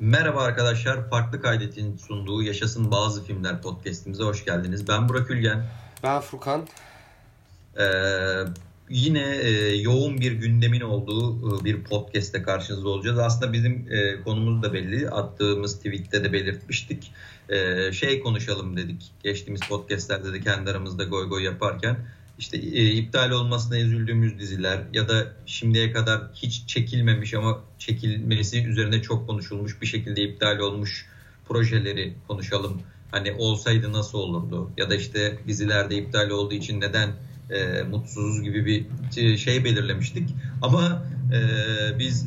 Merhaba arkadaşlar, Farklı Kaydet'in sunduğu Yaşasın Bazı Filmler podcast'imize hoş geldiniz. Ben Burak Ülgen. Ben Furkan. Yine yoğun bir gündemin olduğu bir podcast'te karşınızda olacağız. Aslında bizim konumuz da belli, attığımız tweet'te de belirtmiştik. Konuşalım dedik, geçtiğimiz podcast'lerde de kendi aramızda goy goy yaparken. İşte iptal olmasına üzüldüğümüz diziler ya da şimdiye kadar hiç çekilmemiş ama çekilmesi üzerine çok konuşulmuş, bir şekilde iptal olmuş projeleri konuşalım. Hani olsaydı nasıl olurdu ya da işte dizilerde iptal olduğu için neden mutsuzuz gibi bir şey belirlemiştik. Ama biz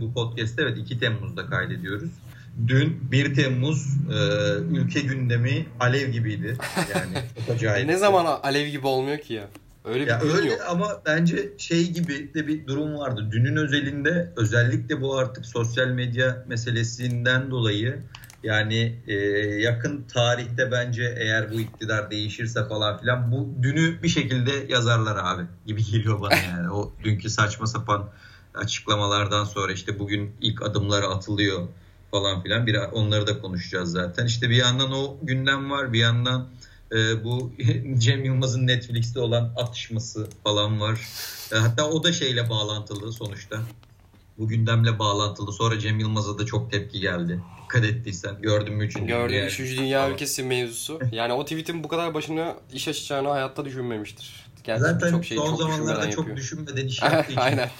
bu podcast'te evet 2 Temmuz'da kaydediyoruz. Dün 1 Temmuz ülke gündemi alev gibiydi. Yani çok acayip. Ne zaman alev gibi olmuyor ki ya? Öyle bir ya durum öyle yok. Ama bence şey gibi de bir durum vardı. Dünün özelinde özellikle bu artık sosyal medya meselesinden dolayı yani yakın tarihte bence eğer bu iktidar değişirse falan filan bu dünü bir şekilde yazarlar abi gibi geliyor bana yani. O dünkü saçma sapan açıklamalardan sonra işte bugün ilk adımları atılıyor falan filan. Onları da konuşacağız zaten. İşte bir yandan o gündem var, bir yandan bu Cem Yılmaz'ın Netflix'te olan atışması falan var. Hatta o da şeyle bağlantılı sonuçta. Bu gündemle bağlantılı. Sonra Cem Yılmaz'a da çok tepki geldi. Dikkat ettiysen. Gördün mü 3. Dünya ülkesi mevzusu. Yani o tweet'in bu kadar başına iş açacağını hayatta düşünmemiştir. Gerçekten zaten çok son zamanlarda çok düşünmeden iş yaptığı için. Aynen.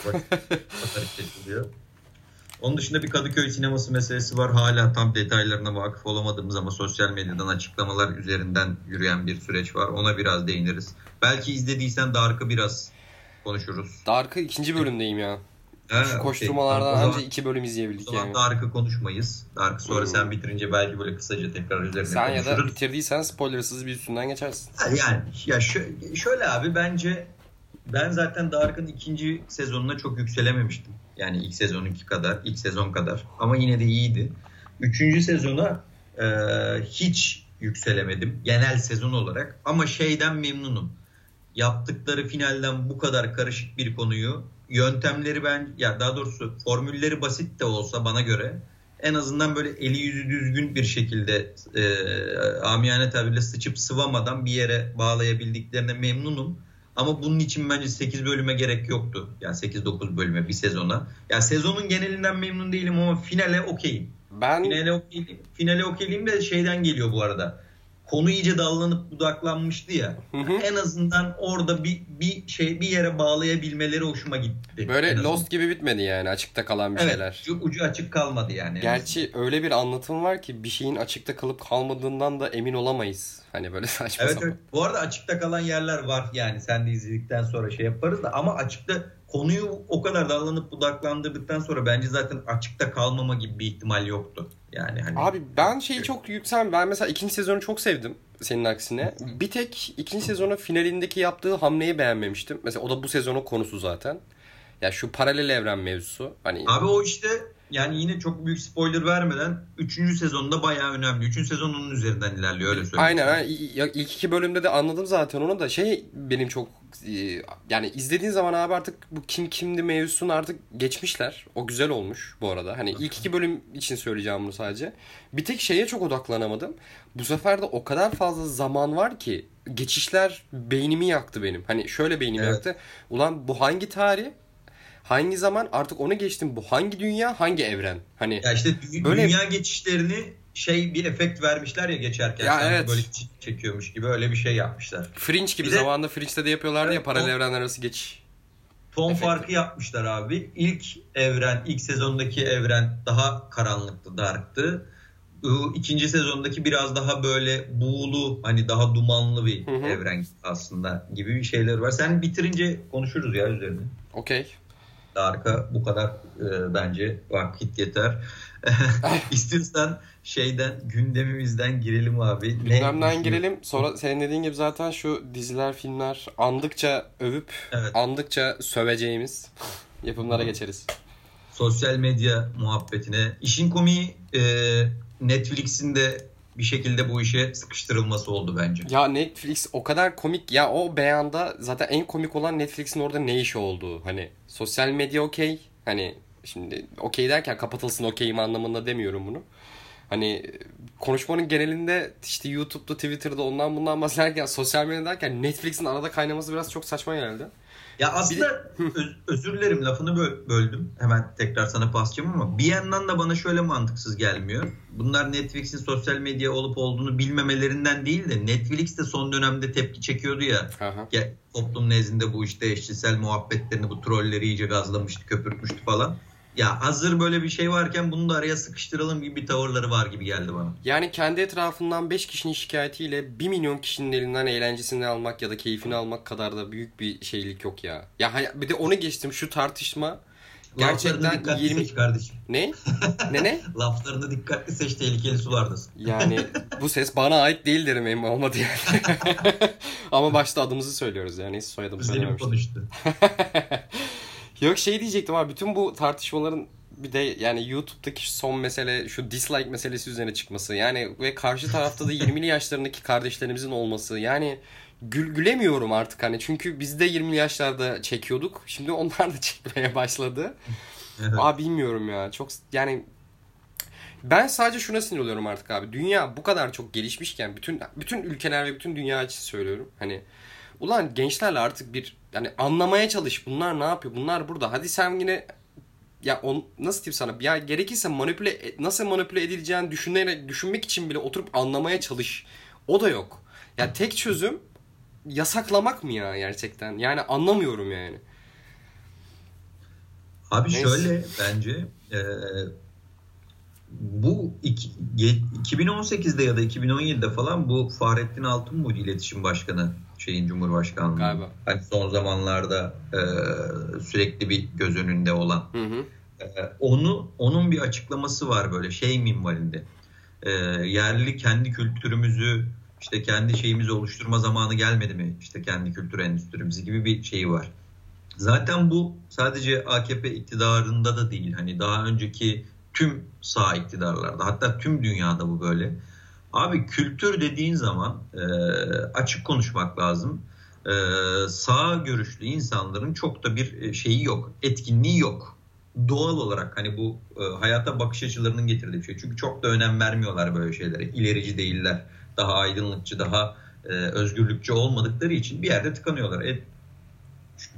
Onun dışında bir Kadıköy sineması meselesi var. Hala tam detaylarına vakıf olamadığımız ama sosyal medyadan açıklamalar üzerinden yürüyen bir süreç var. Ona biraz değiniriz. Belki izlediysen Dark'ı biraz konuşuruz. Dark'ı 2. bölümdeyim ya. Şu koşturmalardan önce 2 bölüm izleyebildik. O zaman yani. Dark'ı konuşmayız. Dark'ı sonra sen bitirince belki böyle kısaca tekrar üzerine konuşuruz. Sen ya da bitirdiysen spoilersız bir üstünden geçersin. Yani ya şöyle abi bence ben zaten Dark'ın 2. sezonuna çok yükselememiştim. Yani ilk sezon kadar. Ama yine de iyiydi. 3. sezona hiç yükselemedim. Genel sezon olarak. Ama şeyden memnunum. Yaptıkları finalden bu kadar karışık bir konuyu yöntemleri formülleri basit de olsa bana göre en azından böyle eli yüzü düzgün bir şekilde amiyane tabirle sıçıp sıvamadan bir yere bağlayabildiklerine memnunum. Ama bunun için bence 8 bölüme gerek yoktu. Yani 8-9 bölüme bir sezona. Yani sezonun genelinden memnun değilim ama finale okeyim. Finale okeyliyim de şeyden geliyor bu arada. Konu iyice dallanıp budaklanmıştı ya. Hı. En azından orada bir yere bağlayabilmeleri hoşuma gitti. Böyle Lost gibi bitmedi yani açıkta kalan bir şeyler. Evet ucu açık kalmadı yani. Gerçi öyle bir anlatım var ki bir şeyin açıkta kalıp kalmadığından da emin olamayız. Hani böyle saçma sapan. Evet. Bu arada açıkta kalan yerler var yani sen de izledikten sonra şey yaparız da ama açıkta konuyu o kadar dallanıp budaklandırdıktan sonra bence zaten açıkta kalmama gibi bir ihtimal yoktu. Yani hani abi ben çok yükselmem. Ben mesela 2. sezonu çok sevdim senin aksine. Bir tek 2. sezonun finalindeki yaptığı hamleyi beğenmemiştim. Mesela o da bu sezonun konusu zaten. Ya şu paralel evren mevzusu. Hani abi o işte yani yine çok büyük spoiler vermeden 3. sezonda bayağı önemli. 3. sezon onun üzerinden ilerliyor öyle söyleyeyim. Aynen. İlk 2 bölümde de anladım zaten onu da. Benim çok yani izlediğin zaman abi artık bu kim kimdi mevzusunu artık geçmişler. O güzel olmuş bu arada. Hani ilk 2 bölüm için söyleyeceğim bunu sadece. Bir tek şeye çok odaklanamadım. Bu sefer de o kadar fazla zaman var ki geçişler beynimi yaktı benim. Hani şöyle beynimi yaktı. Ulan bu hangi tarih? Hangi zaman artık onu geçtim bu hangi dünya hangi evren hani ya işte böyle dünya geçişlerini bir efekt vermişler ya geçerken ya sanki böyle çekiyormuş gibi öyle bir şey yapmışlar. Fringe gibi zamanında Fringe'de de yapıyorlardı ya paralel evrenler arası geçiş. Ton farkı yapmışlar abi. İlk sezondaki evren daha karanlıktı, darktı. 2. sezondaki biraz daha böyle buğulu hani daha dumanlı bir evren aslında gibi bir şeyler var. Sen bitirince konuşuruz ya üzerine. Okey. Dark'a bu kadar bence vakit yeter. İstiyorsan gündemimizden girelim abi. Gündemden girelim. Sonra senin dediğin gibi zaten şu diziler, filmler andıkça övüp andıkça söveceğimiz yapımlara geçeriz. Sosyal medya muhabbetine. İşin komiği Netflix'in de bir şekilde bu işe sıkıştırılması oldu bence. Ya Netflix o kadar komik. Ya o beyanda zaten en komik olan Netflix'in orada ne işi olduğu. Hani sosyal medya okey. Hani Şimdi okey derken kapatılsın okeyim anlamında demiyorum bunu. Hani konuşmanın genelinde işte YouTube'da, Twitter'da ondan bundan bahsederken, sosyal medya derken Netflix'in arada kaynaması biraz çok saçma geldi. Ya aslında özür dilerim lafını böldüm. Hemen tekrar sana paslayacağım ama bir yandan da bana şöyle mantıksız gelmiyor. Bunlar Netflix'in sosyal medya olup olduğunu bilmemelerinden değil de Netflix de son dönemde tepki çekiyordu ya. Ya toplum nezdinde bu işte eşcinsel muhabbetlerini, bu trolleri iyice gazlamıştı, köpürtmüştü falan. Ya hazır böyle bir şey varken bunu da araya sıkıştıralım gibi bir tavırları var gibi geldi bana. Yani kendi etrafından 5 kişinin şikayetiyle 1 milyon kişinin elinden eğlencesini almak ya da keyfini almak kadar da büyük bir şeylik yok ya. Ya bir de onu geçtim, şu tartışma gerçekten 20 seç kardeşim. Ne? Laflarını dikkatli seç, tehlikeli sulardasın. Yani bu ses bana ait değil derim emin olmadı yani. Ama başta adımızı söylüyoruz yani, neyse soyadımı söylememiştim. Konuştu. Yok şey diyecektim abi, bütün bu tartışmaların bir de yani YouTube'daki son mesele şu dislike meselesi üzerine çıkması. Yani ve karşı tarafta da 20'li yaşlarındaki kardeşlerimizin olması. Yani gülemiyorum artık hani, çünkü biz de 20'li yaşlarda çekiyorduk. Şimdi onlar da çekmeye başladı. Evet. Abi bilmiyorum ya, çok yani ben sadece şuna sinir oluyorum artık abi. Dünya bu kadar çok gelişmişken bütün ülkeler ve bütün dünya için söylüyorum. Hani ulan gençlerle artık bir yani anlamaya çalış. Bunlar ne yapıyor? Bunlar burada. Hadi sen yine ya nasıl diyeyim sana? Ya gerekirse nasıl manipüle edileceğini düşünmek için bile oturup anlamaya çalış. O da yok. Ya tek çözüm yasaklamak mı ya gerçekten? Yani anlamıyorum yani. Abi neyse. Şöyle bence bu 2018'de ya da 2017'de falan bu Fahrettin Altınbuğ İletişim Başkanı şeyin Cumhurbaşkanlığı galiba. Hani son zamanlarda sürekli bir göz önünde olan. Hı hı. Onun bir açıklaması var böyle şey minvalinde. Yerli kendi kültürümüzü işte kendi şeyimizi oluşturma zamanı gelmedi mi? İşte kendi kültür endüstrimizi gibi bir şeyi var. Zaten bu sadece AKP iktidarında da değil. Hani daha önceki tüm sağ iktidarlarda, hatta tüm dünyada bu böyle. Abi kültür dediğin zaman açık konuşmak lazım. Sağ görüşlü insanların çok da bir şeyi yok, etkinliği yok. Doğal olarak hani bu hayata bakış açılarının getirdiği bir şey. Çünkü çok da önem vermiyorlar böyle şeylere. İlerici değiller, daha aydınlıkçı, daha özgürlükçü olmadıkları için bir yerde tıkanıyorlar.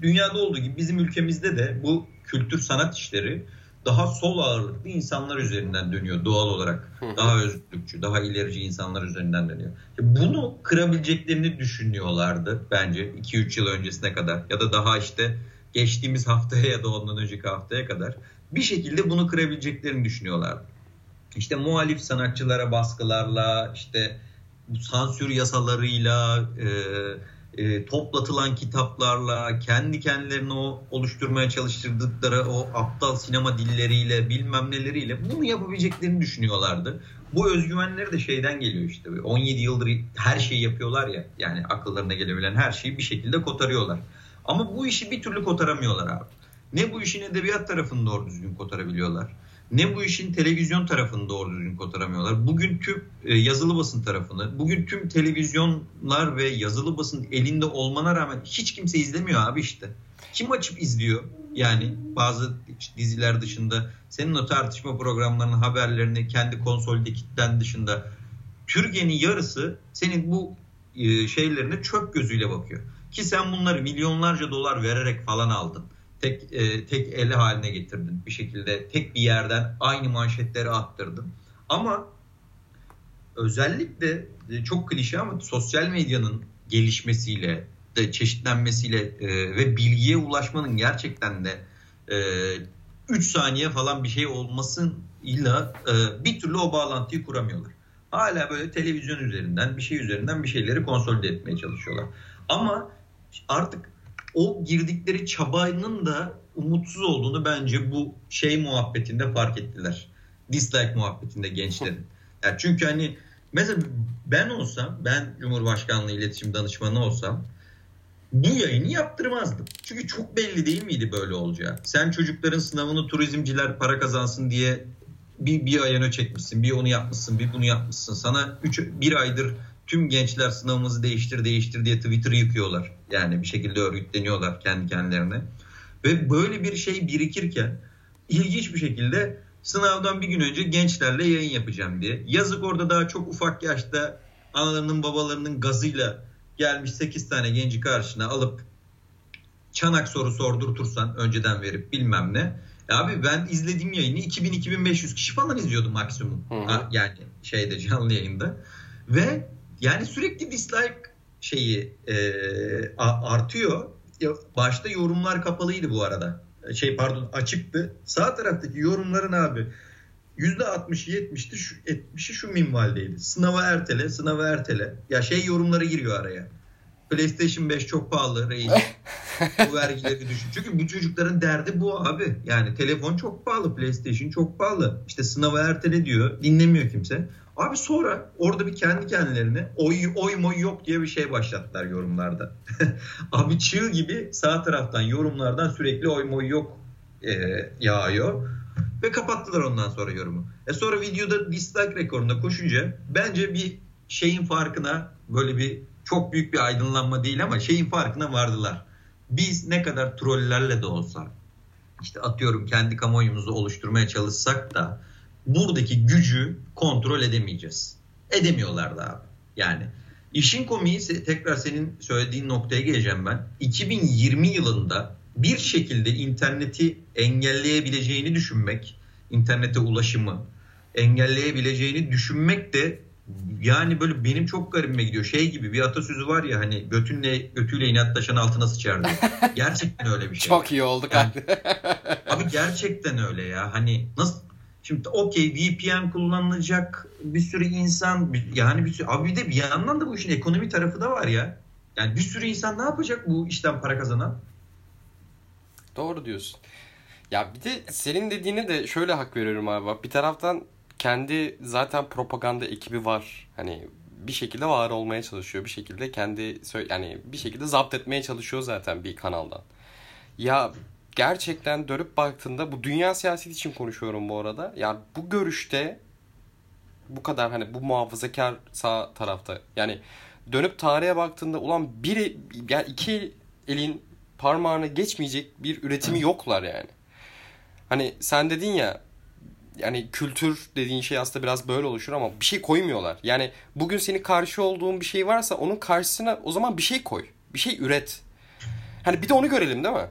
Dünyada olduğu gibi bizim ülkemizde de bu kültür sanat işleri daha sol ağırlıklı insanlar üzerinden dönüyor doğal olarak. Daha özgürlükçü, daha ilerici insanlar üzerinden dönüyor. Bunu kırabileceklerini düşünüyorlardı bence 2-3 yıl öncesine kadar. Ya da daha işte geçtiğimiz haftaya ya da ondan önceki haftaya kadar. Bir şekilde bunu kırabileceklerini düşünüyorlardı. İşte muhalif sanatçılara baskılarla, işte sansür yasalarıyla, toplatılan kitaplarla, kendi kendilerini o oluşturmaya çalıştırdıkları o aptal sinema dilleriyle, bilmem neleriyle bunu yapabileceklerini düşünüyorlardı. Bu özgüvenleri de şeyden geliyor işte. 17 yıldır her şeyi yapıyorlar ya. Yani akıllarına gelebilen her şeyi bir şekilde kotarıyorlar. Ama bu işi bir türlü kotaramıyorlar abi. Ne bu işin edebiyat tarafını doğru düzgün kotarabiliyorlar. Ne bu işin televizyon tarafını doğru düzgün kotaramıyorlar. Bugün tüm yazılı basın tarafını, bugün tüm televizyonlar ve yazılı basın elinde olmana rağmen hiç kimse izlemiyor abi işte. Kim açıp izliyor? Yani bazı diziler dışında, senin o tartışma programlarının haberlerini kendi konsolde kitlen dışında Türkiye'nin yarısı senin bu şeylerine çöp gözüyle bakıyor. Ki sen bunları milyonlarca dolar vererek falan aldın. Tek eli haline getirdin bir şekilde. Tek bir yerden aynı manşetleri attırdın. Ama özellikle çok klişe ama sosyal medyanın gelişmesiyle, de çeşitlenmesiyle ve bilgiye ulaşmanın gerçekten de 3 saniye falan bir şey olmasıyla bir türlü o bağlantıyı kuramıyorlar. Hala böyle televizyon üzerinden, bir şey üzerinden bir şeyleri konsolide etmeye çalışıyorlar. Ama artık o girdikleri çabanın da umutsuz olduğunu bence bu şey muhabbetinde fark ettiler. Dislike muhabbetinde gençlerin. Yani çünkü hani mesela ben Cumhurbaşkanlığı İletişim Danışmanı olsam bu yayını yaptırmazdım. Çünkü çok belli değil miydi böyle olacağı? Sen çocukların sınavını turizmciler para kazansın diye bir ayağına çekmişsin, bir onu yapmışsın, bir bunu yapmışsın. Sana bir aydır tüm gençler sınavımızı değiştir diye Twitter'ı yıkıyorlar. Yani bir şekilde örgütleniyorlar kendi kendilerine. Ve böyle bir şey birikirken ilginç bir şekilde sınavdan bir gün önce gençlerle yayın yapacağım diye. Yazık, orada daha çok ufak yaşta analarının babalarının gazıyla gelmiş 8 tane genci karşına alıp çanak soru sordurtursan önceden verip bilmem ne. Abi ben izlediğim yayını 2000-2500 kişi falan izliyordu maksimum. Ha, yani şeyde, canlı yayında. Ve yani sürekli dislike şeyi artıyor. Başta yorumlar kapalıydı bu arada. Açıktı. Sağ taraftaki yorumların abi %60-70'ti. Şu 70'i şu minvaldeydi. Sınavı ertele. Ya yorumları giriyor araya. PlayStation 5 çok pahalı reis. Bu vergileri düşün. Çünkü bu çocukların derdi bu abi. Yani telefon çok pahalı, PlayStation çok pahalı. İşte sınavı ertele diyor. Dinlemiyor kimse. Abi sonra orada bir kendi kendilerine oy moy yok diye bir şey başlattılar yorumlarda. Abi çığ gibi sağ taraftan yorumlardan sürekli oy moy yok yağıyor. Ve kapattılar ondan sonra yorumu. Sonra videoda dislike rekoruna koşunca bence bir şeyin farkına, böyle bir çok büyük bir aydınlanma değil ama şeyin farkına vardılar. Biz ne kadar trollerle de olsa işte atıyorum kendi kamuoyumuzu oluşturmaya çalışsak da buradaki gücü kontrol edemeyeceğiz. Edemiyorlar da abi. Yani işin komiği, tekrar senin söylediğin noktaya geleceğim ben. 2020 yılında bir şekilde interneti engelleyebileceğini düşünmek, internete ulaşımı engelleyebileceğini düşünmek de yani böyle benim çok garibime gidiyor. Gibi bir atasözü var ya, hani götüyle inatlaşan altına sıçar diye. Gerçekten öyle bir şey. Çok iyi oldu kanka. Abi gerçekten öyle ya. Hani nasıl? Şimdi okey, VPN kullanılacak bir sürü insan, yani bir sürü, abi bir de bir yandan da bu işin ekonomi tarafı da var ya. Yani bir sürü insan ne yapacak bu işten para kazanan? Doğru diyorsun. Ya bir de senin dediğine de şöyle hak veriyorum abi. Bak, bir taraftan kendi zaten propaganda ekibi var. Hani bir şekilde var olmaya çalışıyor. Bir şekilde kendi yani bir şekilde zapt etmeye çalışıyor zaten bir kanaldan. Ya gerçekten dönüp baktığında, bu dünya siyaseti için konuşuyorum bu arada. Yani bu görüşte bu kadar, hani bu muhafazakar sağ tarafta, yani dönüp tarihe baktığında ulan biri, yani iki elin parmağını geçmeyecek bir üretimi yoklar yani. Hani sen dedin ya, yani kültür dediğin şey aslında biraz böyle oluşur ama bir şey koymuyorlar. Yani bugün senin karşı olduğun bir şey varsa onun karşısına o zaman bir şey koy. Bir şey üret. Hani bir de onu görelim değil mi?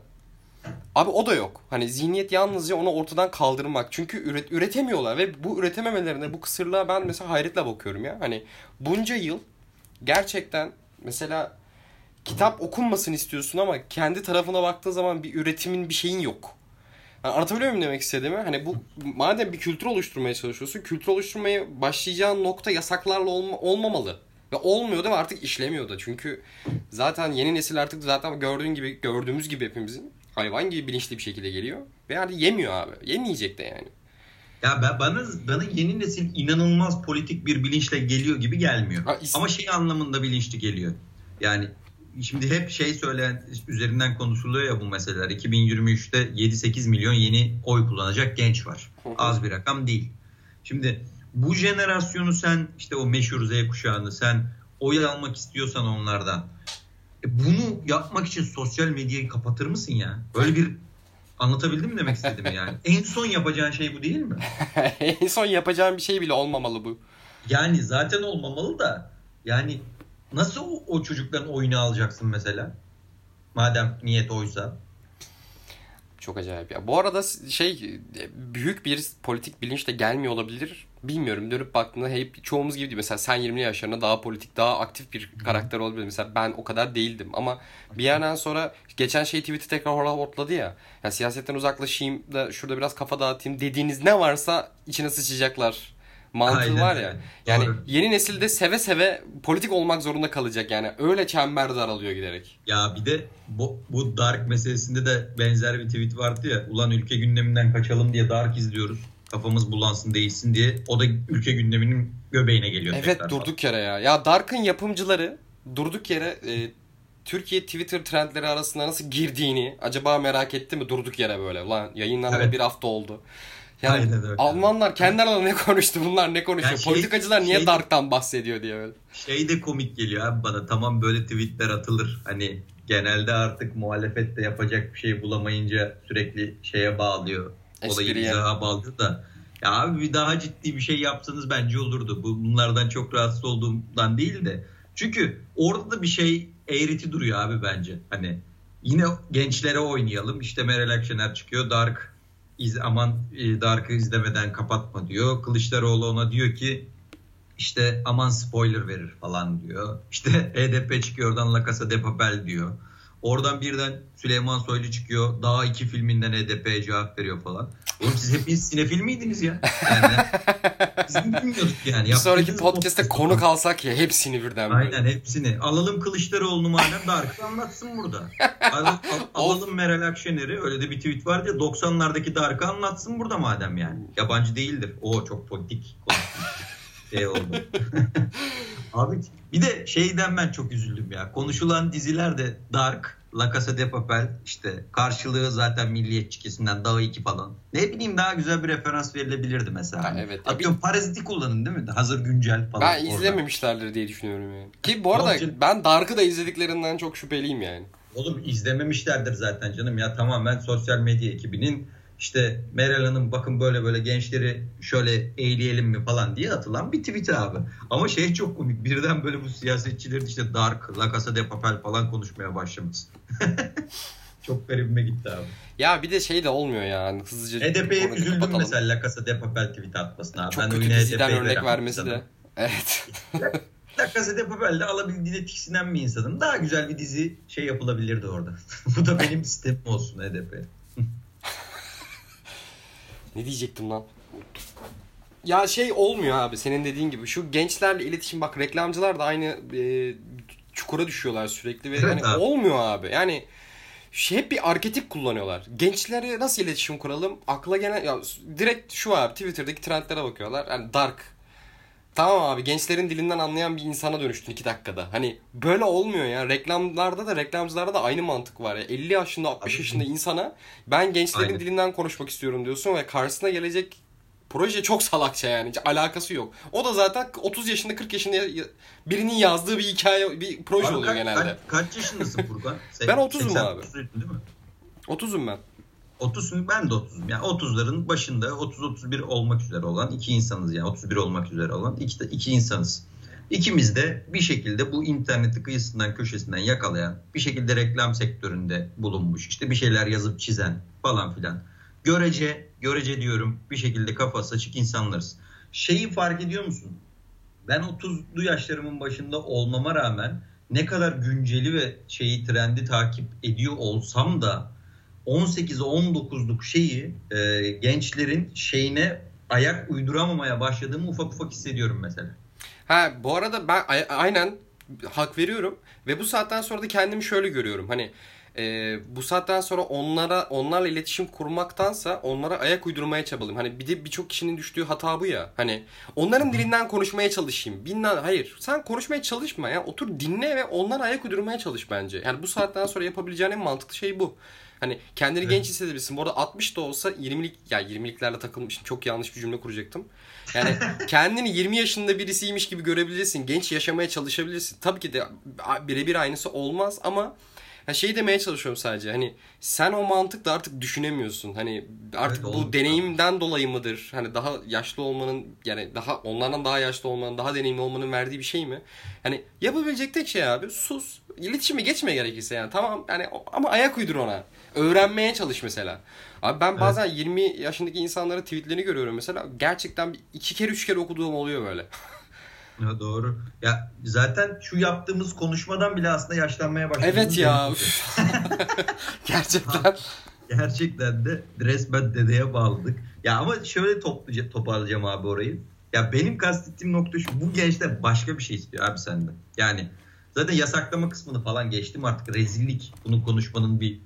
Abi o da yok. Hani zihniyet yalnızca onu ortadan kaldırmak. Çünkü üretemiyorlar ve bu üretememelerine, bu kısırlığa ben mesela hayretle bakıyorum ya. Hani bunca yıl gerçekten mesela kitap okunmasını istiyorsun ama kendi tarafına baktığın zaman bir üretimin, bir şeyin yok. Yani anlatabiliyor muyum demek istediğimi? Hani bu, madem bir kültür oluşturmaya çalışıyorsun, kültür oluşturmaya başlayacağın nokta yasaklarla olmamalı. Ve olmuyordu ve artık işlemiyordu. Çünkü zaten yeni nesil artık zaten gördüğümüz gibi hepimizin hayvan gibi bilinçli bir şekilde geliyor. Ve yani yemiyor abi. Yemeyecek de yani. Ya bana yeni nesil inanılmaz politik bir bilinçle geliyor gibi gelmiyor. Ama anlamında bilinçli geliyor. Yani şimdi hep söyleyen, üzerinden konuşuluyor ya bu meseleler. 2023'te 7-8 milyon yeni oy kullanacak genç var. Az bir rakam değil. Şimdi bu jenerasyonu sen, işte o meşhur Z kuşağını sen oy almak istiyorsan onlardan, bunu yapmak için sosyal medyayı kapatır mısın ya? Böyle bir anlatabildim mi demek istedim yani? En son yapacağın şey bu değil mi? En son yapacağın bir şey bile olmamalı bu. Yani zaten olmamalı da, yani nasıl o çocukların oyunu alacaksın mesela? Madem niyet oysa. Çok acayip ya. Bu arada büyük bir politik bilinç de gelmiyor olabilir. Bilmiyorum, dönüp baktığında hep çoğumuz gibi değil. Mesela sen 20'li yaşlarında daha politik, daha aktif bir karakter olabilir. Mesela ben o kadar değildim ama bir yerden sonra geçen tweet'i tekrar hortladı ya. Yani siyasetten uzaklaşayım da şurada biraz kafa dağıtayım dediğiniz ne varsa içine sıçacaklar. Mantığı aynen var ya. Yani doğru. Yeni nesilde seve seve politik olmak zorunda kalacak. Yani öyle çember daralıyor giderek. Ya bir de bu Dark meselesinde de benzer bir tweet vardı ya. Ulan ülke gündeminden kaçalım diye Dark izliyoruz. Kafamız bulansın değilsin diye. O da ülke gündeminin göbeğine geliyor. Evet tekrar. Durduk yere ya. Ya Dark'ın yapımcıları durduk yere Türkiye Twitter trendleri arasında nasıl girdiğini acaba merak etti mi durduk yere böyle. Ulan yayınlanma bir hafta oldu. Yani Almanlar kendi aralarında ne konuştu, bunlar ne konuşuyor? Yani politikacılar niye Dark'tan bahsediyor diye böyle. De komik geliyor abi bana. Tamam, böyle tweetler atılır. Hani genelde artık muhalefet de yapacak bir şey bulamayınca sürekli bağlıyor. olayı mizaha bağladı da. Ya abi bir daha ciddi bir şey yapsanız bence olurdu. Bunlardan çok rahatsız olduğumdan değil de. Çünkü orada da bir şey eğreti duruyor abi bence. Hani yine gençlere oynayalım. İşte Meral Akşener çıkıyor. Dark'ı izlemeden kapatma diyor. Kılıçdaroğlu ona diyor ki işte aman spoiler verir falan diyor. İşte HDP çıkıyor oradan La Casa de Papel diyor. Oradan birden Süleyman Soylu çıkıyor. Daha iki filminden HDP'ye cevap veriyor falan. Oğlum siz hepiniz sinefil miydiniz ya? Yani biz bilmiyorduk yani. Bir sonraki podcast'te konu kalsak ya hepsini birden. Aynen hepsini. Alalım Kılıçdaroğlu'nu madem Dark'ı anlatsın burada. Alalım Meral Akşener'i, öyle de bir tweet vardı ya, 90'lardaki Dark'ı anlatsın burada madem yani. Yabancı değildir. O çok politik oldu. Abi bir de şeyden ben çok üzüldüm ya. Konuşulan diziler de Dark, La Casa de Papel, işte karşılığı zaten milliyetçi kesimden Dağı 2 falan. Ne bileyim daha güzel bir referans verilebilirdi mesela. Ha, evet. Atıyorum Parazit'i kullanın değil mi? Hazır güncel falan. Ben izlememişlerdir diye düşünüyorum yani. Ki bu arada ben Dark'ı da izlediklerinden çok şüpheliyim yani. Oğlum izlememişlerdir zaten canım ya, tamamen sosyal medya ekibinin İşte Meral Hanım bakın böyle böyle gençleri şöyle eğleyelim mi falan diye atılan bir tweet abi. Ama şey çok komik. Birden böyle bu siyasetçilerin işte Dark, La Casa de Papel falan konuşmaya başlaması. Çok garibime gitti abi. Ya bir de şey de olmuyor yani. Hızlıca HDP'ye üzüldüm kapatalım. Mesela La Casa de Papel tweet atmasına. Çok ben kötü diziden örnek vermesi de. Evet. La Casa de Papel'de alabildiğine tiksinen bir insanım. Daha güzel bir dizi şey yapılabilirdi orada. Bu da benim sistemim olsun HDP'ye. Ne diyecektim lan? Ya şey olmuyor abi, senin dediğin gibi. Şu gençlerle iletişim, bak reklamcılar da aynı çukura düşüyorlar sürekli ve evet, yani abi. Olmuyor abi. Yani şey, hep bir arketip kullanıyorlar. Gençlere nasıl iletişim kuralım? Akla gelen ya direkt şu abi, Twitter'daki trendlere bakıyorlar. Yani Dark. Tamam abi, gençlerin dilinden anlayan bir insana dönüştün 2 dakikada. Hani böyle olmuyor ya. Reklamlarda da reklamcılarda da aynı mantık var ya. 50 yaşında 60 yaşında insana ben gençlerin aynen. dilinden konuşmak istiyorum diyorsun ve karşısına gelecek proje çok salakça yani. Hiç alakası yok. O da zaten 30 yaşında 40 yaşında birinin yazdığı bir hikaye, bir proje abi, oluyor genelde. Kaç yaşındasın Furkan? Ben 30'um abi. 30'um ben. 30'um, ben de 30'um. Yani 30'ların başında 30-31 olmak üzere olan iki insanız yani. 31 olmak üzere olan iki insanız. İkimiz de bir şekilde bu interneti kıyısından köşesinden yakalayan, bir şekilde reklam sektöründe bulunmuş, işte bir şeyler yazıp çizen falan filan. Görece diyorum, bir şekilde kafası açık insanlarız. Şeyi fark ediyor musun? Ben 30'lu yaşlarımın başında olmama rağmen ne kadar günceli ve şeyi, trendi takip ediyor olsam da 18-19'luk şeyi gençlerin şeyine ayak uyduramamaya başladığımı ufak ufak hissediyorum mesela. Ha bu arada ben aynen hak veriyorum ve bu saatten sonra da kendimi şöyle görüyorum. Hani bu saatten sonra onlarla iletişim kurmaktansa onlara ayak uydurmaya çabalım. Hani bir de birçok kişinin düştüğü hata bu ya. Hani onların dilinden konuşmaya çalışayım. Hayır, sen konuşmaya çalışma ya. Otur dinle ve onlara ayak uydurmaya çalış bence. Yani bu saatten sonra yapabileceğin en mantıklı şey bu. Hani kendini genç hissedebilirsin. Bu arada 60 da olsa 20'liklerle takılmışım. Çok yanlış bir cümle kuracaktım. Yani kendini 20 yaşında birisiymiş gibi görebilirsin. Genç yaşamaya çalışabilirsin. Tabii ki de birebir aynısı olmaz ama şeyi demeye çalışıyorum sadece. Hani sen o mantıkla artık düşünemiyorsun. Hani artık evet, bu deneyimden dolayı mıdır? Hani daha yaşlı olmanın, yani daha onlardan daha yaşlı olmanın, daha deneyimli olmanın verdiği bir şey mi? Hani yapabilecek tek şey abi sus. İletişime geçme gerekirse yani. Tamam yani, ama ayak uydur ona. Öğrenmeye çalış mesela. Abi ben bazen 20 yaşındaki insanların tweetlerini görüyorum mesela. Gerçekten 2 kere 3 kere okuduğum oluyor böyle. Ya doğru. Ya zaten şu yaptığımız konuşmadan bile aslında yaşlanmaya başladık. Evet ya. Gerçekten. Gerçekten de resmen dedeye bağladık. Ya ama şöyle toparlayacağım abi orayı. Ya benim kastettiğim nokta şu. Bu gençler başka bir şey istiyor abi senden. Yani zaten yasaklama kısmını falan geçtim artık. Rezillik. Bunu konuşmanın bir...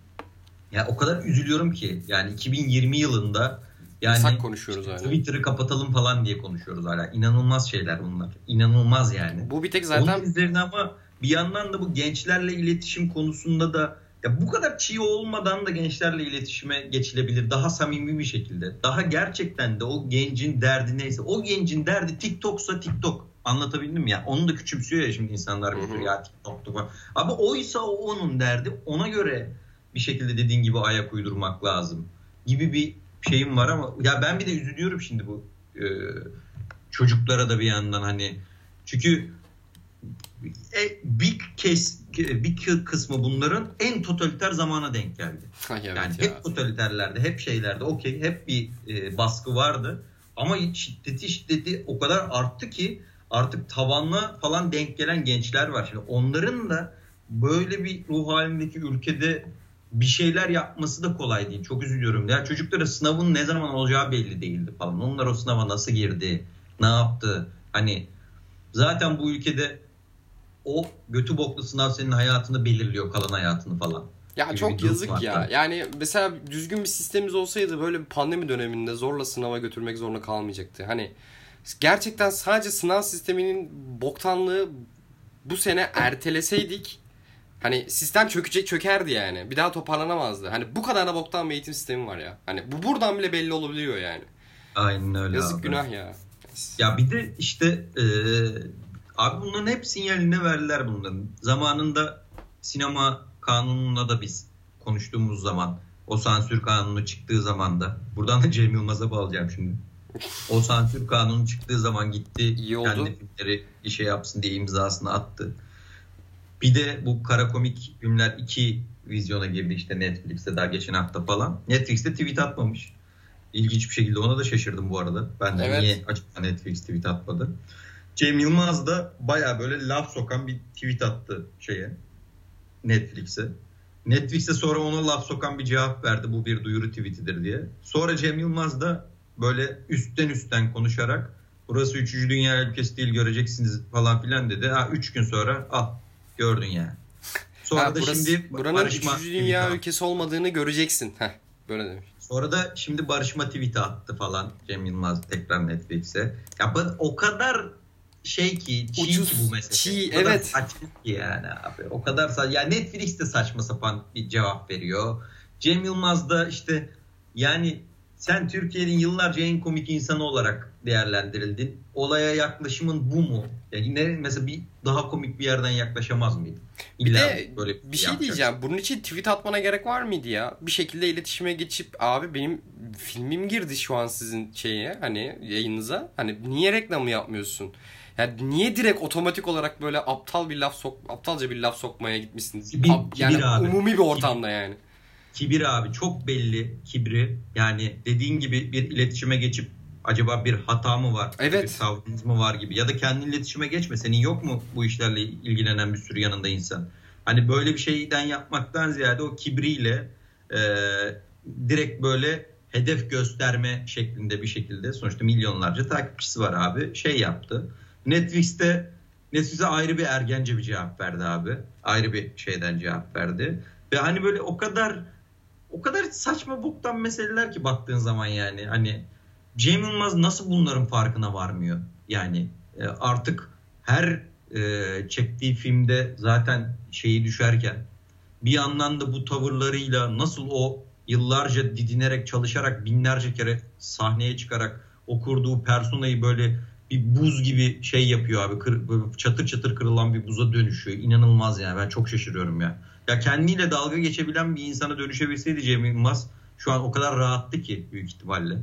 Ya o kadar üzülüyorum ki. Yani 2020 yılında... Yani konuşuyoruz işte, Twitter'ı kapatalım falan diye konuşuyoruz hala. İnanılmaz şeyler bunlar. İnanılmaz yani. Bu bir tek zaten... Onun üzerine ama bir yandan da bu gençlerle iletişim konusunda da ya bu kadar çiğ olmadan da gençlerle iletişime geçilebilir. Daha samimi bir şekilde. Daha gerçekten de o gencin derdi neyse. O gencin derdi TikTok'sa TikTok. Anlatabildim mi? Ya onu da küçümsüyor ya şimdi insanlar. Ya TikTok'tu. Ama oysa onun derdi. Ona göre bir şekilde dediğin gibi ayak uydurmak lazım gibi bir şeyim var ama ya ben bir de üzülüyorum şimdi bu çocuklara da bir yandan hani. Çünkü bir kısmı bunların en totaliter zamana denk geldi. Evet yani hep totaliterlerde, hep şeylerde okey, hep bir baskı vardı. Ama şiddeti o kadar arttı ki artık tavanla falan denk gelen gençler var. Şimdi onların da böyle bir ruh halindeki ülkede bir şeyler yapması da kolay değil. Çok üzülüyorum. Ya çocuklara sınavın ne zaman olacağı belli değildi falan. Onlar o sınava nasıl girdi, ne yaptı? Hani zaten bu ülkede o götü boklu sınav senin hayatını belirliyor, kalan hayatını falan. Ya çok yazık ya. Yani mesela düzgün bir sistemimiz olsaydı böyle bir pandemi döneminde zorla sınava götürmek zorunda kalmayacaktı. Hani gerçekten sadece sınav sisteminin boktanlığı bu sene erteleseydik hani sistem çökerdi yani. Bir daha toparlanamazdı. Hani bu kadar da boktan bir eğitim sistemi var ya. Hani bu buradan bile belli olabiliyor yani. Aynen öyle. Yazık abi. Günah ya. Ya bir de işte abi bunların hep sinyalini verdiler bunların. Zamanında sinema kanununa da biz konuştuğumuz zaman, o sansür kanunu çıktığı zaman da, buradan da Cem Yılmaz'a bağlayacağım şimdi. O sansür kanunu çıktığı zaman gitti, kendi filmleri bir şey yapsın diye imzasını attı. Bir de bu kara komik filmler 2 vizyona girdi işte Netflix'te daha geçen hafta falan. Netflix'te tweet atmamış. İlginç bir şekilde ona da şaşırdım bu arada. Ben de niye açıkçası Netflix tweet atmadı. Cem Yılmaz da baya böyle laf sokan bir tweet attı Netflix'e. Netflix'e sonra ona laf sokan bir cevap verdi, bu bir duyuru tweetidir diye. Sonra Cem Yılmaz da böyle üstten konuşarak burası 3. dünya ülkesi değil göreceksiniz falan filan dedi. 3 gün sonra al gördün yani. Sonra şimdi buranın 3. dünya ülkesi olmadığını göreceksin. Böyle demiş. Sonra da şimdi barışma tweet'i attı falan Cem Yılmaz tekrar Netflix'e. Ya o kadar şey ki, çiğ ucuz, ki bu mesele. Çiğ, evet. Saçma ki yani abi. O kadar yani Netflix de saçma sapan bir cevap veriyor. Cem Yılmaz da işte yani sen Türkiye'nin yıllarca en komik insanı olarak değerlendirildin. Olaya yaklaşımın bu mu? Yani mesela bir daha komik bir yerden yaklaşamaz mıydın? Bir şey diyeceğim. Bunun için tweet atmana gerek var mıydı ya? Bir şekilde iletişime geçip abi benim filmim girdi şu an sizin yayınınıza. Hani niye reklamı yapmıyorsun? Yani niye direkt otomatik olarak böyle aptalca bir laf sokmaya gitmişsiniz? Kibir abi. Umumi bir ortamda yani. Kibir abi, çok belli kibri. Yani dediğin gibi bir iletişime geçip acaba bir hata mı var? Evet. Bir savrunuz mu var gibi. Ya da kendin iletişime geçme. Senin yok mu bu işlerle ilgilenen bir sürü yanında insan? Hani böyle bir şeyden yapmaktan ziyade o kibriyle direkt böyle hedef gösterme şeklinde bir şekilde. Sonuçta milyonlarca takipçisi var abi. Yaptı. Netflix'e ayrı bir ergence bir cevap verdi abi. Ayrı bir şeyden cevap verdi. Ve hani böyle o kadar saçma boktan meseleler ki baktığın zaman yani. Hani Cem Yılmaz nasıl bunların farkına varmıyor? Yani artık her çektiği filmde zaten düşerken bir yandan da bu tavırlarıyla nasıl o yıllarca didinerek, çalışarak, binlerce kere sahneye çıkarak o kurduğu personayı böyle bir buz gibi yapıyor abi. Çatır çatır kırılan bir buza dönüşüyor. İnanılmaz yani, ben çok şaşırıyorum ya. Ya kendiyle dalga geçebilen bir insana dönüşebilseydi Cem Yılmaz şu an o kadar rahattı ki büyük ihtimalle.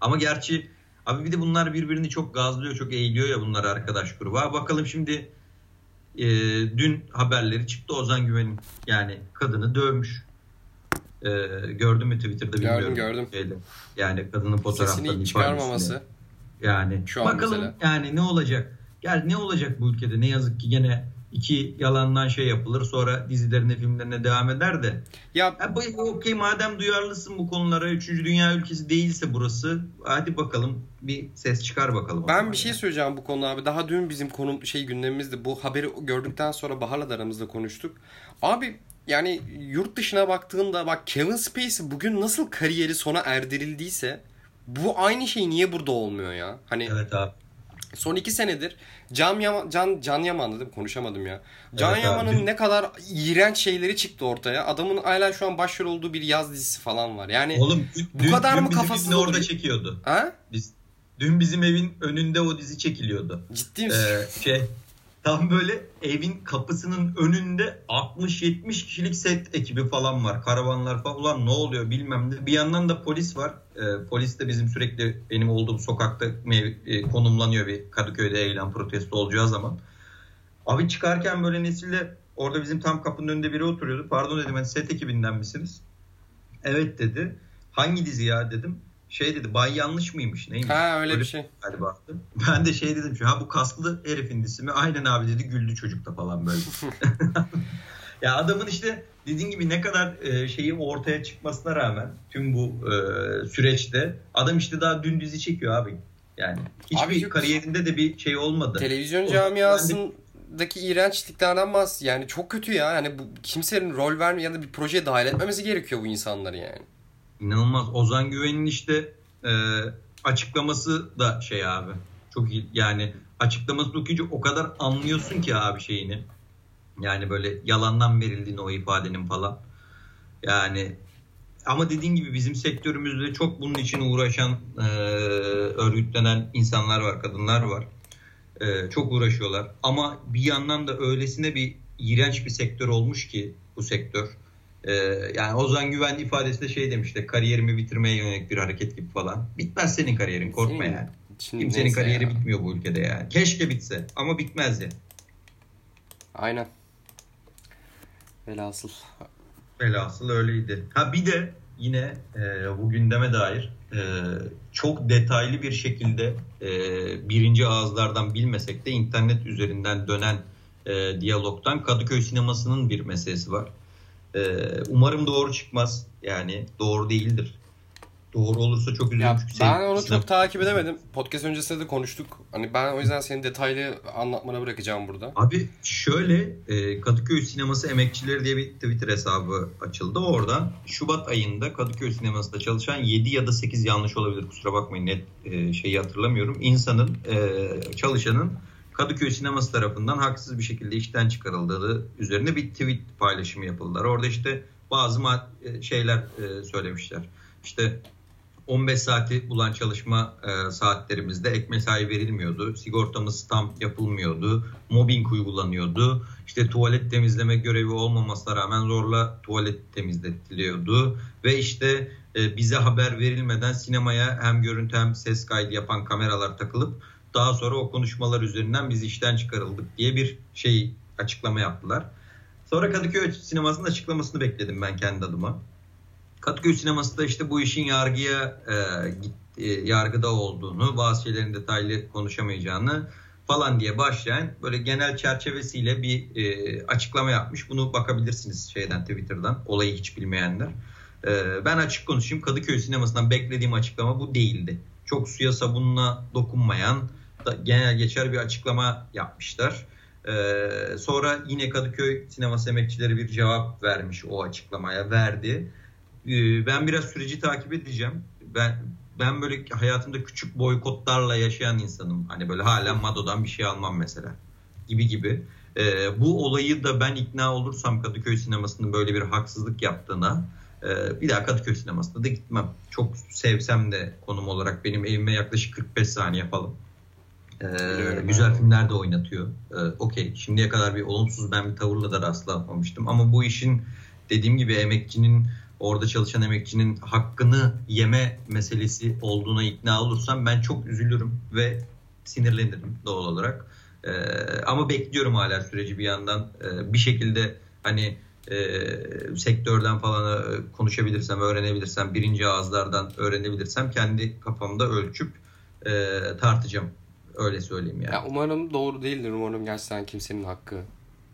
Ama gerçi abi bir de bunlar birbirini çok gazlıyor, çok eğiliyor ya bunlar arkadaş grubu. Bakalım şimdi dün haberleri çıktı, Ozan Güven'in kadını dövmüş. Gördün mü Twitter'da bilmiyorum. Gördüm. Yani kadının fotoğraflarını sesini çıkarmaması. Yani bakalım mesela. Yani ne olacak? Ne olacak bu ülkede? Ne yazık ki gene 2 yalandan yapılır, sonra dizilerine, filmlerine devam eder de. Okey, madem duyarlısın bu konulara, 3. dünya ülkesi değilse burası, hadi bakalım bir ses çıkar bakalım. Ben bir şey söyleyeceğim bu konuda abi. Daha dün bizim gündemimizdi. Bu haberi gördükten sonra Bahar'la da aramızda konuştuk. Abi yani yurt dışına baktığında bak, Kevin Spacey bugün nasıl kariyeri sona erdirildiyse bu aynı şey niye burada olmuyor ya? Evet abi. Son 2 senedir Can Yaman dedim, konuşamadım ya. Can Yaman'ın ne kadar iğrenç şeyleri çıktı ortaya. Adamın hala şu an başrol olduğu bir yaz dizisi falan var. Yani oğlum, bu kadar mı kafasını orada çekiyordu? Dün bizim evin önünde o dizi çekiliyordu. Ciddi misin? Tam böyle evin kapısının önünde 60-70 kişilik set ekibi falan var. Karavanlar falan. Ulan ne oluyor bilmem ne. Bir yandan da polis var. Polis de bizim sürekli benim olduğum sokakta konumlanıyor bir Kadıköy'de eylem protesto olacağı zaman. Abi çıkarken böyle Nesil'le orada bizim tam kapının önünde biri oturuyordu. Pardon dedim, hani set ekibinden misiniz? Evet dedi. Hangi dizi ya dedim. Şey dedi, Bay Yanlış mıymış neymiş? Ha öyle bir şey. Galiba. Ben de şey dedim, ha bu kaslı herifin ismi. Aynen abi dedi, güldü çocuk da falan böyle. Ya adamın işte dediğin gibi ne kadar şeyi ortaya çıkmasına rağmen tüm bu süreçte adam işte daha dün dizi çekiyor abi. Yani hiçbir kariyerinde de bir şey olmadı. Televizyon camiasındaki iğrençliklerden bahsediyor. Yani çok kötü ya. Yani bu, kimsenin rol verme ya da bir projeye dahil etmemesi gerekiyor bu insanları yani. İnanılmaz. Ozan Güven'in işte açıklaması da şey abi. Çok iyi. Yani açıklaması okuyunca o kadar anlıyorsun ki abi şeyini. Yani böyle yalandan verildiğini o ifadenin falan. Yani ama dediğin gibi bizim sektörümüzde çok bunun için uğraşan örgütlenen insanlar var, kadınlar var. Çok uğraşıyorlar. Ama bir yandan da öylesine bir iğrenç bir sektör olmuş ki bu sektör. Yani Ozan Güven ifadesi de şey demişti, kariyerimi bitirmeye yönelik bir hareket gibi falan. Bitmez senin kariyerin, korkma yani. Kimsenin kariyeri bitmiyor bu ülkede yani. Keşke bitse ama bitmez ya. Aynen. Velhasıl öyleydi. Ha bir de yine bu gündeme dair çok detaylı bir şekilde birinci ağızlardan bilmesek de internet üzerinden dönen diyalogtan Kadıköy sinemasının bir meselesi var. Umarım doğru çıkmaz. Yani doğru değildir. Doğru olursa çok üzülürüm. Ben onu çok takip edemedim. Podcast öncesinde de konuştuk. Hani ben o yüzden senin detaylı anlatmana bırakacağım burada. Abi şöyle Kadıköy Sineması Emekçileri diye bir Twitter hesabı açıldı. Oradan Şubat ayında Kadıköy Sineması'nda çalışan 7 ya da 8 yanlış olabilir. Kusura bakmayın net şeyi hatırlamıyorum. İnsanın, çalışanın Kadıköy Sineması tarafından haksız bir şekilde işten çıkarıldığı üzerine bir tweet paylaşımı yapıldılar. Orada işte bazı şeyler söylemişler. İşte 15 saati bulan çalışma saatlerimizde ek mesai verilmiyordu. Sigortamız tam yapılmıyordu. Mobbing uygulanıyordu. İşte tuvalet temizleme görevi olmamasına rağmen zorla tuvalet temizletiliyordu. Ve işte bize haber verilmeden sinemaya hem görüntü hem ses kaydı yapan kameralar takılıp daha sonra o konuşmalar üzerinden biz işten çıkarıldık diye bir açıklama yaptılar. Sonra Kadıköy Sineması'nın açıklamasını bekledim ben kendi adıma. Kadıköy Sineması da işte bu işin yargıda olduğunu, bazı şeylerin detaylı konuşamayacağını falan diye başlayan böyle genel çerçevesiyle bir açıklama yapmış. Bunu bakabilirsiniz Twitter'dan, olayı hiç bilmeyenler. Ben açık konuşayım, Kadıköy Sineması'ndan beklediğim açıklama bu değildi. Çok suya sabunla dokunmayan genel geçer bir açıklama yapmışlar. Sonra yine Kadıköy Sineması Emekçileri bir cevap vermiş, o açıklamaya verdi. Ben biraz süreci takip edeceğim. Ben böyle hayatımda küçük boykotlarla yaşayan insanım. Hani böyle hala Mado'dan bir şey almam mesela gibi. Bu olayı da ben ikna olursam Kadıköy Sineması'nın böyle bir haksızlık yaptığına, bir daha Kadıköy Sineması'na da gitmem. Çok sevsem de konum olarak benim evime yaklaşık 45 saniye falan. Güzel filmler de oynatıyor. Okey, şimdiye kadar bir olumsuz ben bir tavırla da rastlanmamıştım. Ama bu işin dediğim gibi orada çalışan emekçinin hakkını yeme meselesi olduğuna ikna olursam ben çok üzülürüm ve sinirlenirim doğal olarak. Ama bekliyorum hala süreci bir yandan. Bir şekilde hani sektörden falan konuşabilirsem, öğrenebilirsem, birinci ağızlardan öğrenebilirsem kendi kafamda ölçüp tartacağım. Öyle söyleyeyim yani. Ya umarım doğru değildir. Umarım gerçekten kimsenin hakkı.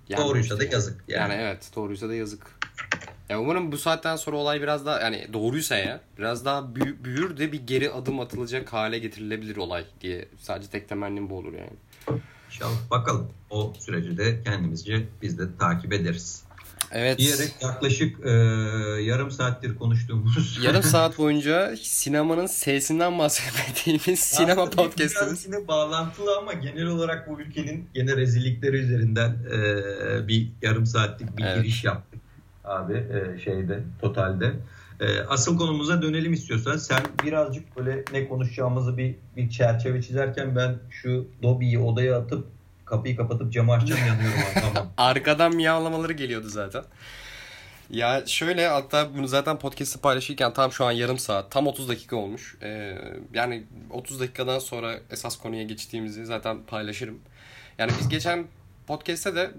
Yani doğruysa da yazık. Yani evet, doğruysa da yazık. Ya umarım bu saatten sonra olay biraz daha, yani doğruysa biraz daha büyür de bir geri adım atılacak hale getirilebilir olay diye. Sadece tek temennim bu olur yani. İnşallah bakalım. O süreci de kendimizce biz de takip ederiz. Evet. Diyerek yaklaşık yarım saattir konuştuğumuz. Yarım saat boyunca sinemanın sesinden bahsetmediğimiz sinema podcast'ımız. Yine bağlantılı ama genel olarak bu ülkenin gene rezillikleri üzerinden bir yarım saatlik bir giriş yaptık abi totalde. Asıl konumuza dönelim istiyorsan. Sen birazcık böyle ne konuşacağımızı bir çerçeve çizerken ben şu Dobby'yi odaya atıp kapıyı kapatıp camı açacağım yazıyorum arkamdan. Arkadan miyavlamaları geliyordu zaten. Ya şöyle, hatta bunu zaten podcast'ı paylaşırken tam şu an yarım saat, tam 30 dakika olmuş. Yani 30 dakikadan sonra esas konuya geçtiğimizi zaten paylaşırım. Yani biz geçen podcast'te de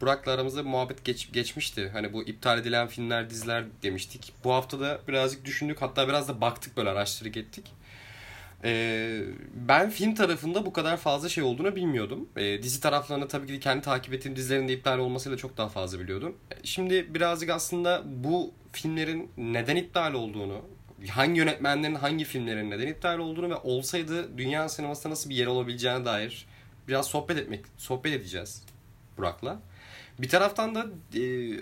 Burak'la aramızda muhabbet geçmişti. Hani bu iptal edilen filmler, diziler demiştik. Bu hafta da birazcık düşündük, hatta biraz da baktık, böyle araştırdık ettik. Ben film tarafında bu kadar fazla şey olduğunu bilmiyordum. Dizi taraflarını tabii ki kendi takip ettiğim dizilerin de iptal olmasıyla çok daha fazla biliyordum. Şimdi birazcık aslında bu filmlerin neden iptal olduğunu, hangi yönetmenlerin hangi filmlerin neden iptal olduğunu ve olsaydı dünya sinemasında nasıl bir yer olabileceğine dair biraz sohbet edeceğiz Burak'la. Bir taraftan da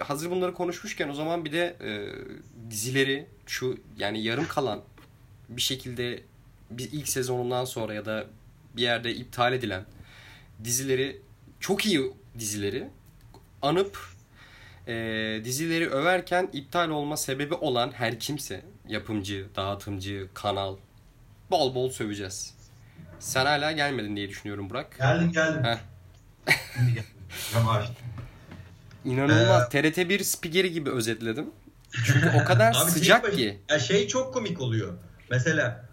hazır bunları konuşmuşken o zaman bir de dizileri, şu yani yarım kalan bir şekilde bir ilk sezonundan sonra ya da bir yerde iptal edilen dizileri, çok iyi dizileri anıp dizileri överken iptal olma sebebi olan her kimse, yapımcı, dağıtımcı, kanal, bol bol söveceğiz. Sen hala gelmedin diye düşünüyorum Burak. Geldim. İnanılmaz. TRT1 spikeri gibi özetledim. Çünkü o kadar sıcak ki. Şey çok komik oluyor. Mesela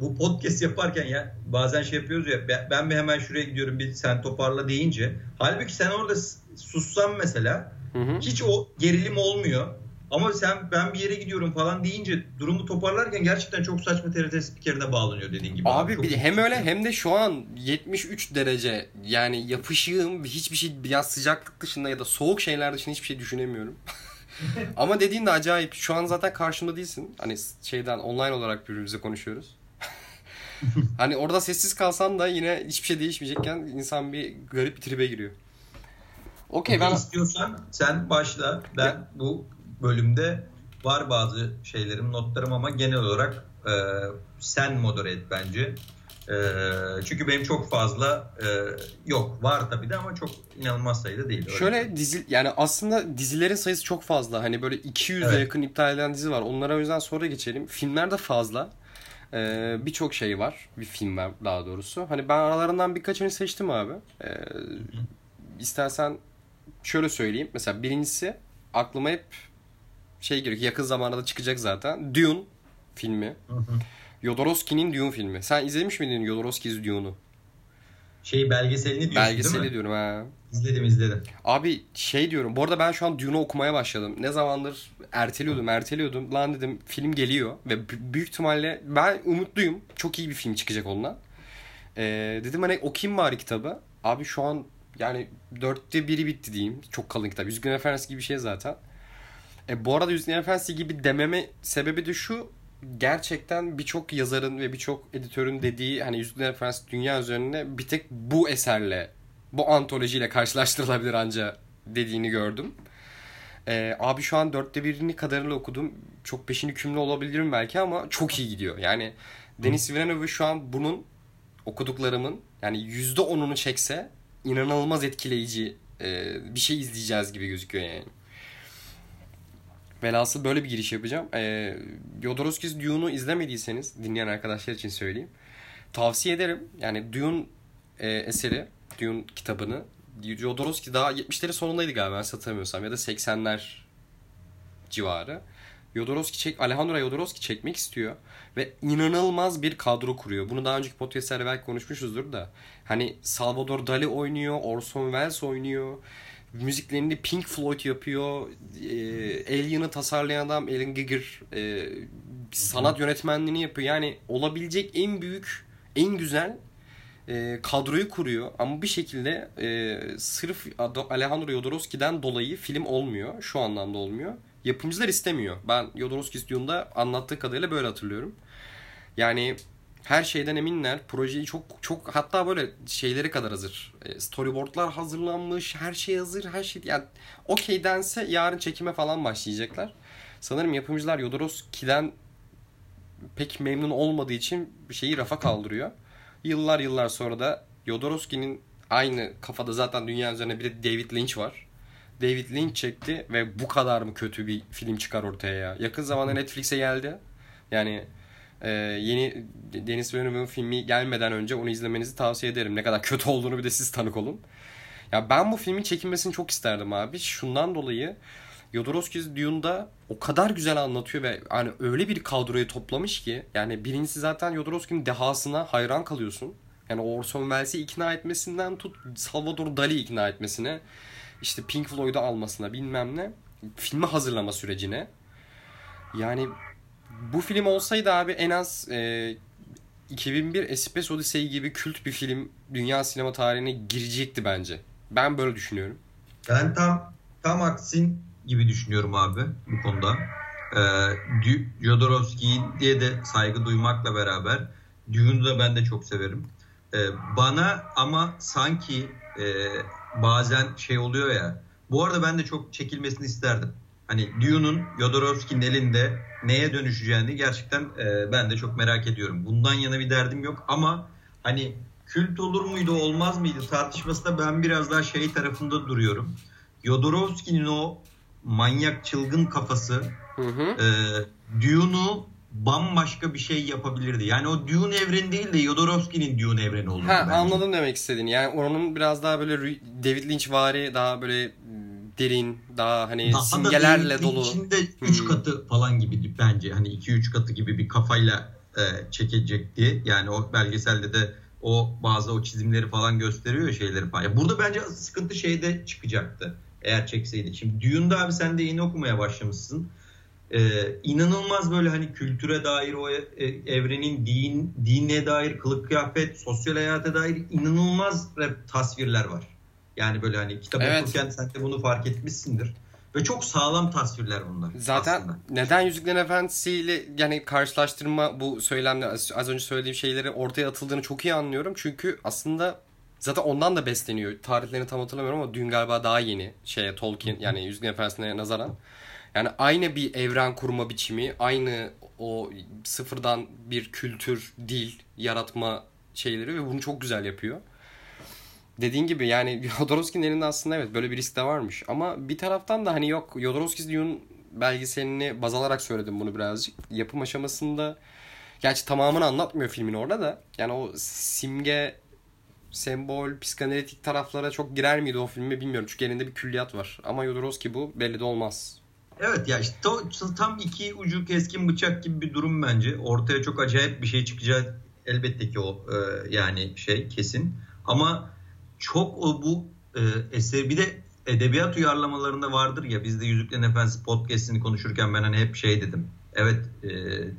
bu podcast yaparken ya bazen şey yapıyoruz ya, ben bir hemen şuraya gidiyorum, bir sen toparla deyince, halbuki sen orada sussan mesela, hı-hı, hiç o gerilim olmuyor ama ben bir yere gidiyorum falan deyince durumu toparlarken gerçekten çok saçma TRT spikerine bağlanıyor dediğin gibi. Abi bir, hem öyle hem de şu an 73 derece yani yapışığım, hiçbir şey, biraz sıcaklık dışında ya da soğuk şeyler dışında hiçbir şey düşünemiyorum. Ama dediğin de acayip. Şu an zaten karşımda değilsin. Hani şeyden online olarak birbirimize konuşuyoruz. Hani orada sessiz kalsan da yine hiçbir şey değişmeyecekken insan bir garip bir tribe giriyor. Okey, ben istiyorsan sen başla. Ben bu bölümde var bazı şeylerim, notlarım ama genel olarak sen modere et bence. Çünkü benim çok fazla yok, var tabii de ama çok inanılmaz sayıda değil. Şöyle dizi, yani aslında dizilerin sayısı çok fazla. Hani böyle 200'e yakın iptal edilen dizi var. Onlara o yüzden sonra geçelim. Filmler de fazla. Birçok şey var. Bir film var daha doğrusu. Hani ben aralarından birkaçını seçtim abi. İstersen şöyle söyleyeyim. Mesela birincisi aklıma hep şey geliyor ki yakın zamanda da çıkacak zaten. Dune filmi. Hı. Jodorowsky'nin Dune filmi. Sen izlemiş miydin Jodorowsky's Dune'u? Belgeselini diyorsun değil mi? Belgeseli diyorum ha. İzledim. Abi şey diyorum. Bu arada ben şu an Dune'u okumaya başladım. Ne zamandır erteliyordum. Lan dedim, film geliyor ve büyük ihtimalle ben umutluyum. Çok iyi bir film çıkacak ondan. Dedim hani okuyayım bari kitabı. Abi şu an yani 1/4 bitti diyeyim. Çok kalın kitap. Yüzüklerin Efendisi gibi bir şey zaten. Bu arada Yüzüklerin Efendisi gibi dememe sebebi de şu. Gerçekten birçok yazarın ve birçok editörün dediği, hani Yüzüklerin Efendisi dünya üzerine bir tek bu eserle, bu antolojiyle karşılaştırılabilir anca dediğini gördüm. Abi şu an 1/4 kadarıyla okudum. Çok 5. kümle olabilirim belki ama çok iyi gidiyor. Yani Denis Villeneuve şu an bunun, okuduklarımın yani %10'unu çekse inanılmaz etkileyici bir şey izleyeceğiz gibi gözüküyor yani. Velhasıl böyle bir giriş yapacağım. Jodorowsky's Dune'u izlemediyseniz, dinleyen arkadaşlar için söyleyeyim, tavsiye ederim. Yani Dune eseri, Dune kitabını Jodorowsky daha 70'lerin sonundaydı galiba, ben satamıyorsam, ya da 80'ler civarı. Alejandro Jodorowsky çekmek istiyor ve inanılmaz bir kadro kuruyor. Bunu daha önceki podcastlerde belki konuşmuşuzdur da. Hani Salvador Dali oynuyor, Orson Welles oynuyor. Müziklerini Pink Floyd yapıyor. Alien'ı tasarlayan adam Alan Giger. Sanat yönetmenliğini yapıyor. Yani olabilecek en büyük, en güzel kadroyu kuruyor. Ama bir şekilde sırf Alejandro Jodorowsky'den dolayı film olmuyor. Şu anlamda olmuyor. Yapımcılar istemiyor. Ben Jodorowsky Studio'nda anlattığı kadarıyla böyle hatırlıyorum. Yani her şeyden eminler. Projeyi çok hatta böyle şeylere kadar hazır. Storyboardlar hazırlanmış, her şey hazır, her şey. Yani okey dense yarın çekime falan başlayacaklar. Sanırım yapımcılar Jodorowsky'den pek memnun olmadığı için bir şeyi rafa kaldırıyor. Yıllar sonra da Jodorowsky'nin aynı kafada zaten dünya üzerine bir de David Lynch var. David Lynch çekti ve bu kadar mı kötü bir film çıkar ortaya ya? Yakın zamanda Netflix'e geldi. Yani Yeni Denis Villeneuve'ın filmi gelmeden önce onu izlemenizi tavsiye ederim. Ne kadar kötü olduğunu bir de siz tanık olun. Ya ben bu filmin çekilmesini çok isterdim abi. Şundan dolayı Jodorowsky Dune'da o kadar güzel anlatıyor ve hani öyle bir kadroyu toplamış ki, yani birincisi zaten Jodorowsky'nin dehasına hayran kalıyorsun. Yani Orson Welles'i ikna etmesinden tut Salvador Dali ikna etmesine, işte Pink Floyd'u almasına, bilmem ne, filmi hazırlama sürecine. Yani bu film olsaydı abi en az 2001 Space Odyssey gibi kült bir film dünya sinema tarihine girecekti bence. Ben böyle düşünüyorum. Ben tam aksin gibi düşünüyorum abi bu konuda. Jodorowsky diye de saygı duymakla beraber Dune'u da ben de çok severim. Bana ama sanki bazen şey oluyor ya. Bu arada ben de çok çekilmesini isterdim. Hani Dune'un Jodorowsky'nin elinde neye dönüşeceğini gerçekten ben de çok merak ediyorum. Bundan yana bir derdim yok ama hani kült olur muydu olmaz mıydı tartışmasında ben biraz daha şey tarafında duruyorum. Jodorowsky'nin o manyak çılgın kafası Dune'u bambaşka bir şey yapabilirdi. Yani o Dune evreni değil de Jodorowsky'nin Dune evreni olurdu. Anladım demek istediğini. Yani onun biraz daha böyle David Lynch vari, daha böyle derin, daha hani daha simgelerle dolu. İçinde 3 katı falan gibi bence. Hani 2-3 katı gibi bir kafayla çekecekti. Yani o belgeselde de o bazı o çizimleri falan gösteriyor, şeyleri falan. Burada bence sıkıntı şeyde çıkacaktı eğer çekseydi. Şimdi Dune'da abi sen de yeni okumaya başlamışsın. İnanılmaz böyle hani kültüre dair, o evrenin dine dair, kılık kıyafet, sosyal hayata dair inanılmaz tasvirler var. Yani böyle hani kitap okurken sen de bunu fark etmişsindir. Ve çok sağlam tasvirler bunlar. Zaten aslında. Neden Yüzüklerin Efendisi ile yani karşılaştırma bu söylemle az önce söylediğim şeyleri ortaya atıldığını çok iyi anlıyorum. Çünkü aslında zaten ondan da besleniyor. Tarihlerini tam hatırlamıyorum ama Dune galiba daha yeni şeye Tolkien yani Yüzüklerin Efendisi'ne nazaran. Yani aynı bir evren kurma biçimi, aynı o sıfırdan bir kültür, dil yaratma şeyleri ve bunu çok güzel yapıyor. Dediğin gibi yani Jodorowsky'nin elinde aslında evet böyle bir risk de varmış. Ama bir taraftan da hani yok Jodorowsky'nin belgeselini baz alarak söyledim bunu birazcık. Yapım aşamasında gerçi tamamını anlatmıyor filmin orada da. Yani o simge, sembol, psikanalitik taraflara çok girer miydi o filme bilmiyorum. Çünkü elinde bir külliyat var. Ama Jodorowsky bu belli de olmaz. Evet ya işte tam iki ucu keskin bıçak gibi bir durum bence. Ortaya çok acayip bir şey çıkacak elbette ki o yani şey kesin. Ama çok o bu eser bir de edebiyat uyarlamalarında vardır ya, biz de Yüzüklerin Efendisi podcast'ini konuşurken ben hani hep şey dedim. Evet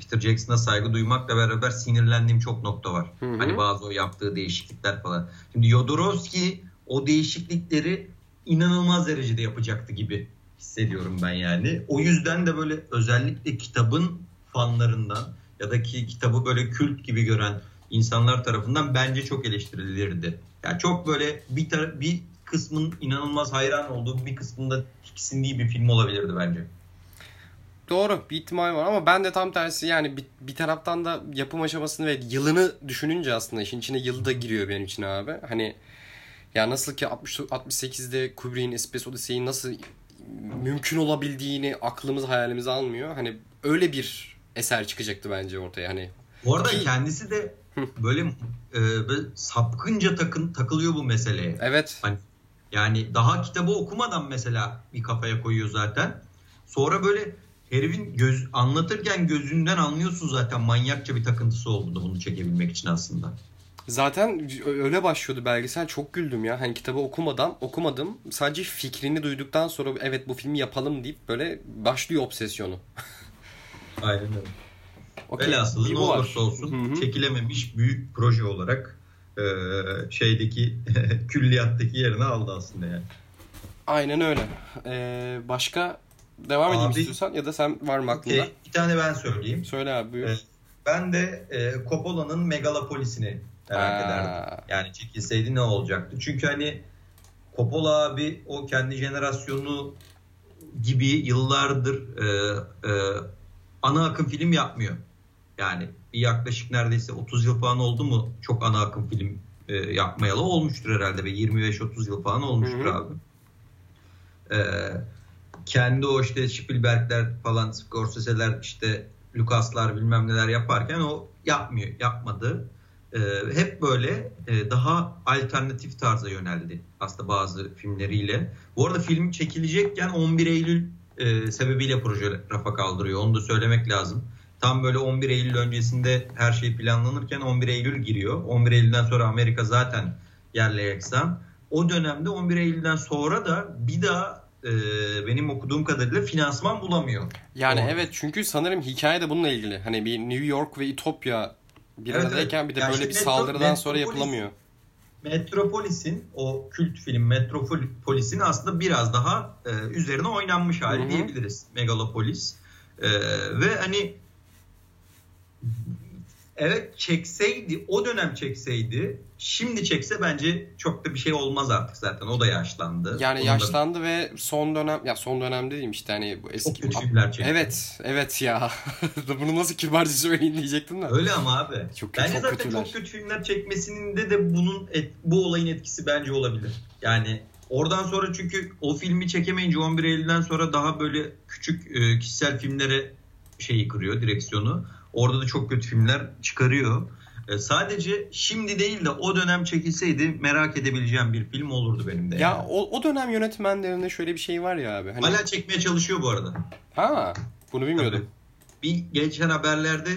Peter Jackson'a saygı duymakla beraber sinirlendiğim çok nokta var. Hı-hı. Hani bazı o yaptığı değişiklikler falan. Şimdi Jodorowsky o değişiklikleri inanılmaz derecede yapacaktı gibi hissediyorum ben yani. O yüzden de böyle özellikle kitabın fanlarından ya da ki kitabı böyle kült gibi gören insanlar tarafından bence çok eleştirilirdi. Yani çok böyle bir kısmın inanılmaz hayran olduğu, bir kısmında tiksindiği bir film olabilirdi bence. Doğru, bir ihtimal var ama ben de tam tersi yani bir taraftan da yapım aşamasını ve yılını düşününce aslında işin içine yılı da giriyor benim için abi. Hani ya nasıl ki 68'de Kubrick'in Space Odyssey'yi nasıl mümkün olabildiğini aklımız hayalimiz almıyor. Hani öyle bir eser çıkacaktı bence ortaya hani. Bu arada kendisi de böyle sapkınca takılıyor bu meseleye. Evet. Hani, yani daha kitabı okumadan mesela bir kafaya koyuyor zaten. Sonra böyle herifin anlatırken gözünden anlıyorsun zaten manyakça bir takıntısı olduğunu bunu çekebilmek için aslında. Zaten öyle başlıyordu belgesel. Çok güldüm ya. Hani kitabı okumadım. Sadece fikrini duyduktan sonra evet bu filmi yapalım deyip böyle başlıyor obsesyonu. Aynen öyle. Okay. Velhasılı ne olursa olsun çekilememiş büyük proje olarak şeydeki külliyattaki yerini aldı aslında yani. Aynen öyle. Başka devam edeyim istiyorsan ya da sen var mı aklında? Bir tane ben söyleyeyim. Söyle abi buyur. Ben de Coppola'nın Megalopolis'ini merak ederdim. Yani çekilseydi ne olacaktı? Çünkü hani Coppola abi o kendi jenerasyonu gibi yıllardır ana akım film yapmıyor. Yani bir yaklaşık neredeyse 30 yıl falan oldu mu çok ana akım film yapmayalı olmuştur herhalde. Be 25-30 yıl falan olmuştur abi. Kendi o işte Spielberg'ler falan, Scorsese'ler işte Lucas'lar bilmem neler yaparken o yapmıyor, yapmadı. Hep böyle daha alternatif tarza yöneldi aslında bazı filmleriyle. Bu arada film çekilecekken 11 Eylül sebebiyle proje rafa kaldırıyor. Onu da söylemek lazım. Tam böyle 11 Eylül öncesinde her şey planlanırken 11 Eylül giriyor. 11 Eylül'den sonra Amerika zaten yerle yeksan. O dönemde 11 Eylül'den sonra da bir daha benim okuduğum kadarıyla finansman bulamıyor. Yani o. Evet, çünkü sanırım hikaye de bununla ilgili. Hani bir New York ve Ütopya bir aradayken evet. Bir de yani böyle bir saldırıdan sonra yapılamıyor. Metropolis'in o kült film Metropolis'in aslında biraz daha üzerine oynanmış hali Hı-hı. diyebiliriz. Megalopolis. Ve hani evet, çekseydi, o dönem çekseydi, şimdi çekse bence çok da bir şey olmaz artık zaten. O da yaşlandı. Yani onun yaşlandı da... ve son dönem, ya son dönem dediğim işte hani bu eski... Çok kötü filmler çekti. Evet, evet ya. Bunu nasıl kibarca söyleyin diyecektim de. Öyle ama abi. Bence zaten kötüler. Çok kötü filmler çekmesinin de bunun bu olayın etkisi bence olabilir. Yani oradan sonra çünkü o filmi çekemeyince 11 Eylül'den sonra daha böyle küçük kişisel filmlere şeyi kırıyor, direksiyonu. Orada da çok kötü filmler çıkarıyor. Sadece şimdi değil de o dönem çekilseydi merak edebileceğim bir film olurdu benim de. Ya yani. O dönem yönetmenlerinde şöyle bir şey var ya abi. Hani... Hala çekmeye çalışıyor bu arada. Ha, bunu bilmiyordum. Tabii. Bir geçen haberlerde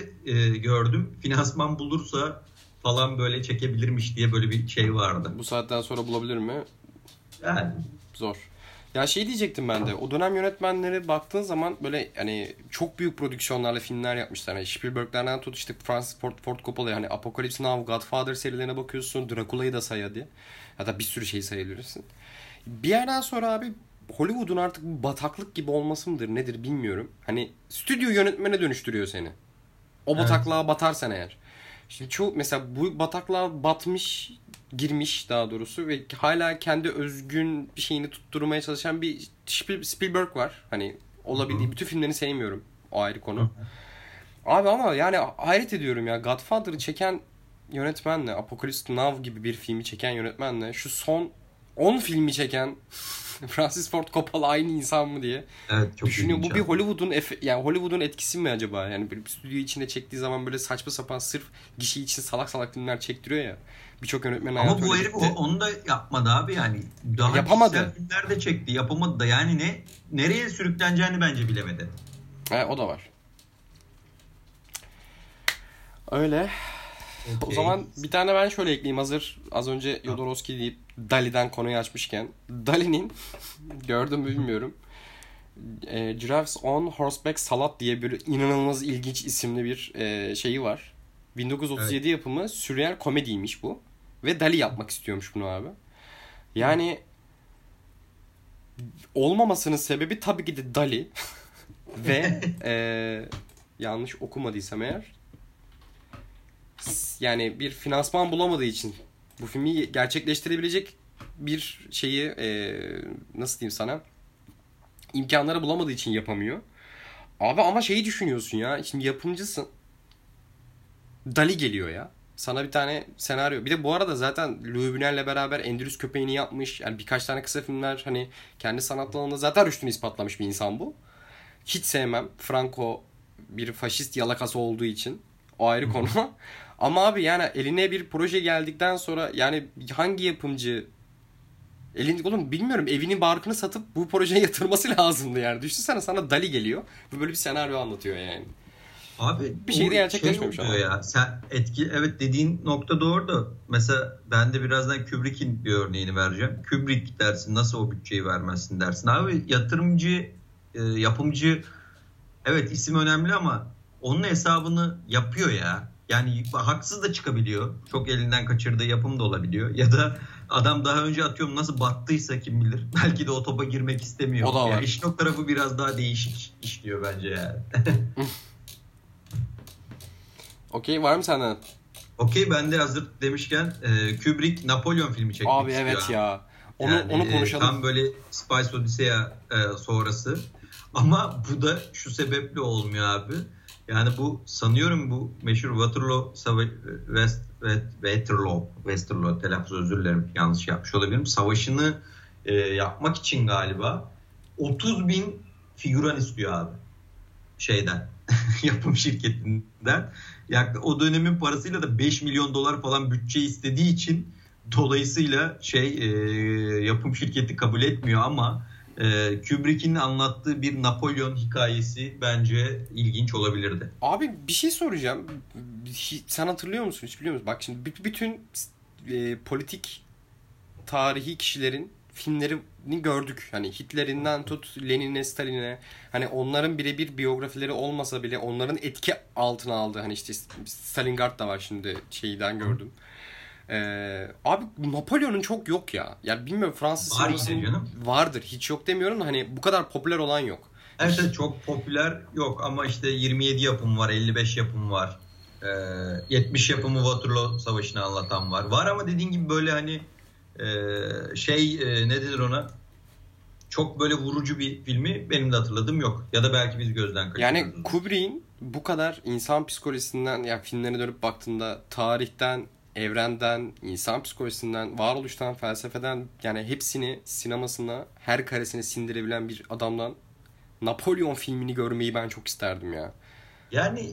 gördüm. Finansman bulursa falan böyle çekebilirmiş diye böyle bir şey vardı. Bu saatten sonra bulabilir mi? Yani. Zor. Ya şey diyecektim ben de. O dönem yönetmenleri baktığın zaman böyle hani çok büyük prodüksiyonlarla filmler yapmışlar. Hani Spielberg'lerden tut işte Francis Ford Coppola, hani Apocalypse Now, Godfather serilerine bakıyorsun. Dracula'yı da say hadi. Hatta bir sürü şey sayabilirsin. Bir yerden sonra abi Hollywood'un artık bu bataklık gibi olması mıdır nedir bilmiyorum. Hani stüdyo yönetmene dönüştürüyor seni. O bataklığa evet. Batarsan eğer. Şimdi çoğu mesela bu bataklığa batmış, girmiş daha doğrusu ve hala kendi özgün bir şeyini tutturmaya çalışan bir Spielberg var. Hani olabildiği bütün filmlerini sevmiyorum. O ayrı konu. Abi ama yani hayret ediyorum ya. Godfather'ı çeken yönetmenle, Apocalypse Now gibi bir filmi çeken yönetmenle şu son 10 filmi çeken Francis Ford Coppola aynı insan mı diye evet, düşünüyorum. Bu bir Hollywood'un yani Hollywood'un etkisi mi acaba? Yani bir stüdyo içinde çektiği zaman böyle saçma sapan sırf gişi için salak salak filmler çektiriyor ya. Birçok yönetmen hayatı. Ama bu herif onu da yapmadı abi yani. Daha yapamadı. Filmler de çekti, yapamadı da yani nereye sürükleneceğini bence bilemedi. He, o da var. Öyle. Okay. O zaman bir tane ben şöyle ekleyeyim hazır. Az önce Jodorowsky deyip Dali'den konuyu açmışken. Dali'nin gördüm bilmiyorum. Giraffes on Horseback Salat diye bir inanılmaz ilginç isimli bir şeyi var. 1937 evet. Yapımı sürreal komediymiş bu. Ve Dali yapmak istiyormuş bunu abi. Yani olmamasının sebebi tabii ki de Dali. Ve yanlış okumadıysam eğer yani bir finansman bulamadığı için bu filmi gerçekleştirebilecek bir şeyi nasıl diyeyim sana, imkanları bulamadığı için yapamıyor. Abi ama şeyi düşünüyorsun ya, şimdi yapımcısın. Dali geliyor ya. Sana bir tane senaryo. Bir de bu arada zaten Louis Buñuel'le beraber Endülüs Köpeği'ni yapmış. Yani birkaç tane kısa filmler, hani kendi sanat alanında zaten rüştünü ispatlamış bir insan bu. Hiç sevmem. Franco bir faşist yalakası olduğu için. O ayrı konu. Ama abi yani eline bir proje geldikten sonra yani hangi yapımcı oğlum bilmiyorum, evini barkını satıp bu projeye yatırması lazımdı yani. Düşünsene, sana Dali geliyor ve böyle bir senaryo anlatıyor yani. Abi bir şey de gerçekleşmiyor şu an. Ya. Sen evet dediğin nokta doğru da mesela ben de birazdan Kubrick'in bir örneğini vereceğim. Kubrick dersin, nasıl o bütçeyi vermezsin dersin. Abi yatırımcı, yapımcı, evet isim önemli ama onun hesabını yapıyor ya. Yani haksız da çıkabiliyor. Çok elinden kaçırdığı yapım da olabiliyor. Ya da adam daha önce atıyorum nasıl battıysa kim bilir. Belki de o topa girmek istemiyor. O da var. Yani işin o tarafı biraz daha değişik işliyor bence yani. Okey, var mı senden? Okey, ben de hazır demişken Kubrick Napolyon filmi çekmek abi istiyor. Abi evet ya. Onu konuşalım. Tam böyle Space Odyssey sonrası. Ama bu da şu sebeple olmuyor abi. Yani bu sanıyorum bu meşhur Waterloo telaffuz, özür dilerim yanlış yapmış olabilirim. Savaşını yapmak için galiba 30 bin figüran istiyor abi şeyden. yapım şirketinden. Yani o dönemin parasıyla da $5 milyon falan bütçe istediği için dolayısıyla yapım şirketi kabul etmiyor ama Kubrick'in anlattığı bir Napolyon hikayesi bence ilginç olabilirdi. Abi bir şey soracağım. Sen hatırlıyor musun? Hiç biliyor musun? Bak şimdi bütün politik tarihi kişilerin filmlerini gördük. Hani Hitler'inden tut Lenin'e, Stalin'e. Hani onların birebir biyografileri olmasa bile onların etki altına aldığı. Hani işte Stalingard da var şimdi şeyden gördüm. Abi Napolyon'un çok yok ya. Yani bilmiyorum Fransız vardır. Hiç yok demiyorum da hani bu kadar popüler olan yok. Evet çok popüler yok ama işte 27 yapım var, 55 yapım var. 70 yapımı Waterloo Savaşı'nı anlatan var. Var ama dediğin gibi böyle hani ne denir ona? Çok böyle vurucu bir filmi benim de hatırladığım yok. Ya da belki biz gözden kaçırdık. Yani Kubrick'in bu kadar insan psikolojisinden ya yani filmlerine dönüp baktığında tarihten, evrenden, insan psikolojisinden, varoluştan, felsefeden yani hepsini sinemasına, her karesine sindirebilen bir adamdan Napolyon filmini görmeyi ben çok isterdim ya. Yani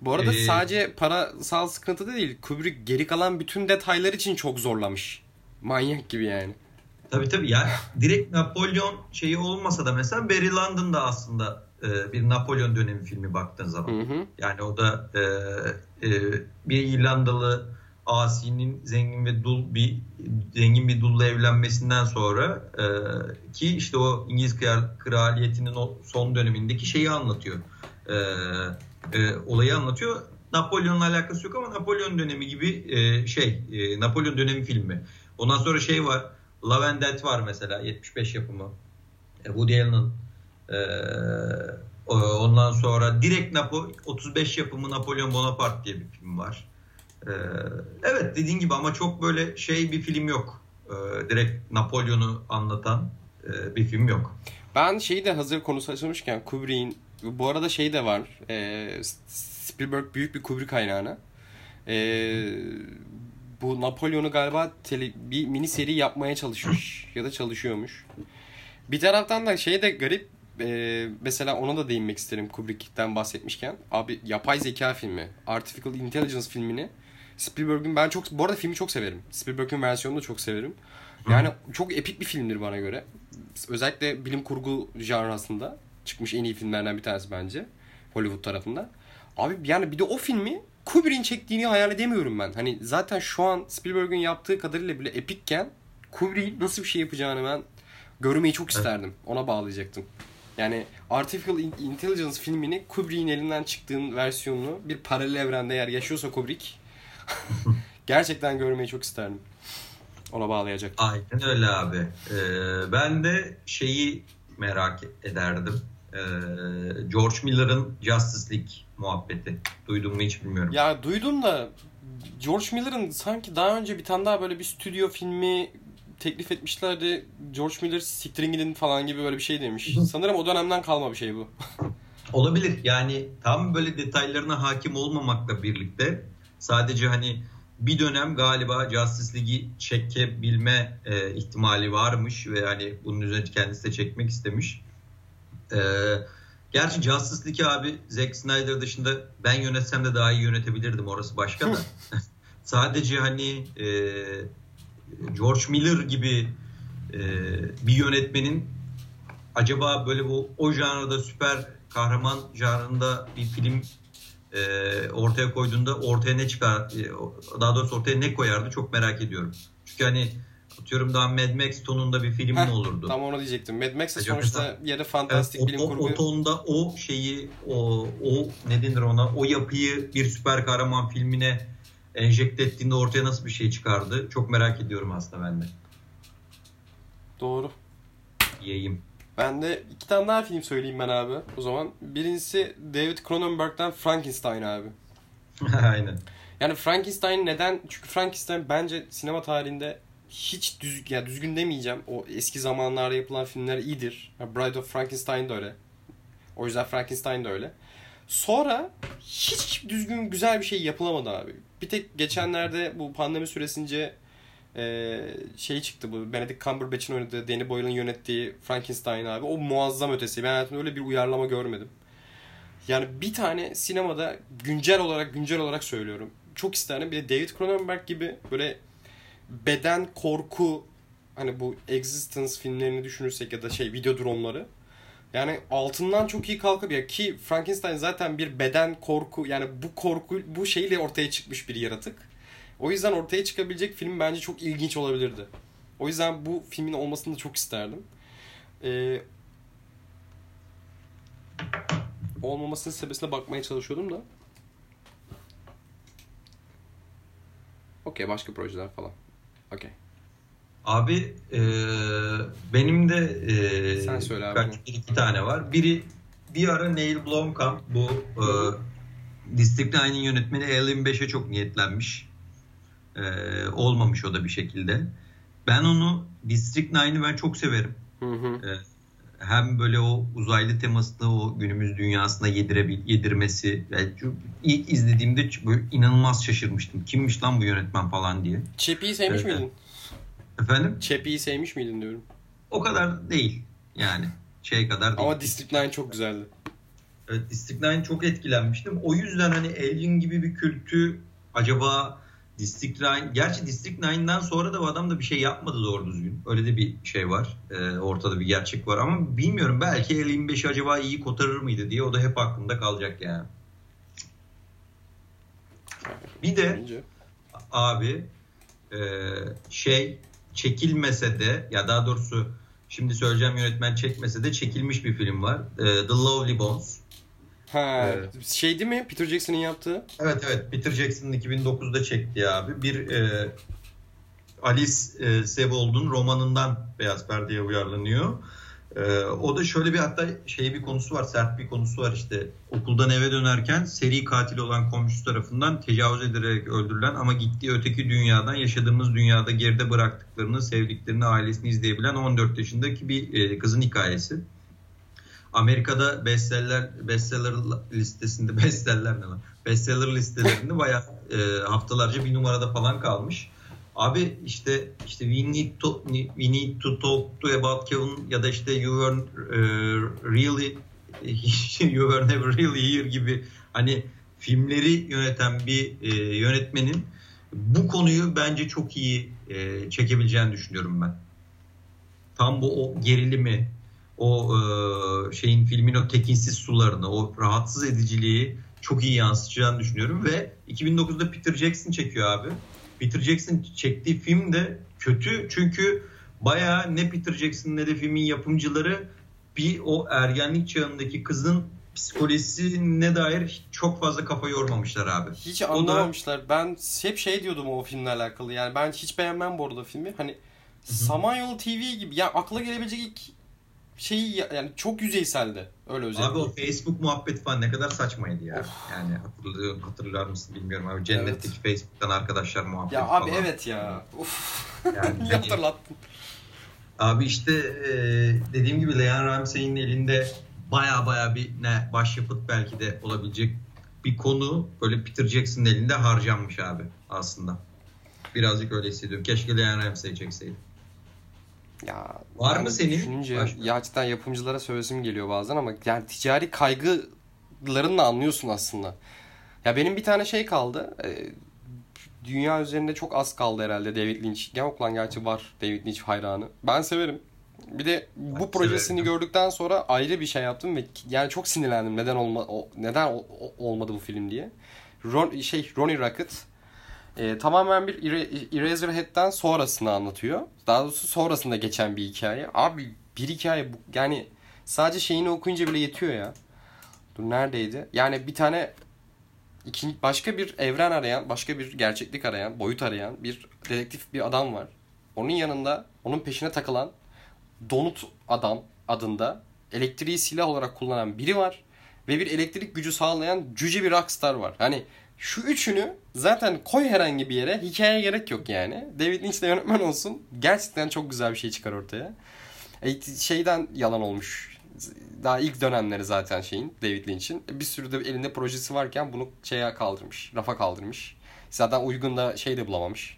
Bu arada sadece parasal sıkıntı da değil. Kubrick geri kalan bütün detaylar için çok zorlamış. Manyak gibi yani. Tabii yani direkt Napolyon olmasa da mesela Barry Lyndon'da aslında bir Napolyon dönemi filmi baktığın zaman. Hı hı. Yani o da bir İrlandalı asinin zengin ve dulla evlenmesinden sonra ki işte o İngiliz kraliyetinin o son dönemindeki şeyi anlatıyor. Olayı anlatıyor. Napolyon'la alakası yok ama Napolyon dönemi gibi Napolyon dönemi filmi. Ondan sonra var. Love and Death var mesela 75 yapımı. Woody Allen'ın ondan sonra direkt 35 yapımı Napolyon Bonaparte diye bir film var. Evet dediğin gibi ama çok böyle bir film yok. Direkt Napolyon'u anlatan bir film yok. Ben de hazır konusu açılmışken Kubrick'in bu arada de var. Spielberg büyük bir Kubrick hayranı. Bu Napolyon'u galiba bir mini seri yapmaya çalışmış ya da çalışıyormuş. Bir taraftan da de garip. Mesela ona da değinmek isterim Kubrick'ten bahsetmişken. Abi yapay zeka filmi, Artificial Intelligence filmini Spielberg'ün bu arada filmi çok severim. Spielberg'ün versiyonunu da çok severim. Yani çok epik bir filmdir bana göre. Özellikle bilim kurgu janrasında çıkmış en iyi filmlerden bir tanesi bence. Hollywood tarafından. Abi yani bir de o filmi Kubrick'in çektiğini hayal edemiyorum ben. Hani zaten şu an Spielberg'ün yaptığı kadarıyla bile epikken Kubrick'in nasıl bir şey yapacağını ben görmeyi çok isterdim. Ona bağlayacaktım. Yani Artificial Intelligence filmini Kubrick'in elinden çıktığın versiyonunu bir paralel evrende eğer yaşıyorsa Kubrick gerçekten görmeyi çok isterdim. Ona bağlayacak. Aynen öyle abi. Ben de merak ederdim. George Miller'ın Justice League muhabbeti. Duydun mu hiç bilmiyorum. Ya duydum da George Miller'ın sanki daha önce bir tane daha böyle bir stüdyo filmi teklif etmişlerdi. George Miller siktirin gidin falan gibi böyle bir şey demiş. Sanırım o dönemden kalma bir şey bu. Olabilir. Yani tam böyle detaylarına hakim olmamakla birlikte sadece bir dönem galiba Justice League'i çekebilme ihtimali varmış ve bunun üzerine kendisi de çekmek istemiş. Gerçi Justice League'i abi Zack Snyder dışında ben yönetsem de daha iyi yönetebilirdim. Orası başka da. Sadece George Miller gibi bir yönetmenin acaba böyle o janrada süper kahraman janrında bir film ortaya koyduğunda ortaya ne çıkar? Daha doğrusu ortaya ne koyardı çok merak ediyorum. Çünkü atıyorum daha Mad Max tonunda bir film mi olurdu? Tam onu diyecektim. Mad Max'e sonuçta yarı fantastik bilim kurgu. O tonda o yapıyı bir süper kahraman filmine enjekte ettiğinde ortaya nasıl bir şey çıkardı? Çok merak ediyorum aslında ben de. Doğru. Yiyeyim. Ben de 2 tane daha film söyleyeyim ben abi o zaman. Birincisi David Cronenberg'den Frankenstein abi. Aynen. Yani Frankenstein neden? Çünkü Frankenstein bence sinema tarihinde hiç düzgün demeyeceğim. O eski zamanlarda yapılan filmler iyidir. Bride of Frankenstein de öyle. O yüzden Frankenstein de öyle. Sonra hiç düzgün güzel bir şey yapılamadı abi. Bir tek geçenlerde bu pandemi süresince çıktı bu. Benedict Cumberbatch'in oynadığı, Danny Boyle'ın yönettiği Frankenstein abi. O muazzam ötesi. Ben hayatımda öyle bir uyarlama görmedim. Yani bir tane sinemada güncel olarak söylüyorum. Çok isterdim. Bir de David Cronenberg gibi böyle beden korku, hani bu Existence filmlerini düşünürsek ya da videodromları. Yani altından çok iyi kalkabilir ki Frankenstein zaten bir beden korku, yani bu korku bu şeyle ortaya çıkmış bir yaratık. O yüzden ortaya çıkabilecek film bence çok ilginç olabilirdi. O yüzden bu filmin olmasını da çok isterdim. Olmamasının sebebine bakmaya çalışıyordum da. Okey, başka projeler falan. Okey. Abi benim de iki tane var. Biri bir ara Neil Blomkamp, bu District 9'ın yönetmeni, Alien 5'e çok niyetlenmiş. Olmamış o da bir şekilde. Ben onu, District 9'ı ben çok severim. Hem böyle o uzaylı temasını o günümüz dünyasına yedirmesi. Yani ilk izlediğimde böyle inanılmaz şaşırmıştım. Kimmiş lan bu yönetmen falan diye. Çepi'yi sevmiş miydin? Efendim? Çepi'yi sevmiş miydin diyorum. O kadar değil. Yani kadar değil. Ama District 9 çok güzeldi. Evet, District 9 çok etkilenmiştim. O yüzden hani Alien gibi bir kültü acaba District 9... Gerçi District 9'dan sonra da bu adam da bir şey yapmadı doğru düzgün. Öyle de bir şey var. Ortada bir gerçek var ama bilmiyorum. Belki Alien 5'i acaba iyi kotarır mıydı diye o da hep aklımda kalacak yani. Bir de abi çekilmese de, ya daha doğrusu şimdi söyleyeceğim yönetmen çekmese de çekilmiş bir film var. The Lovely Bones. Değil mi? Peter Jackson'ın yaptığı. Evet. Peter Jackson'ın 2009'da çektiği abi. Bir Alice Sebold'un romanından beyaz perdeye uyarlanıyor. O da şöyle bir hatta bir konusu var. Sert bir konusu var işte. Okuldan eve dönerken seri katil olan komşusu tarafından tecavüz edilerek öldürülen ama gittiği öteki dünyadan, yaşadığımız dünyada geride bıraktıklarını, sevdiklerini, ailesini izleyebilen 14 yaşındaki bir kızın hikayesi. Amerika'da bestseller listelerinde bayağı haftalarca bir numarada falan kalmış. Abi işte we need to talk to about Kevin ya da you were never really here gibi hani filmleri yöneten bir yönetmenin bu konuyu bence çok iyi çekebileceğini düşünüyorum ben. Tam bu o gerilimi, o filmin o tekinsiz sularını, o rahatsız ediciliği çok iyi yansıtacağını düşünüyorum ve 2009'da Peter Jackson çekiyor abi. Peter Jackson çektiği film de kötü çünkü bayağı ne Peter Jackson ne de filmin yapımcıları bir o ergenlik çağındaki kızın psikolojisine dair çok fazla kafa yormamışlar abi. Hiç anlamamışlar. Ben hep diyordum o filmle alakalı. Yani ben hiç beğenmem bu arada filmi. Hani Samanyolu TV gibi ya, akla gelebilecek ilk yani çok yüzeyseldi. Öyle özellikle. Abi o Facebook muhabbeti falan ne kadar saçmaydı ya. Yani hatırlar mısın bilmiyorum abi. Cennetteki Facebook'tan arkadaşlar muhabbeti ya abi falan. Evet ya. Yani hatırlattın. Abi dediğim gibi Leon Ramsey'in elinde baya bir başyapıt belki de olabilecek bir konu böyle Peter Jackson'ın elinde harcanmış abi aslında. Birazcık öyle hissediyorum. Keşke Leon Ramsey çekseydi. Ya, var mı senin? Gerçekten yapımcılara söylesim geliyor bazen ama yani ticari kaygılarını da anlıyorsun aslında. Ya benim bir tane kaldı. Dünya üzerinde çok az kaldı herhalde David Lynch. Genoklan gerçi var David Lynch hayranı. Ben severim. Bir de bu projesini gördükten sonra ayrı bir yaptım ve yani çok sinirlendim. Neden olmadı bu film diye. Ronnie Rackett tamamen bir Eraserhead'den sonrasını anlatıyor. Daha doğrusu sonrasında geçen bir hikaye. Abi bir hikaye bu. Yani sadece okuyunca bile yetiyor ya. Dur neredeydi? Yani bir tane başka bir evren arayan, başka bir gerçeklik arayan, boyut arayan bir dedektif bir adam var. Onun yanında, onun peşine takılan Donut Adam adında elektriği silah olarak kullanan biri var. Ve bir elektrik gücü sağlayan cüce bir rockstar var. Hani şu üçünü zaten koy herhangi bir yere. Hikayeye gerek yok yani. David Lynch de yönetmen olsun. Gerçekten çok güzel bir şey çıkar ortaya. Yalan olmuş. Daha ilk dönemleri zaten David Lynch'in. Bir sürü de elinde projesi varken bunu rafa kaldırmış. Zaten uygun da de bulamamış.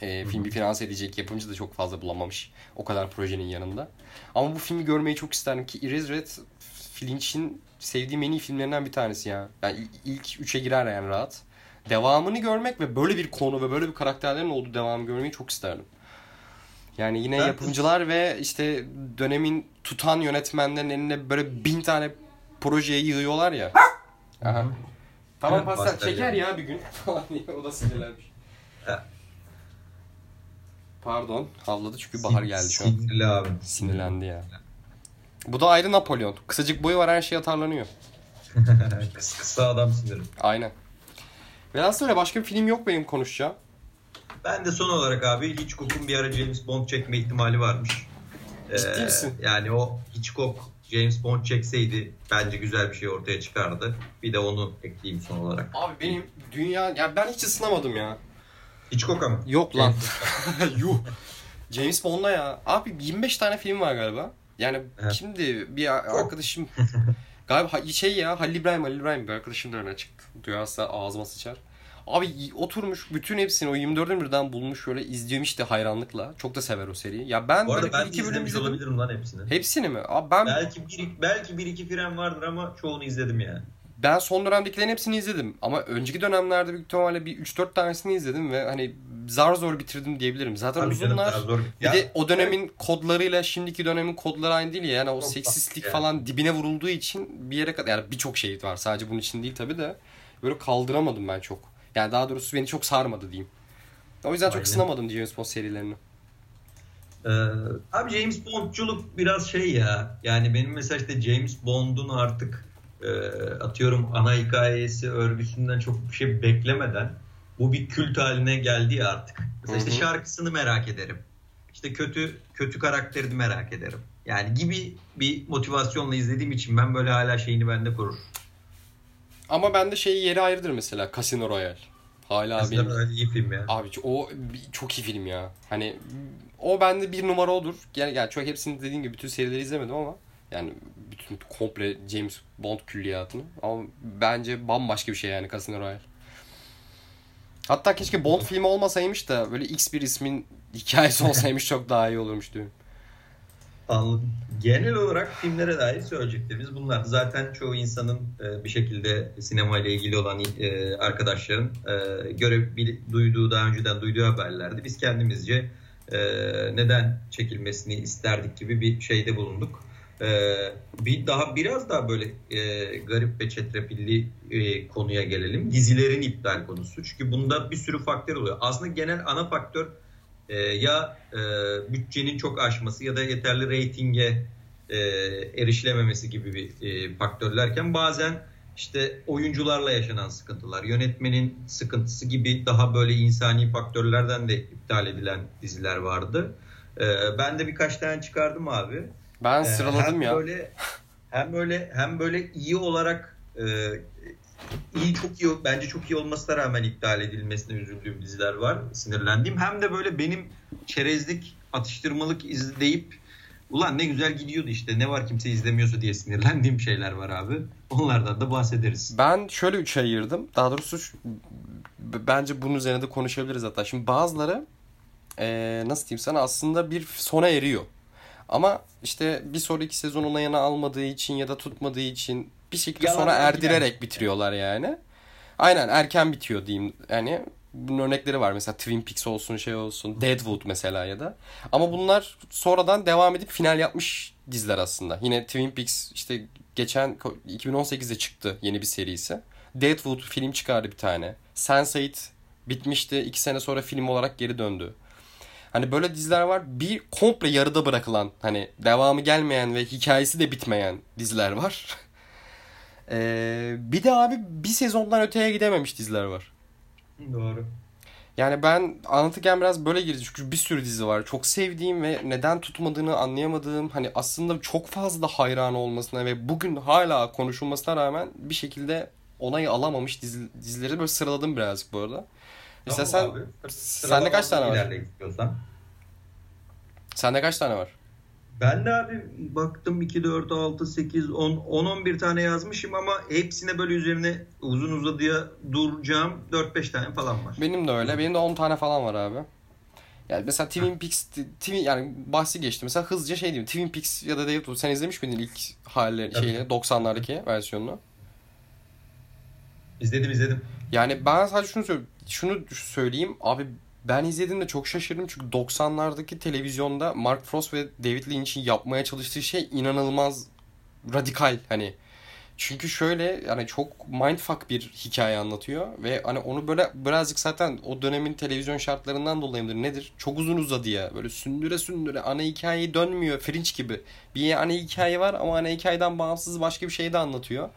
Filmi finanse edecek yapımcı da çok fazla bulamamış. O kadar projenin yanında. Ama bu filmi görmeyi çok isterim ki Eraserhead Lynch'in sevdiğim en iyi filmlerinden bir tanesi ya. Yani ilk üçe girer yani rahat. Devamını görmek ve böyle bir konu ve böyle bir karakterlerin olduğu devamı görmeyi çok isterdim. Yani yine yapımcılar ve işte dönemin tutan yönetmenlerin eline böyle 1000 tane projeye yığıyorlar ya. Aha. Tamam pasta çeker ya bir gün. O da sinirlenmiş. Pardon, havladı çünkü bahar geldi şu an. Sinirli abi. Sinirlendi ya. Bu da ayrı Napolyon. Kısacık boyu var, her şey atarlanıyor. Kısa adam sinirim. Aynen. Velhasıl başka bir film yok benim konuşacağım. Ben de son olarak abi Hitchcock'un bir ara James Bond çekme ihtimali varmış. Ciddi misin? Yani o Hitchcock James Bond çekseydi bence güzel bir şey ortaya çıkardı. Bir de onu ekleyeyim son olarak. Abi benim dünya... Ya ben hiç ısınamadım ya. Hitchcock'a mı? Yok lan. Yuh. James Bond'a ya. Abi 25 tane film var galiba. Yani evet. Şimdi bir arkadaşım... Galiba şey ya Halil İbrahim bir arkadaşım da öyle açık. Duyarsa ağzıma sıçar. Abi oturmuş bütün hepsini o 24'ün birden bulmuş böyle izlemişti hayranlıkla. Çok da sever o seriyi. Ya ben böyle ben 2 bölüm izledim lan hepsini. Hepsini mi? Abi ben belki bir iki fren vardır ama çoğunu izledim yani. Ben son dönemdekilerin hepsini izledim ama önceki dönemlerde büyük ihtimalle bir 3-4 tanesini izledim ve hani zar zor bitirdim diyebilirim. Zaten tabii uzunlar. Canım, bir de o dönemin kodlarıyla şimdiki dönemin kodları aynı değil ya. Yani o seksistlik yani falan dibine vurulduğu için bir yere kadar yani birçok şey var. Sadece bunun için değil tabii de böyle kaldıramadım ben çok. Yani daha doğrusu beni çok sarmadı diyeyim. O yüzden çok ısınamadım James Bond serilerini. Abi James Bond'culuk biraz şey ya. Yani benim mesela işte James Bond'un artık atıyorum ana hikayesi örgüsünden çok bir şey beklemeden bu bir kült haline geldi ya artık. Mesela işte şarkısını merak ederim. İşte kötü karakterini merak ederim. Yani gibi bir motivasyonla izlediğim için ben böyle hala şeyini bende korur. Ama ben de şeyi yeri ayrıdır mesela Casino Royale. Hala Casino Royale iyi film ya. Abi o çok iyi film ya. Hani o bende bir numara odur. Yani çok hepsini dediğim gibi bütün serileri izlemedim ama yani bütün komple James Bond külliyatını. Ama bence bambaşka bir şey yani Casino Royale. Hatta keşke Bond filmi olmasaymış da böyle X bir ismin hikayesi olsaymış çok daha iyi olurmuş diyorum. Anladım. Genel olarak filmlere dair söyleyeceklerimiz bunlar. Zaten çoğu insanın bir şekilde sinemayla ilgili olan arkadaşların daha önceden duyduğu haberlerdi. Biz kendimizce neden çekilmesini isterdik gibi bir şeyde bulunduk. Biraz daha böyle garip ve çetrefilli konuya gelelim. Dizilerin iptal konusu. Çünkü bunda bir sürü faktör oluyor. Aslında genel ana faktör bütçenin çok aşması ya da yeterli reytinge erişilememesi gibi bir faktörlerken bazen işte oyuncularla yaşanan sıkıntılar, yönetmenin sıkıntısı gibi daha böyle insani faktörlerden de iptal edilen diziler vardı. Ben de birkaç tane çıkardım abi. Ben sıraladım ya. Hem böyle iyi olarak çok iyi bence çok iyi olmasına rağmen iptal edilmesine üzüldüğüm diziler var. Sinirlendiğim. Hem de böyle benim çerezlik, atıştırmalık izleyip ulan ne güzel gidiyordu işte ne var kimse izlemiyorsa diye sinirlendiğim şeyler var abi. Onlardan da bahsederiz. Ben şöyle 3'e ayırdım. Daha doğrusu bence bunun üzerine de konuşabiliriz hatta. Şimdi bazıları nasıl diyeyim sana aslında bir sona eriyor. Ama işte bir sonraki sezon ona yana almadığı için ya da tutmadığı için bir şekilde yalan sona erdirerek yani bitiriyorlar yani. Aynen erken bitiyor diyeyim. Yani bunun örnekleri var. Mesela Twin Peaks olsun şey olsun. Deadwood mesela ya da. Ama bunlar sonradan devam edip final yapmış diziler aslında. Yine Twin Peaks işte geçen 2018'de çıktı yeni bir serisi. Deadwood film çıkardı bir tane. Sense8 bitmişti. 2 sene sonra film olarak geri döndü. Hani böyle diziler var. Bir komple yarıda bırakılan hani devamı gelmeyen ve hikayesi de bitmeyen diziler var. Bir de abi bir sezondan öteye gidememiş diziler var. Doğru. Yani ben anlatırken biraz böyle girdim. Çünkü bir sürü dizi var. Çok sevdiğim ve neden tutmadığını anlayamadığım hani aslında çok fazla hayran olmasına ve bugün hala konuşulmasına rağmen bir şekilde onayı alamamış dizileri böyle sıraladım birazcık bu arada. Mesela sende kaç tane var? Sende kaç tane var? Ben de abi baktım 2, 4, 6, 8, 10, 10-11 tane yazmışım ama hepsine böyle üzerine uzun uzadıya duracağım 4-5 tane falan var. Benim de öyle. Benim de 10 tane falan var abi. Yani mesela Twin Peaks, yani bahsi geçti. Mesela hızlıca şey diyeyim. Twin Peaks ya da Deadwood. Sen izlemiş miydin ilk halleri, şeyini, 90'lardaki versiyonunu? İzledim. Yani ben sadece şunu söyleyeyim. Abi ben izlediğimde çok şaşırdım. Çünkü 90'lardaki televizyonda Mark Frost ve David Lynch'in yapmaya çalıştığı şey inanılmaz radikal hani. Çünkü şöyle yani çok mindfuck bir hikaye anlatıyor ve hani onu böyle birazcık zaten o dönemin televizyon şartlarından dolayı mıdır nedir? Çok uzun uzadıya böyle sündüre ana hikayeyi dönmüyor. Fringe gibi bir ana hikaye var ama ana hikayeden bağımsız başka bir şey de anlatıyor.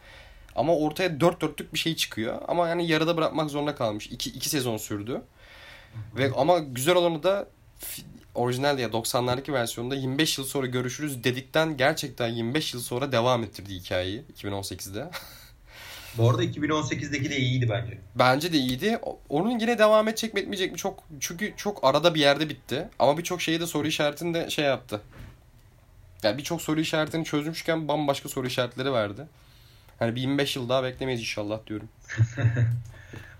Ama ortaya dört dörtlük bir şey çıkıyor. Ama yani yarıda bırakmak zorunda kalmış. İki sezon sürdü. Ve ama güzel olanı da orijinal ya 90'lardaki versiyonunda 25 yıl sonra görüşürüz dedikten gerçekten 25 yıl sonra devam ettirdi hikayeyi 2018'de. Bu arada 2018'deki de iyiydi bence. Bence de iyiydi. Onun yine devam edecek mi etmeyecek mi çok, çünkü çok arada bir yerde bitti. Ama birçok şeyi de soru işaretini de şey yaptı. Yani birçok soru işaretini çözmüşken bambaşka soru işaretleri verdi. Yani bir 25 yıl daha beklemeyiz inşallah diyorum.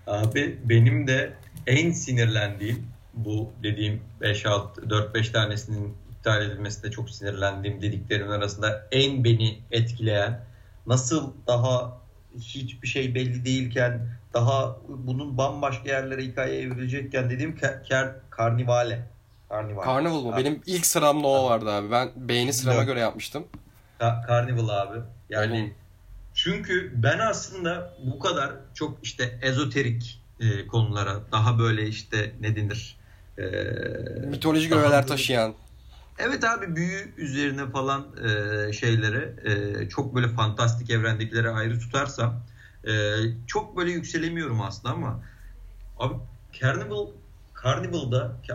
Abi benim de en sinirlendiğim bu dediğim 4-5 tanesinin iptal edilmesine çok sinirlendiğim dediklerimin arasında en beni etkileyen, nasıl daha hiçbir şey belli değilken, daha bunun bambaşka yerlere hikaye evrilecekken dediğim Carnivàle. Carnival bu. Benim ilk sıramda o vardı abi. Ben beğeni sırama göre yapmıştım. Carnival abi. Yani çünkü ben aslında bu kadar çok işte ezoterik konulara daha böyle işte ne denir? Mitolojik öğeler taşıyan. Evet abi büyü üzerine falan şeylere çok böyle fantastik evrendekilere ayrı tutarsam çok böyle yükselemiyorum aslında ama abi Carnival'da ki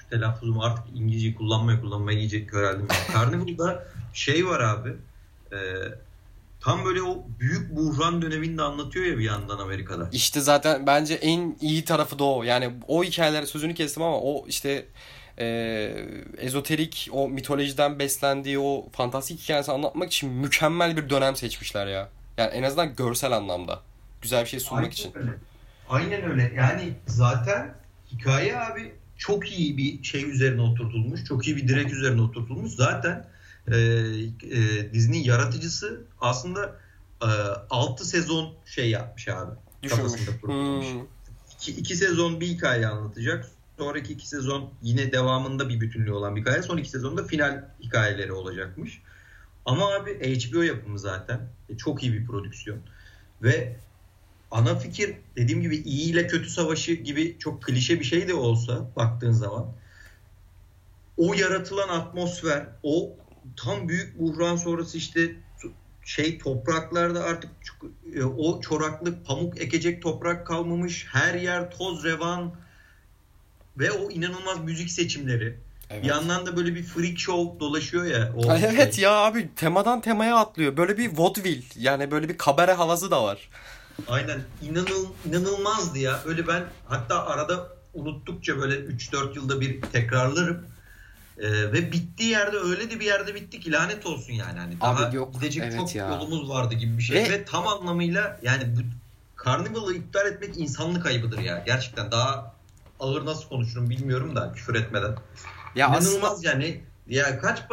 şu telaffuzumu artık İngilizceyi kullanmaya yiyecek herhalde. Carnival'da şey var abi tam böyle o büyük buhran dönemini de anlatıyor ya bir yandan Amerika'da. İşte zaten bence en iyi tarafı da o. Yani o hikayeler sözünü kestim ama o işte ezoterik o mitolojiden beslendiği o fantastik hikayesini anlatmak için mükemmel bir dönem seçmişler ya. Yani en azından görsel anlamda. Güzel bir şey sunmak için. Öyle. Aynen öyle. Yani zaten hikaye abi çok iyi bir şey üzerine oturtulmuş. Çok iyi bir direk üzerine oturtulmuş. Zaten dizinin yaratıcısı aslında 6 sezon şey yapmış abi. Düşünmüş. 2 sezon bir hikaye anlatacak. Sonraki 2 sezon yine devamında bir bütünlüğü olan bir hikaye. Son 2 sezonda final hikayeleri olacakmış. Ama abi HBO yapımı zaten. Çok iyi bir prodüksiyon. Ve ana fikir dediğim gibi iyi ile kötü savaşı gibi çok klişe bir şey de olsa baktığın zaman o yaratılan atmosfer, o tam büyük buhran sonrası işte şey topraklarda artık o çoraklık, pamuk ekecek toprak kalmamış. Her yer toz revan ve o inanılmaz müzik seçimleri. Evet. Bir yandan da böyle bir freak show dolaşıyor ya. O evet şey. Ya abi temadan temaya atlıyor. Böyle bir vaudeville yani böyle bir kabare havası da var. Aynen inanılmazdı ya. Böyle ben hatta arada unuttukça böyle 3-4 yılda bir tekrarlarım. Ve bittiği yerde öyle de bir yerde bitti ki lanet olsun yani. Hani daha abi yok, gidecek evet çok ya. Yolumuz vardı gibi bir şey. Ve tam anlamıyla yani bu Carnival'ı iptal etmek insanlık kaybıdır ya. Gerçekten daha ağır nasıl konuşurum bilmiyorum da küfür etmeden. Ya inanılmaz aslında... yani. Ya kaç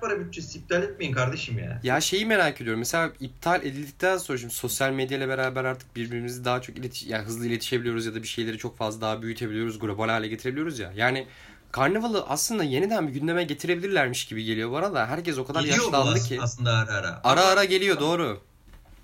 para bütçesi iptal etmeyin kardeşim ya. Ya şeyi merak ediyorum. Mesela iptal edildikten sonra şimdi sosyal medyayla beraber artık birbirimizi daha çok yani hızlı iletişebiliyoruz ya da bir şeyleri çok fazla daha büyütebiliyoruz. Global hale getirebiliyoruz ya. Yani Carnival'ı aslında yeniden bir gündeme getirebilirlermiş gibi geliyor bana da. Herkes o kadar yaşlandı ki. Aslında ara. Ara geliyor doğru.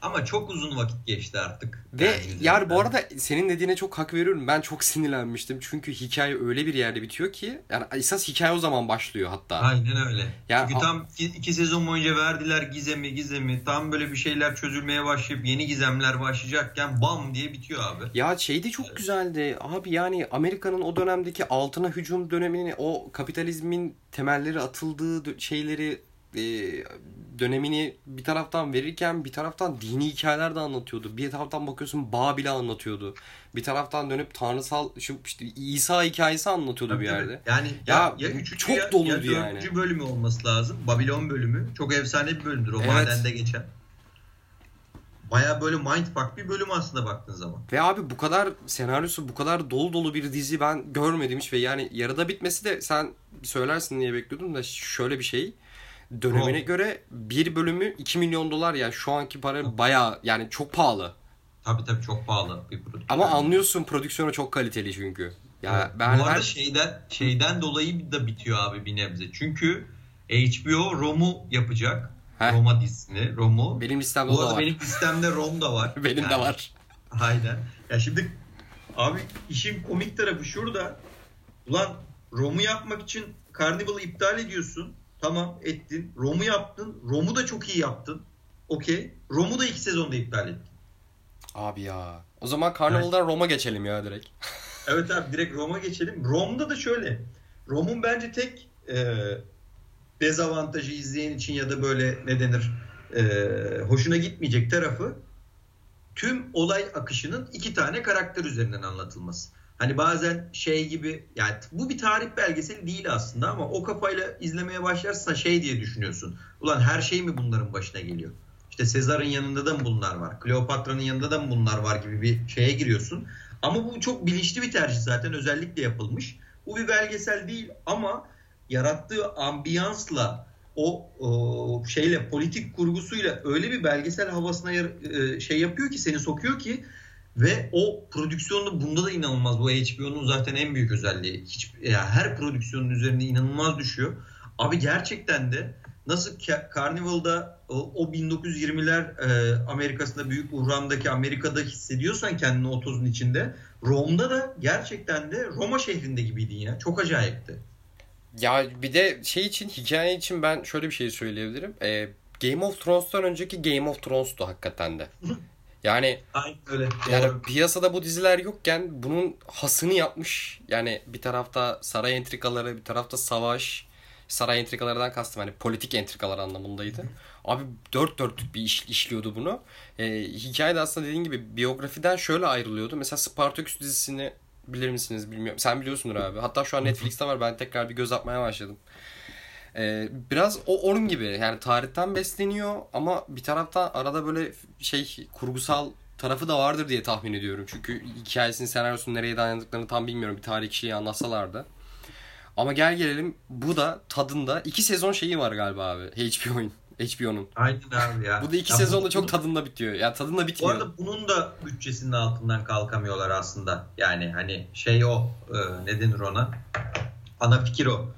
Ama çok uzun vakit geçti artık. Ve yani bu arada senin dediğine çok hak veriyorum. Ben çok sinirlenmiştim. Çünkü hikaye öyle bir yerde bitiyor ki. Yani esas hikaye o zaman başlıyor hatta. Aynen öyle. Yani, çünkü tam 2 sezon boyunca verdiler gizemi. Tam böyle bir şeyler çözülmeye başlayıp yeni gizemler başlayacakken bam diye bitiyor abi. Ya şey de çok güzeldi. Abi yani Amerika'nın o dönemdeki altına hücum dönemini, o kapitalizmin temelleri atıldığı şeyleri... dönemini bir taraftan verirken bir taraftan dini hikayeler de anlatıyordu. Bir taraftan bakıyorsun Babil'i anlatıyordu. Bir taraftan dönüp tanrısal işte İsa hikayesi anlatıyordu tabii bir yerde. Yani ya üçüncü çok doluydu ya yani. 4. bölümü olması lazım. Babilon bölümü. Çok efsane bir bölümdür. O madende geçen. Baya böyle mindfuck bir bölüm aslında baktığın zaman. Ve abi bu kadar senaryosu, bu kadar dolu dolu bir dizi ben görmedim hiç ve yani yarıda bitmesi de sen söylersin diye bekliyordum da şöyle bir şey. Dönemine göre bir bölümü $2 milyon yani şu anki para baya yani çok pahalı. Tabii tabii çok pahalı bir prodüksiyon. Ama anlıyorsun prodüksiyonu çok kaliteli çünkü. Ya evet. Bu arada şeyden dolayı da bitiyor abi bir nebze. Çünkü HBO Rome'u yapacak. Heh. Roma dizisini, Rome'u. Benim listemde o da var. Benim listemde Rome da var. Benim yani, de var. Aynen. Ya şimdi abi işin komik tarafı şurada. Ulan Rome'u yapmak için Carnival'ı iptal ediyorsun. Tamam ettin. Rome'u yaptın. Rome'u da çok iyi yaptın. Okey. Rome'u da 2 sezonda iptal ettin. Abi ya. O zaman Carnival'dan evet. Rome'a geçelim ya direkt. Evet abi direkt Rome'a geçelim. Rome'da da şöyle. Rome'un bence tek dezavantajı izleyen için ya da böyle ne denir hoşuna gitmeyecek tarafı tüm olay akışının 2 tane karakter üzerinden anlatılması. Hani bazen şey gibi yani bu bir tarih belgeseli değil aslında ama o kafayla izlemeye başlarsan şey diye düşünüyorsun. Ulan her şey mi bunların başına geliyor? İşte Sezar'ın yanında da mı bunlar var? Kleopatra'nın yanında da mı bunlar var gibi bir şeye giriyorsun. Ama bu çok bilinçli bir tercih zaten özellikle yapılmış. Bu bir belgesel değil ama yarattığı ambiyansla o şeyle politik kurgusuyla öyle bir belgesel havasına şey yapıyor ki seni sokuyor ki ve o prodüksiyonda bunda da inanılmaz. Bu HBO'nun zaten en büyük özelliği. Hiç, yani her prodüksiyonun üzerine inanılmaz düşüyor. Abi gerçekten de nasıl Carnival'da o 1920'ler Amerika'sında büyük buhrandaki Amerika'da hissediyorsan kendini o tozun içinde. Rome'da da gerçekten de Roma şehrinde gibiydin ya. Çok acayipti. Ya bir de şey için, hikaye için ben şöyle bir şey söyleyebilirim. Game of Thrones'tan önceki Game of Thrones'tu hakikaten de. Yani, öyle. Yani piyasada bu diziler yokken bunun hasını yapmış. Yani bir tarafta saray entrikaları, bir tarafta savaş. Saray entrikalarından kastım hani politik entrikalar anlamındaydı. Abi dört dörtlük bir iş işliyordu bunu. Hikaye de aslında dediğin gibi biyografiden şöyle ayrılıyordu. Mesela Spartaküs dizisini bilir misiniz bilmiyorum. Sen biliyorsundur abi. Hatta şu an Netflix'te var. Ben tekrar bir göz atmaya başladım. Biraz o onun gibi. Yani tarihten besleniyor ama bir taraftan arada böyle şey kurgusal tarafı da vardır diye tahmin ediyorum. Çünkü hikayesinin senaryosunu nereye dayandıklarını tam bilmiyorum. Bir tarih kişiyi anlatsalardı. Ama gel gelelim bu da tadında 2 sezon şeyi var galiba abi HBO'nun. Aynen abi ya. Bu da 2 sezonda çok tadında bitiyor. Ya yani tadında bitmiyor. Bu arada bunun da bütçesinin altından kalkamıyorlar aslında. Yani hani şey o ne denir ona? Ana fikir o.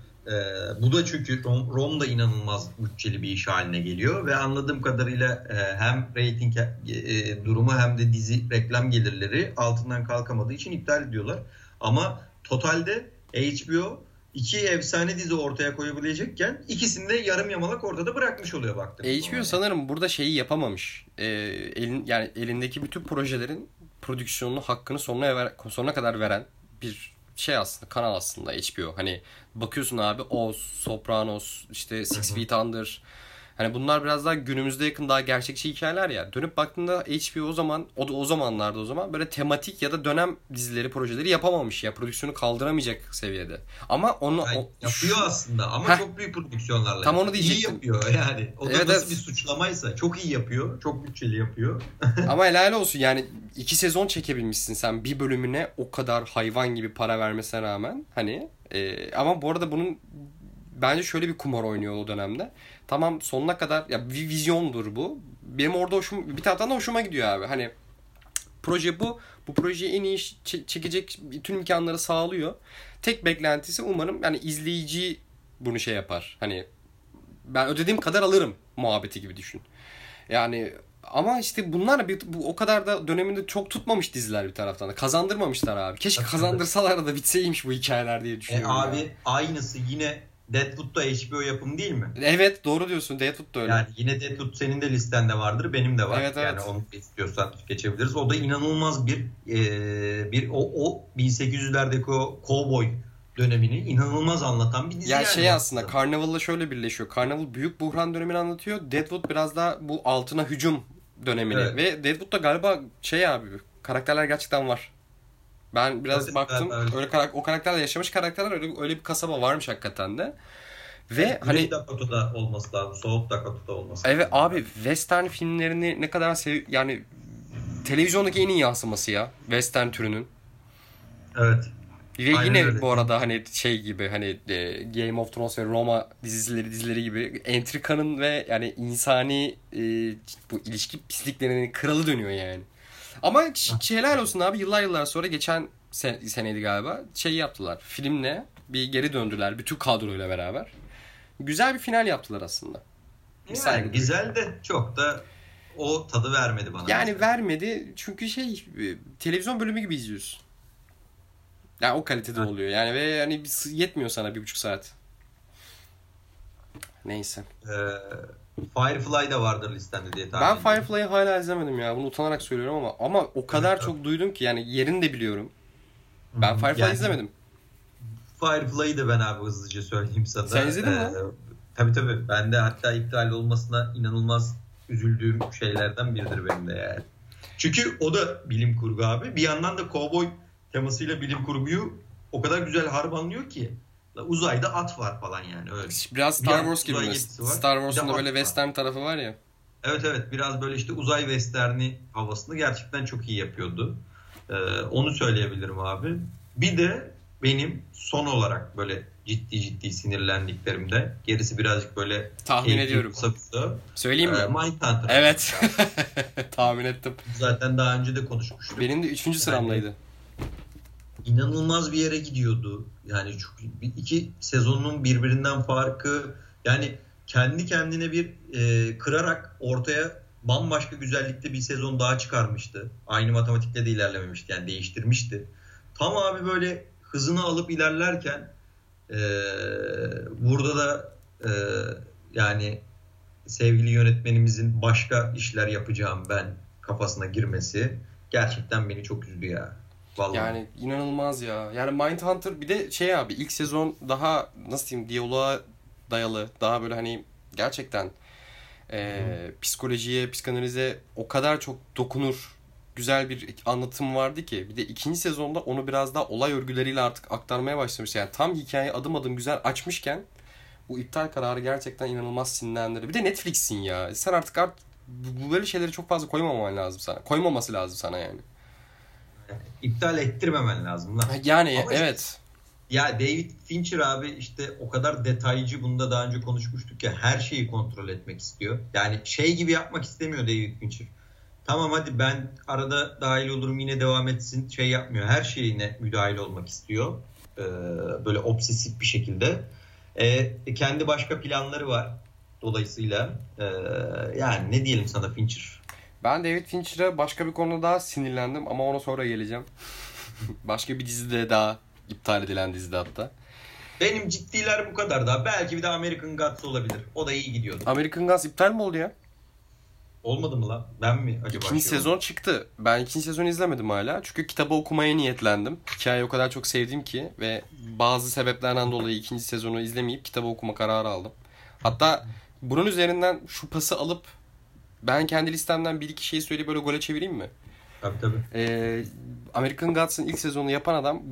Bu da çünkü Rome'da inanılmaz bütçeli bir iş haline geliyor ve anladığım kadarıyla hem reyting durumu hem de dizi reklam gelirleri altından kalkamadığı için iptal ediyorlar. Ama totalde HBO 2 efsane dizi ortaya koyabilecekken ikisini de yarım yamalak ortada bırakmış oluyor baktığımız zaman. HBO sanırım burada şeyi yapamamış. Yani elindeki bütün projelerin prodüksiyonunu hakkını sonuna kadar veren bir şey aslında kanal aslında HBO. Hani bakıyorsun abi Oz, Sopranos, işte Six Feet Under. Hani bunlar biraz daha günümüzde yakın daha gerçekçi hikayeler ya. Dönüp baktığında HBO o zamanlarda böyle tematik ya da dönem dizileri, projeleri yapamamış ya. Prodüksiyonu kaldıramayacak seviyede. Ama onu yapıyor aslında ama çok büyük prodüksiyonlarla. Tam onu diyecektim. İyi yapıyor yani. O da evet, nasıl bir suçlamaysa çok iyi yapıyor. Çok bütçeli yapıyor. Ama helal olsun yani 2 sezon çekebilmişsin sen bir bölümüne o kadar hayvan gibi para vermesine rağmen. Hani ama bu arada bunun bence şöyle bir kumar oynuyor o dönemde. Tamam sonuna kadar ya bir vizyondur bu. Benim orada bir taraftan da hoşuma gidiyor abi. Hani proje bu. Bu projeyi en iyi çekecek bütün imkanları sağlıyor. Tek beklentisi umarım yani izleyici bunu şey yapar. Hani ben ödediğim kadar alırım muhabbeti gibi düşün. Yani ama işte bunlar o kadar da döneminde çok tutmamış diziler bir taraftan da. Kazandırmamışlar abi. Keşke kazandırsalar da bitseymiş bu hikayeler diye düşünüyorum. Abi yani. Aynısı yine Deadwood da HBO yapımı değil mi? Evet doğru diyorsun. Deadwood da öyle. Yani yine Deadwood senin de listende vardır. Benim de var. Evet, yani evet. Onu istiyorsan geçebiliriz. O da inanılmaz bir 1800'lerdeki o cowboy dönemini inanılmaz anlatan bir dizi. Ya şey aslında Carnival'la şöyle birleşiyor. Carnival büyük buhran dönemini anlatıyor. Deadwood biraz daha bu altına hücum dönemini. Evet. Ve Deadwood'da galiba şey abi karakterler gerçekten var. Ben biraz baktım. Öyle o karakterle yaşamış karakterler öyle bir kasaba varmış hakikaten de. Ve hani Dakota'da olması lazım. Soğuk Dakota'da olması lazım. Evet abi, western filmlerini ne kadar yani televizyondaki en iyi yansıması ya western türünün. Evet. Ve aynen yine öyle. Bu arada hani şey gibi, hani Game of Thrones ve Roma dizileri gibi entrikanın ve yani insani bu ilişki pisliklerinin kralı dönüyor yani. Ama helal olsun abi, yıllar sonra geçen seneydi galiba şey yaptılar. Filmle bir geri döndüler bütün kadroyla beraber. Güzel bir final yaptılar aslında. Yani güzel de çok da o tadı vermedi bana. Yani mesela vermedi çünkü şey, televizyon bölümü gibi izliyorsun. Yani o kalitede oluyor yani ve yani yetmiyor sana 1,5 saat. Neyse. Firefly da vardır listende diye tahmin ediyorum. Ben Firefly'ı hala izlemedim ya. Bunu utanarak söylüyorum ama o kadar evet, çok duydum ki yani yerini de biliyorum. Ben Firefly'ı izlemedim. Firefly'ı da ben abi hızlıca söyleyeyim sana. Sen izledin mi? Tabii. Ben de hatta iptal olmasına inanılmaz üzüldüğüm şeylerden biridir benim de yani. Çünkü o da bilim kurgu abi. Bir yandan da kovboy temasıyla bilim kurguyu o kadar güzel harmanlıyor ki. Uzayda at var falan yani öyle. Biraz Star Wars gibi. Star Wars'un da böyle western tarafı var ya. Evet. Biraz böyle işte uzay westerni havasını gerçekten çok iyi yapıyordu. Onu söyleyebilirim abi. Bir de benim son olarak böyle ciddi sinirlendiklerimde, gerisi birazcık böyle tahmin ediyorum. Söyleyeyim mi? Mindhunter. Evet. Tahmin ettim. Zaten daha önce de konuşmuştuk. Benim de 3. sıramdaydı. İnanılmaz bir yere gidiyordu. Yani iki sezonun birbirinden farkı, yani kendi kendine bir kırarak ortaya bambaşka güzellikte bir sezon daha çıkarmıştı. Aynı matematikle de ilerlememişti yani, değiştirmişti. Tam abi böyle hızını alıp ilerlerken burada da yani sevgili yönetmenimizin başka işler yapacağım ben kafasına girmesi gerçekten beni çok üzdü ya. Vallahi. Yani inanılmaz ya. Yani Mindhunter bir de şey abi, ilk sezon daha nasıl diyeyim, diyaloğa dayalı, daha böyle hani gerçekten psikolojiye, psikanalize o kadar çok dokunur güzel bir anlatım vardı ki. Bir de ikinci sezonda onu biraz daha olay örgüleriyle artık aktarmaya başlamış. Yani tam hikayeyi adım adım güzel açmışken bu iptal kararı gerçekten inanılmaz sinirlendirdi. Bir de Netflix'in ya. Sen artık bu böyle şeyleri çok fazla koymaman lazım sana. Koymaması lazım sana yani. İptal ettirmemen lazım lan. Yani ama evet. Ya David Fincher abi işte o kadar detaycı, bunda daha önce konuşmuştuk ya, her şeyi kontrol etmek istiyor. Yani şey gibi yapmak istemiyor David Fincher. Tamam hadi ben arada dahil olurum yine devam etsin, şey yapmıyor. Her şeyine müdahil olmak istiyor. Böyle obsesif bir şekilde. Kendi başka planları var. Dolayısıyla yani ne diyelim sana Fincher. Ben David Fincher'a başka bir konuda daha sinirlendim ama ona sonra geleceğim. Başka bir dizide daha, iptal edilen dizide hatta. Benim ciddiler bu kadar daha. Belki bir de American Gods olabilir. O da iyi gidiyordu. American Gods iptal mi oldu ya? Olmadı mı lan? Ben mi acaba? İkinci sezon çıktı. Ben ikinci sezonu izlemedim hala. Çünkü kitabı okumaya niyetlendim. Hikayeyi o kadar çok sevdim ki ve bazı sebeplerden dolayı ikinci sezonu izlemeyip kitabı okuma kararı aldım. Hatta bunun üzerinden şu pası alıp ben kendi listemden bir iki şey söyleyip böyle gole çevireyim mi? Tabii. American Gods'ın ilk sezonunu yapan adam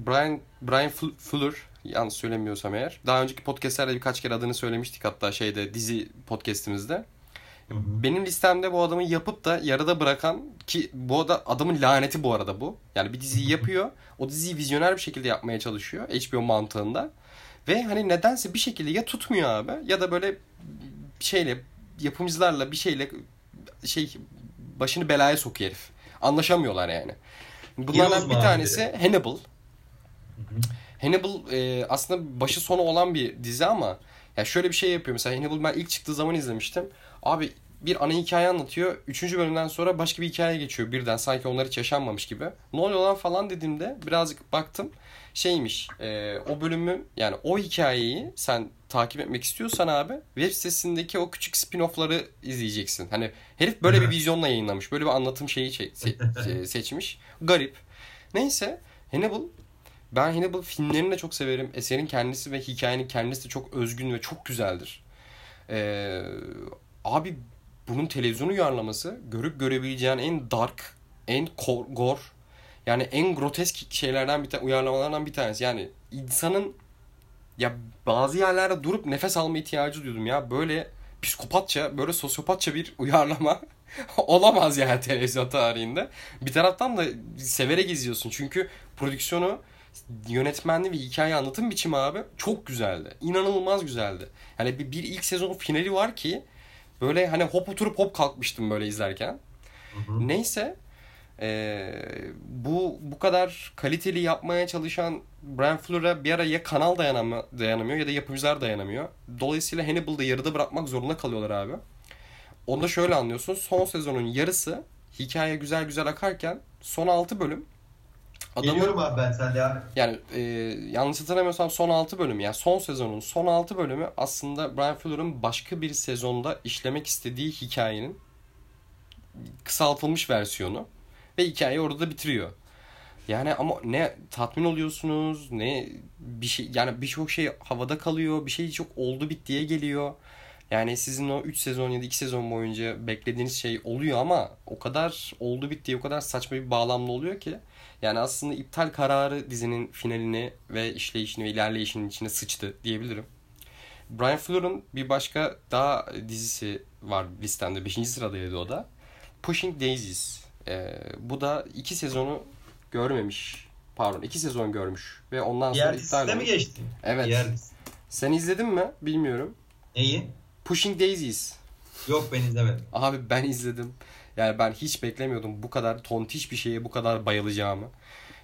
Brian Fuller, yanlış söylemiyorsam eğer. Daha önceki podcastlerde birkaç kere adını söylemiştik hatta şeyde, dizi podcastimizde. Hı-hı. Benim listemde bu adamı yapıp da yarıda bırakan, ki bu adamın laneti bu arada bu. Yani bir diziyi yapıyor. O diziyi vizyoner bir şekilde yapmaya çalışıyor HBO mantığında. Ve hani nedense bir şekilde ya tutmuyor abi ya da böyle şeyle, yapımcılarla bir şeyle başını belaya sokuyor herif. Anlaşamıyorlar yani. Bunlardan bir tanesi Hannibal. Hı-hı. Hannibal aslında başı sonu olan bir dizi ama ya şöyle bir şey yapıyor. Mesela Hannibal ben ilk çıktığı zaman izlemiştim. Abi bir ana hikaye anlatıyor. 3. bölümden sonra başka bir hikaye geçiyor birden. Sanki onlar hiç yaşanmamış gibi. Ne oluyor lan falan dediğimde birazcık baktım. Şeymiş o bölümü, yani o hikayeyi sen takip etmek istiyorsan abi web sitesindeki o küçük spin-off'ları izleyeceksin. Hani herif böyle bir vizyonla yayınlamış. Böyle bir anlatım şeyi seçmiş. Garip. Neyse Hannibal. Ben Hannibal filmlerini de çok severim. Eserin kendisi ve hikayenin kendisi de çok özgün ve çok güzeldir. Abi bunun televizyonu uyarlaması, görüp görebileceğin en dark, en gore, yani en grotesk şeylerden uyarlamalardan bir tanesi. Yani insanın ya bazı yerlerde durup nefes alma ihtiyacı duydum ya. Böyle psikopatça, böyle sosyopatça bir uyarlama olamaz yani televizyon tarihinde. Bir taraftan da severek izliyorsun. Çünkü prodüksiyonu, yönetmenliği ve hikaye anlatım biçimi abi çok güzeldi. İnanılmaz güzeldi. Yani bir ilk sezon finali var ki böyle hani hop oturup hop kalkmıştım böyle izlerken. Hı hı. Neyse bu kadar kaliteli yapmaya çalışan Brian Fuller'a bir ara ya kanal dayanamıyor ya da yapımcılar dayanamıyor. Dolayısıyla Hannibal'da yarıda bırakmak zorunda kalıyorlar abi. Onu da şöyle anlıyorsun. Son sezonun yarısı hikaye güzel güzel akarken son 6 bölüm adamı... Geliyorum abi ben sen devam et. Yani yanlış hatırlamıyorsam son 6 bölüm. Yani son sezonun son 6 bölümü aslında Brian Fuller'ın başka bir sezonda işlemek istediği hikayenin kısaltılmış versiyonu. Ve hikayeyi orada da bitiriyor. Yani ama ne tatmin oluyorsunuz, ne bir şey, yani birçok şey havada kalıyor. Bir şey çok oldu bittiye geliyor. Yani sizin o 3 sezon ya da 2 sezon boyunca beklediğiniz şey oluyor ama o kadar oldu bittiye, o kadar saçma bir bağlamlı oluyor ki. Yani aslında iptal kararı dizinin finalini ve işleyişini ve ilerleyişinin içine sıçtı diyebilirim. Brian Fuller'ın bir başka daha dizisi var listemde. 5. sıradaydı o da. Pushing Daisies. Bu da 2 sezonu görmemiş. Pardon, 2 sezon görmüş ve ondan sonra iptal olmuş. Diğer dizide mi geçtin? Evet. Sen izledin mi? Bilmiyorum. Neyi? Pushing Daisies. Yok, ben izlemedim. Abi ben izledim. Yani ben hiç beklemiyordum bu kadar tontiş bir şeye bu kadar bayılacağımı.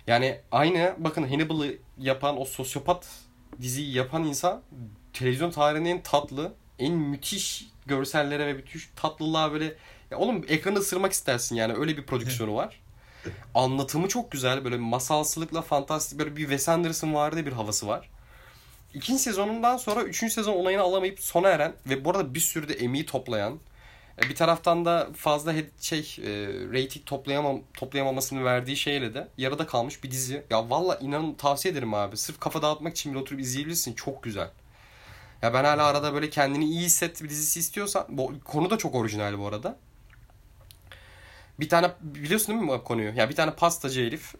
Yani aynı bakın Hannibal'ı yapan o sosyopat diziyi yapan insan televizyon tarihinin en tatlı, en müthiş görsellere ve müthiş tatlılığa böyle... Ya oğlum ekranı ısırmak istersin yani, öyle bir prodüksiyonu var. Anlatımı çok güzel, böyle masalsılıkla fantastik, böyle bir Wes Anderson vardı bir havası var. İkinci sezonundan sonra üçüncü sezon onayını alamayıp sona eren ve bu arada bir sürü de Emmy'yi toplayan, bir taraftan da fazla rating toplayamamasını verdiği şeyle de yarıda kalmış bir dizi. Ya valla inanın tavsiye ederim abi. Sırf kafa dağıtmak için bile oturup izleyebilirsin. Çok güzel. Ya ben hala arada böyle kendini iyi hisset bir dizisi istiyorsan, bu konu da çok orijinal bu arada. Bir tane biliyorsun değil mi bu konuyu? Ya bir tane pastacı herif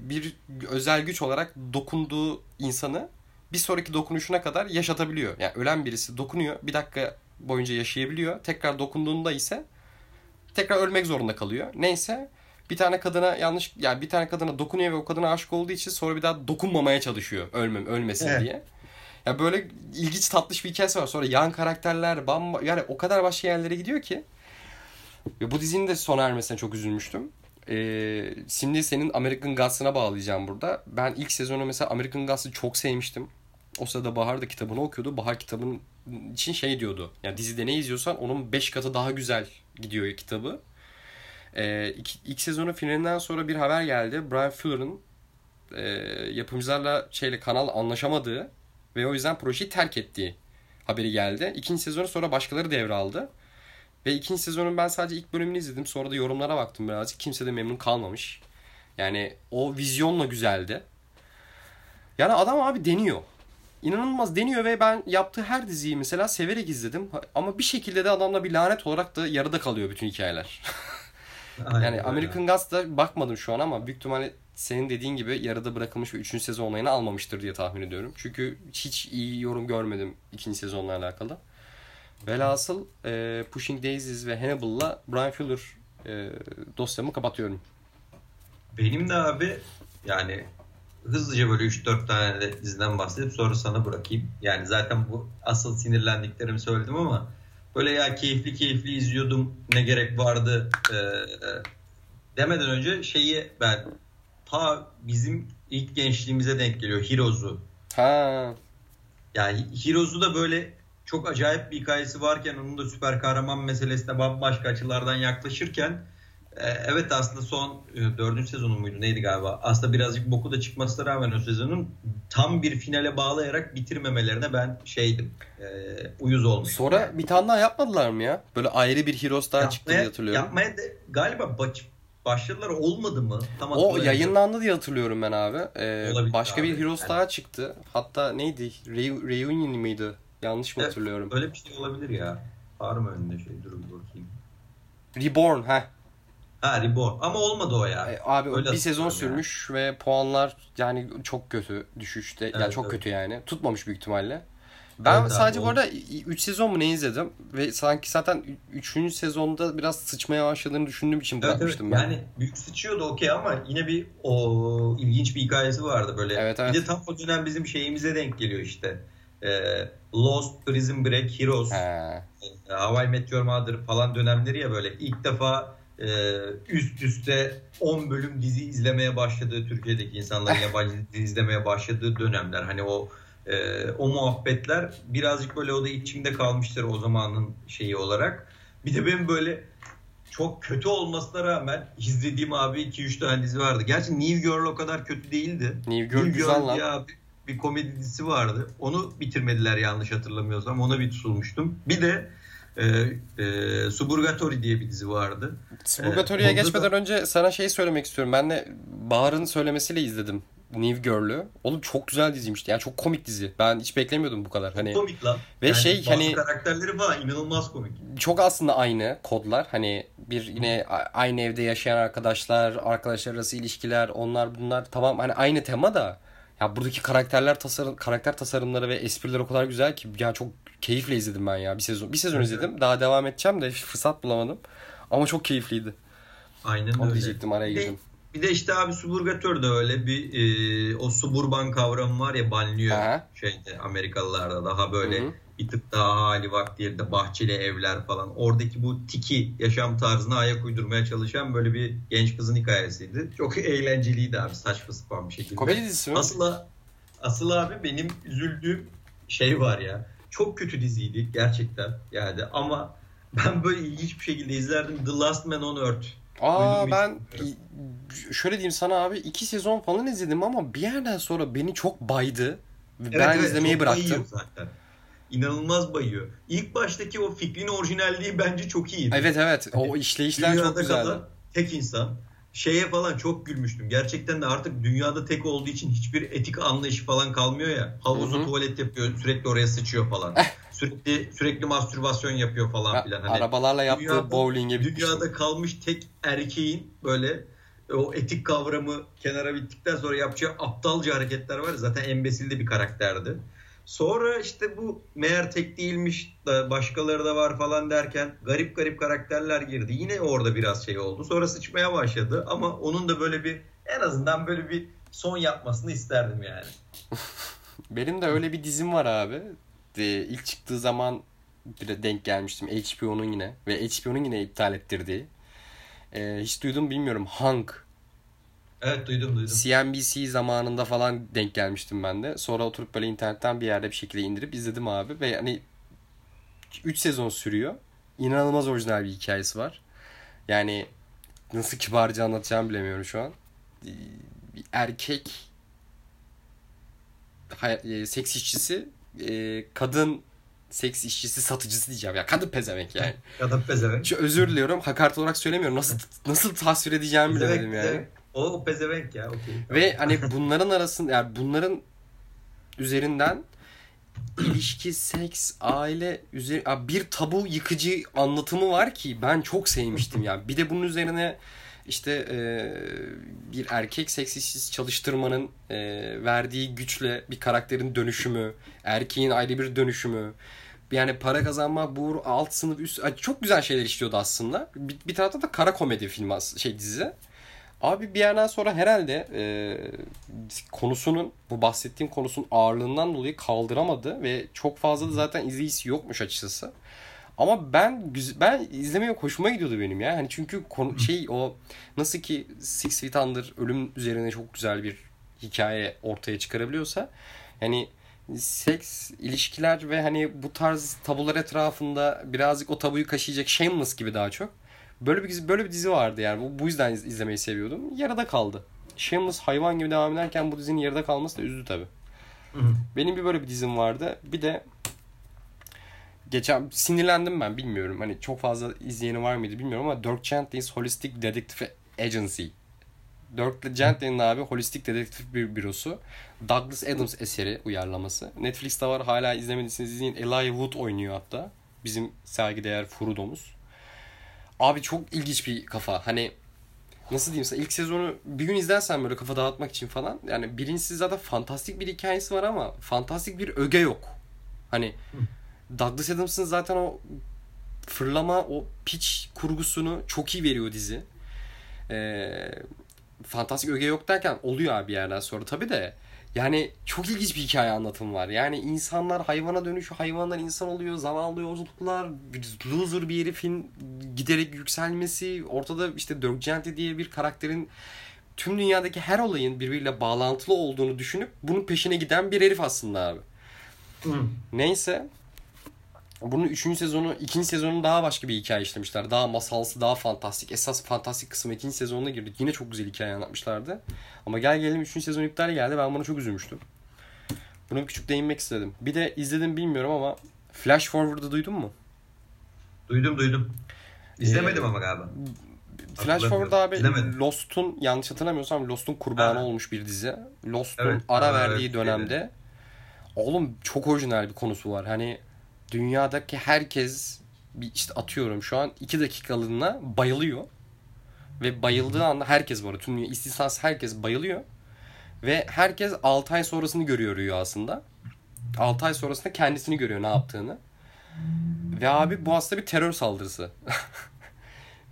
bir özel güç olarak dokunduğu insanı bir sonraki dokunuşuna kadar yaşatabiliyor. Yani ölen birisi dokunuyor, bir dakika boyunca yaşayabiliyor. Tekrar dokunduğunda ise tekrar ölmek zorunda kalıyor. Neyse bir tane kadına bir tane kadına dokunuyor ve o kadına aşık olduğu için sonra bir daha dokunmamaya çalışıyor. Ölmesin evet. diye. Ya böyle ilginç tatlış bir hikayesi var. Sonra yan karakterler yani o kadar başka yerlere gidiyor ki. Ve bu dizinin de sona ermesine çok üzülmüştüm. Şimdi senin American Gods'ına bağlayacağım burada. Ben ilk sezonu mesela American Gods'ı çok sevmiştim. O sırada Bahar da kitabını okuyordu. Bahar kitabının için şey diyordu. Yani dizide ne izliyorsan onun 5 katı daha güzel gidiyor kitabı. İlk sezonun finalinden sonra bir haber geldi. Brian Fuller'ın yapımcılarla kanal anlaşamadığı ve o yüzden projeyi terk ettiği haberi geldi. İkinci sezonu sonra başkaları devraldı. Ve ikinci sezonun ben sadece ilk bölümünü izledim. Sonra da yorumlara baktım birazcık. Kimse de memnun kalmamış. Yani o vizyonla güzeldi. Yani adam abi deniyor. İnanılmaz deniyor ve ben yaptığı her diziyi mesela severek izledim. Ama bir şekilde de adamla bir lanet olarak da yarıda kalıyor bütün hikayeler. Yani American Gods'da bakmadım şu an ama büyük ihtimalle senin dediğin gibi yarıda bırakılmış ve 3. sezon onayını almamıştır diye tahmin ediyorum. Çünkü hiç iyi yorum görmedim 2. sezonla alakalı. Velhasıl Pushing Daisies ve Hannibal'la Brian Fuller dosyamı kapatıyorum. Benim de abi yani hızlıca böyle 3-4 tane de diziden bahsedip sonra sana bırakayım. Yani zaten bu asıl sinirlendiklerimi söyledim ama böyle ya keyifli izliyordum, ne gerek vardı demeden önce ben ta bizim ilk gençliğimize denk geliyor Heroes'u. Ha. Yani Heroes'u da böyle çok acayip bir hikayesi varken onun da süper kahraman meselesine bambaşka açılardan yaklaşırken evet aslında son 4. sezonu muydu neydi galiba? Aslında birazcık boku da çıkmasına rağmen o sezonun tam bir finale bağlayarak bitirmemelerine ben uyuz olmuştum. Sonra bir tane daha yapmadılar mı ya? Böyle ayrı bir Heroes daha çıktı diye hatırlıyorum. Yapmaya da, galiba başladılar olmadı mı? Tam o yayınlandı diye hatırlıyorum ben abi. Başka abi. Bir Heroes daha çıktı. Hatta neydi? Reunion mıydı? Yanlış mı hatırlıyorum? Öyle bir şey olabilir ya. Var mı önünde dur bakayım. Reborn. Ha, Reborn. Ama olmadı o ya. Abi öyle bir sezon sürmüş yani. Ve puanlar yani çok kötü düşüşte. Evet, yani çok evet. Kötü yani. Tutmamış büyük ihtimalle. Ben evet, sadece bu arada 3 sezon mu ne izledim ve sanki zaten 3. sezonda biraz sıçmaya başladığını düşündüğüm için bırakmıştım evet. Ben. Yani büyük sıçıyordu okey ama yine bir o ilginç bir hikayesi vardı böyle. Evet, evet. Bir de tam o dönem bizim şeyimize denk geliyor işte. Lost, Prison Break, Heroes, How I Met Your Mother falan dönemleri ya böyle ilk defa üst üste 10 bölüm dizi izlemeye başladığı Türkiye'deki insanların yabancı dizi izlemeye başladığı dönemler hani o muhabbetler birazcık böyle o da içimde kalmıştır o zamanın şeyi olarak. Bir de benim böyle çok kötü olmasına rağmen izlediğim abi 2-3 tane dizi vardı. Gerçi New Girl o kadar kötü değildi. New Girl güzel lan. Ya bir komedi dizisi vardı. Onu bitirmediler yanlış hatırlamıyorsam. Ona bir tutulmuştum. Bir de Suburgatory diye bir dizi vardı. Suburgatory'ye geçmeden önce sana şeyi söylemek istiyorum. Ben de Bahar'ın söylemesiyle izledim New Girl'ü. Oğlum çok güzel diziymiş. Yani çok komik dizi. Ben hiç beklemiyordum bu kadar. Hani komik lan. Ve yani şey hani karakterleri falan inanılmaz komik. Çok aslında aynı kodlar. Hani bir yine aynı evde yaşayan arkadaşlar arası ilişkiler, onlar bunlar tamam hani aynı tema da. Ya buradaki karakter tasarımları ve espriler o kadar güzel ki ya çok keyifle izledim ben ya. Bir sezon izledim. Daha devam edeceğim de fırsat bulamadım. Ama çok keyifliydi. Aynen onu öyle. Diyecektim araya girdim. Bir de işte abi Suburgatör de öyle bir o suburban kavramı var ya banlıyor şeyde Amerikalılarda daha böyle Hı-hı. bir tık daha hali vakti yerinde bahçeli evler falan. Oradaki bu tiki yaşam tarzına ayak uydurmaya çalışan böyle bir genç kızın hikayesiydi. Çok eğlenceliydi abi saçma sapan bir şekilde. Komedi dizisi mi? Asıl abi benim üzüldüğüm şey var ya. Çok kötü diziydi gerçekten yani ama ben böyle ilginç bir şekilde izlerdim The Last Man on Earth. Ben şöyle diyeyim sana abi 2 sezon falan izledim ama bir yerden sonra beni çok baydı. Evet, ben izlemeyi bıraktım. Zaten. İnanılmaz bayıyor. İlk baştaki o fikrin orijinalliği bence çok iyiydi. Evet o işleyişler çok güzeldi. Dünyada tek insan şeye falan çok gülmüştüm. Gerçekten de artık dünyada tek olduğu için hiçbir etik anlayışı falan kalmıyor ya. Havuzu Hı-hı. tuvalet yapıyor sürekli oraya sıçıyor falan. Sürekli mastürbasyon yapıyor falan filan. Hani arabalarla yaptığı dünyada, bowling'e bitmiştim. Dünyada kalmış tek erkeğin böyle o etik kavramı kenara bittikten sonra yapacağı aptalca hareketler var. Zaten embesildi bir karakterdi. Sonra işte bu meğer tek değilmiş da başkaları da var falan derken garip karakterler girdi. Yine orada biraz şey oldu. Sonra sıçmaya başladı ama onun da böyle bir en azından böyle bir son yapmasını isterdim yani. Benim de öyle bir dizim var abi. İlk çıktığı zaman bir denk gelmiştim HBO'nun yine ve HBO'nun yine iptal ettirdiği. Hiç duydum bilmiyorum. Hank. Evet duydum. CNBC zamanında falan denk gelmiştim ben de. Sonra oturup böyle internetten bir yerde bir şekilde indirip izledim abi. Ve hani 3 sezon sürüyor. İnanılmaz orijinal bir hikayesi var. Yani nasıl kibarca anlatacağımı bilemiyorum şu an. Bir erkek seks işçisi, kadın seks işçisi satıcısı diyeceğim ya. Kadın pezevenk yani. Kadın pezevenk. Şu özür diliyorum. Hakaret olarak söylemiyorum. Nasıl tasvir edeceğimi bilemedim yani. O pezevenk ya. Okay. Ve hani bunların arasında yani bunların üzerinden ilişki, seks, aile üzeri bir tabu yıkıcı anlatımı var ki ben çok sevmiştim yani. Bir de bunun üzerine işte bir erkek seks işçisi çalıştırmanın verdiği güçle bir karakterin dönüşümü, erkeğin ayrı bir dönüşümü. Yani para kazanma, bu alt sınıf üst çok güzel şeyler işliyordu aslında. Bir tarafta da kara komedi filmi dizi. Abi bir yerden sonra herhalde konusunun, bu bahsettiğim konusunun ağırlığından dolayı kaldıramadı ve çok fazla da zaten izleyicisi yokmuş açıkçası. Ama ben izlemeye hoşuma gidiyordu benim ya. Hani çünkü o nasıl ki Six Feet Under ölüm üzerine çok güzel bir hikaye ortaya çıkarabiliyorsa yani seks, ilişkiler ve hani bu tarz tabular etrafında birazcık o tabuyu kaşıyacak Shameless gibi daha çok. Böyle bir dizi vardı yani. Bu yüzden izlemeyi seviyordum. Yarıda kaldı. Shameless hayvan gibi devam ederken bu dizinin yarıda kalması da üzdü tabii. Hı-hı. Benim böyle bir dizim vardı. Bir de geçen sinirlendim ben bilmiyorum. Hani çok fazla izleyeni var mıydı bilmiyorum ama Dirk Gently's Holistic Detective Agency. Dirk Gently'nin abi Holistic Dedektif Bürosu. Douglas Adams eseri uyarlaması. Netflix'te var. Hala izlemediyseniz izleyin. Elijah Wood oynuyor hatta. Bizim saygıdeğer Frodo'muz. Abi çok ilginç bir kafa. Hani nasıl diyeyim size, ilk sezonu bir gün izlersen böyle kafa dağıtmak için falan. Yani birincisi zaten fantastik bir hikayesi var ama fantastik bir öge yok. Hani Douglas Adams'ın zaten o fırlama, o piç kurgusunu çok iyi veriyor dizi. Fantastik öge yok derken oluyor abi bir yerden sonra tabii de. Yani çok ilginç bir hikaye anlatımı var. Yani insanlar hayvana dönüşüyor, hayvanlar insan oluyor, zavallı yolculuklar, loser bir herifin giderek yükselmesi, ortada işte Dirk Gently diye bir karakterin tüm dünyadaki her olayın birbiriyle bağlantılı olduğunu düşünüp bunun peşine giden bir herif aslında abi. Neyse. Bunun 3. sezonu, 2. sezonu daha başka bir hikaye işlemişler. Daha masalsı, daha fantastik. Esas fantastik kısmı 2. sezonuna girdik. Yine çok güzel hikaye anlatmışlardı. Ama gel gelelim 3. sezon iptali geldi. Ben buna çok üzülmüştüm. Buna küçük değinmek istedim. Bir de izledim bilmiyorum ama Flash Forward'ı duydun mu? Duydum. İzlemedim ama galiba. Flash Forward abi Lost'un, yanlış hatırlamıyorsam Lost'un kurbanı olmuş bir dizi. Lost'un ara verdiği dönemde. Şeydi. Oğlum çok orijinal bir konusu var. Hani dünyadaki herkes işte atıyorum şu an 2 dakikalığına bayılıyor. Ve bayıldığı anda herkes, bu arada tüm istisnasız herkes bayılıyor. Ve herkes 6 ay sonrasını görüyor rüyasında. 6 ay sonrasında kendisini görüyor ne yaptığını. Ve abi bu aslında bir terör saldırısı.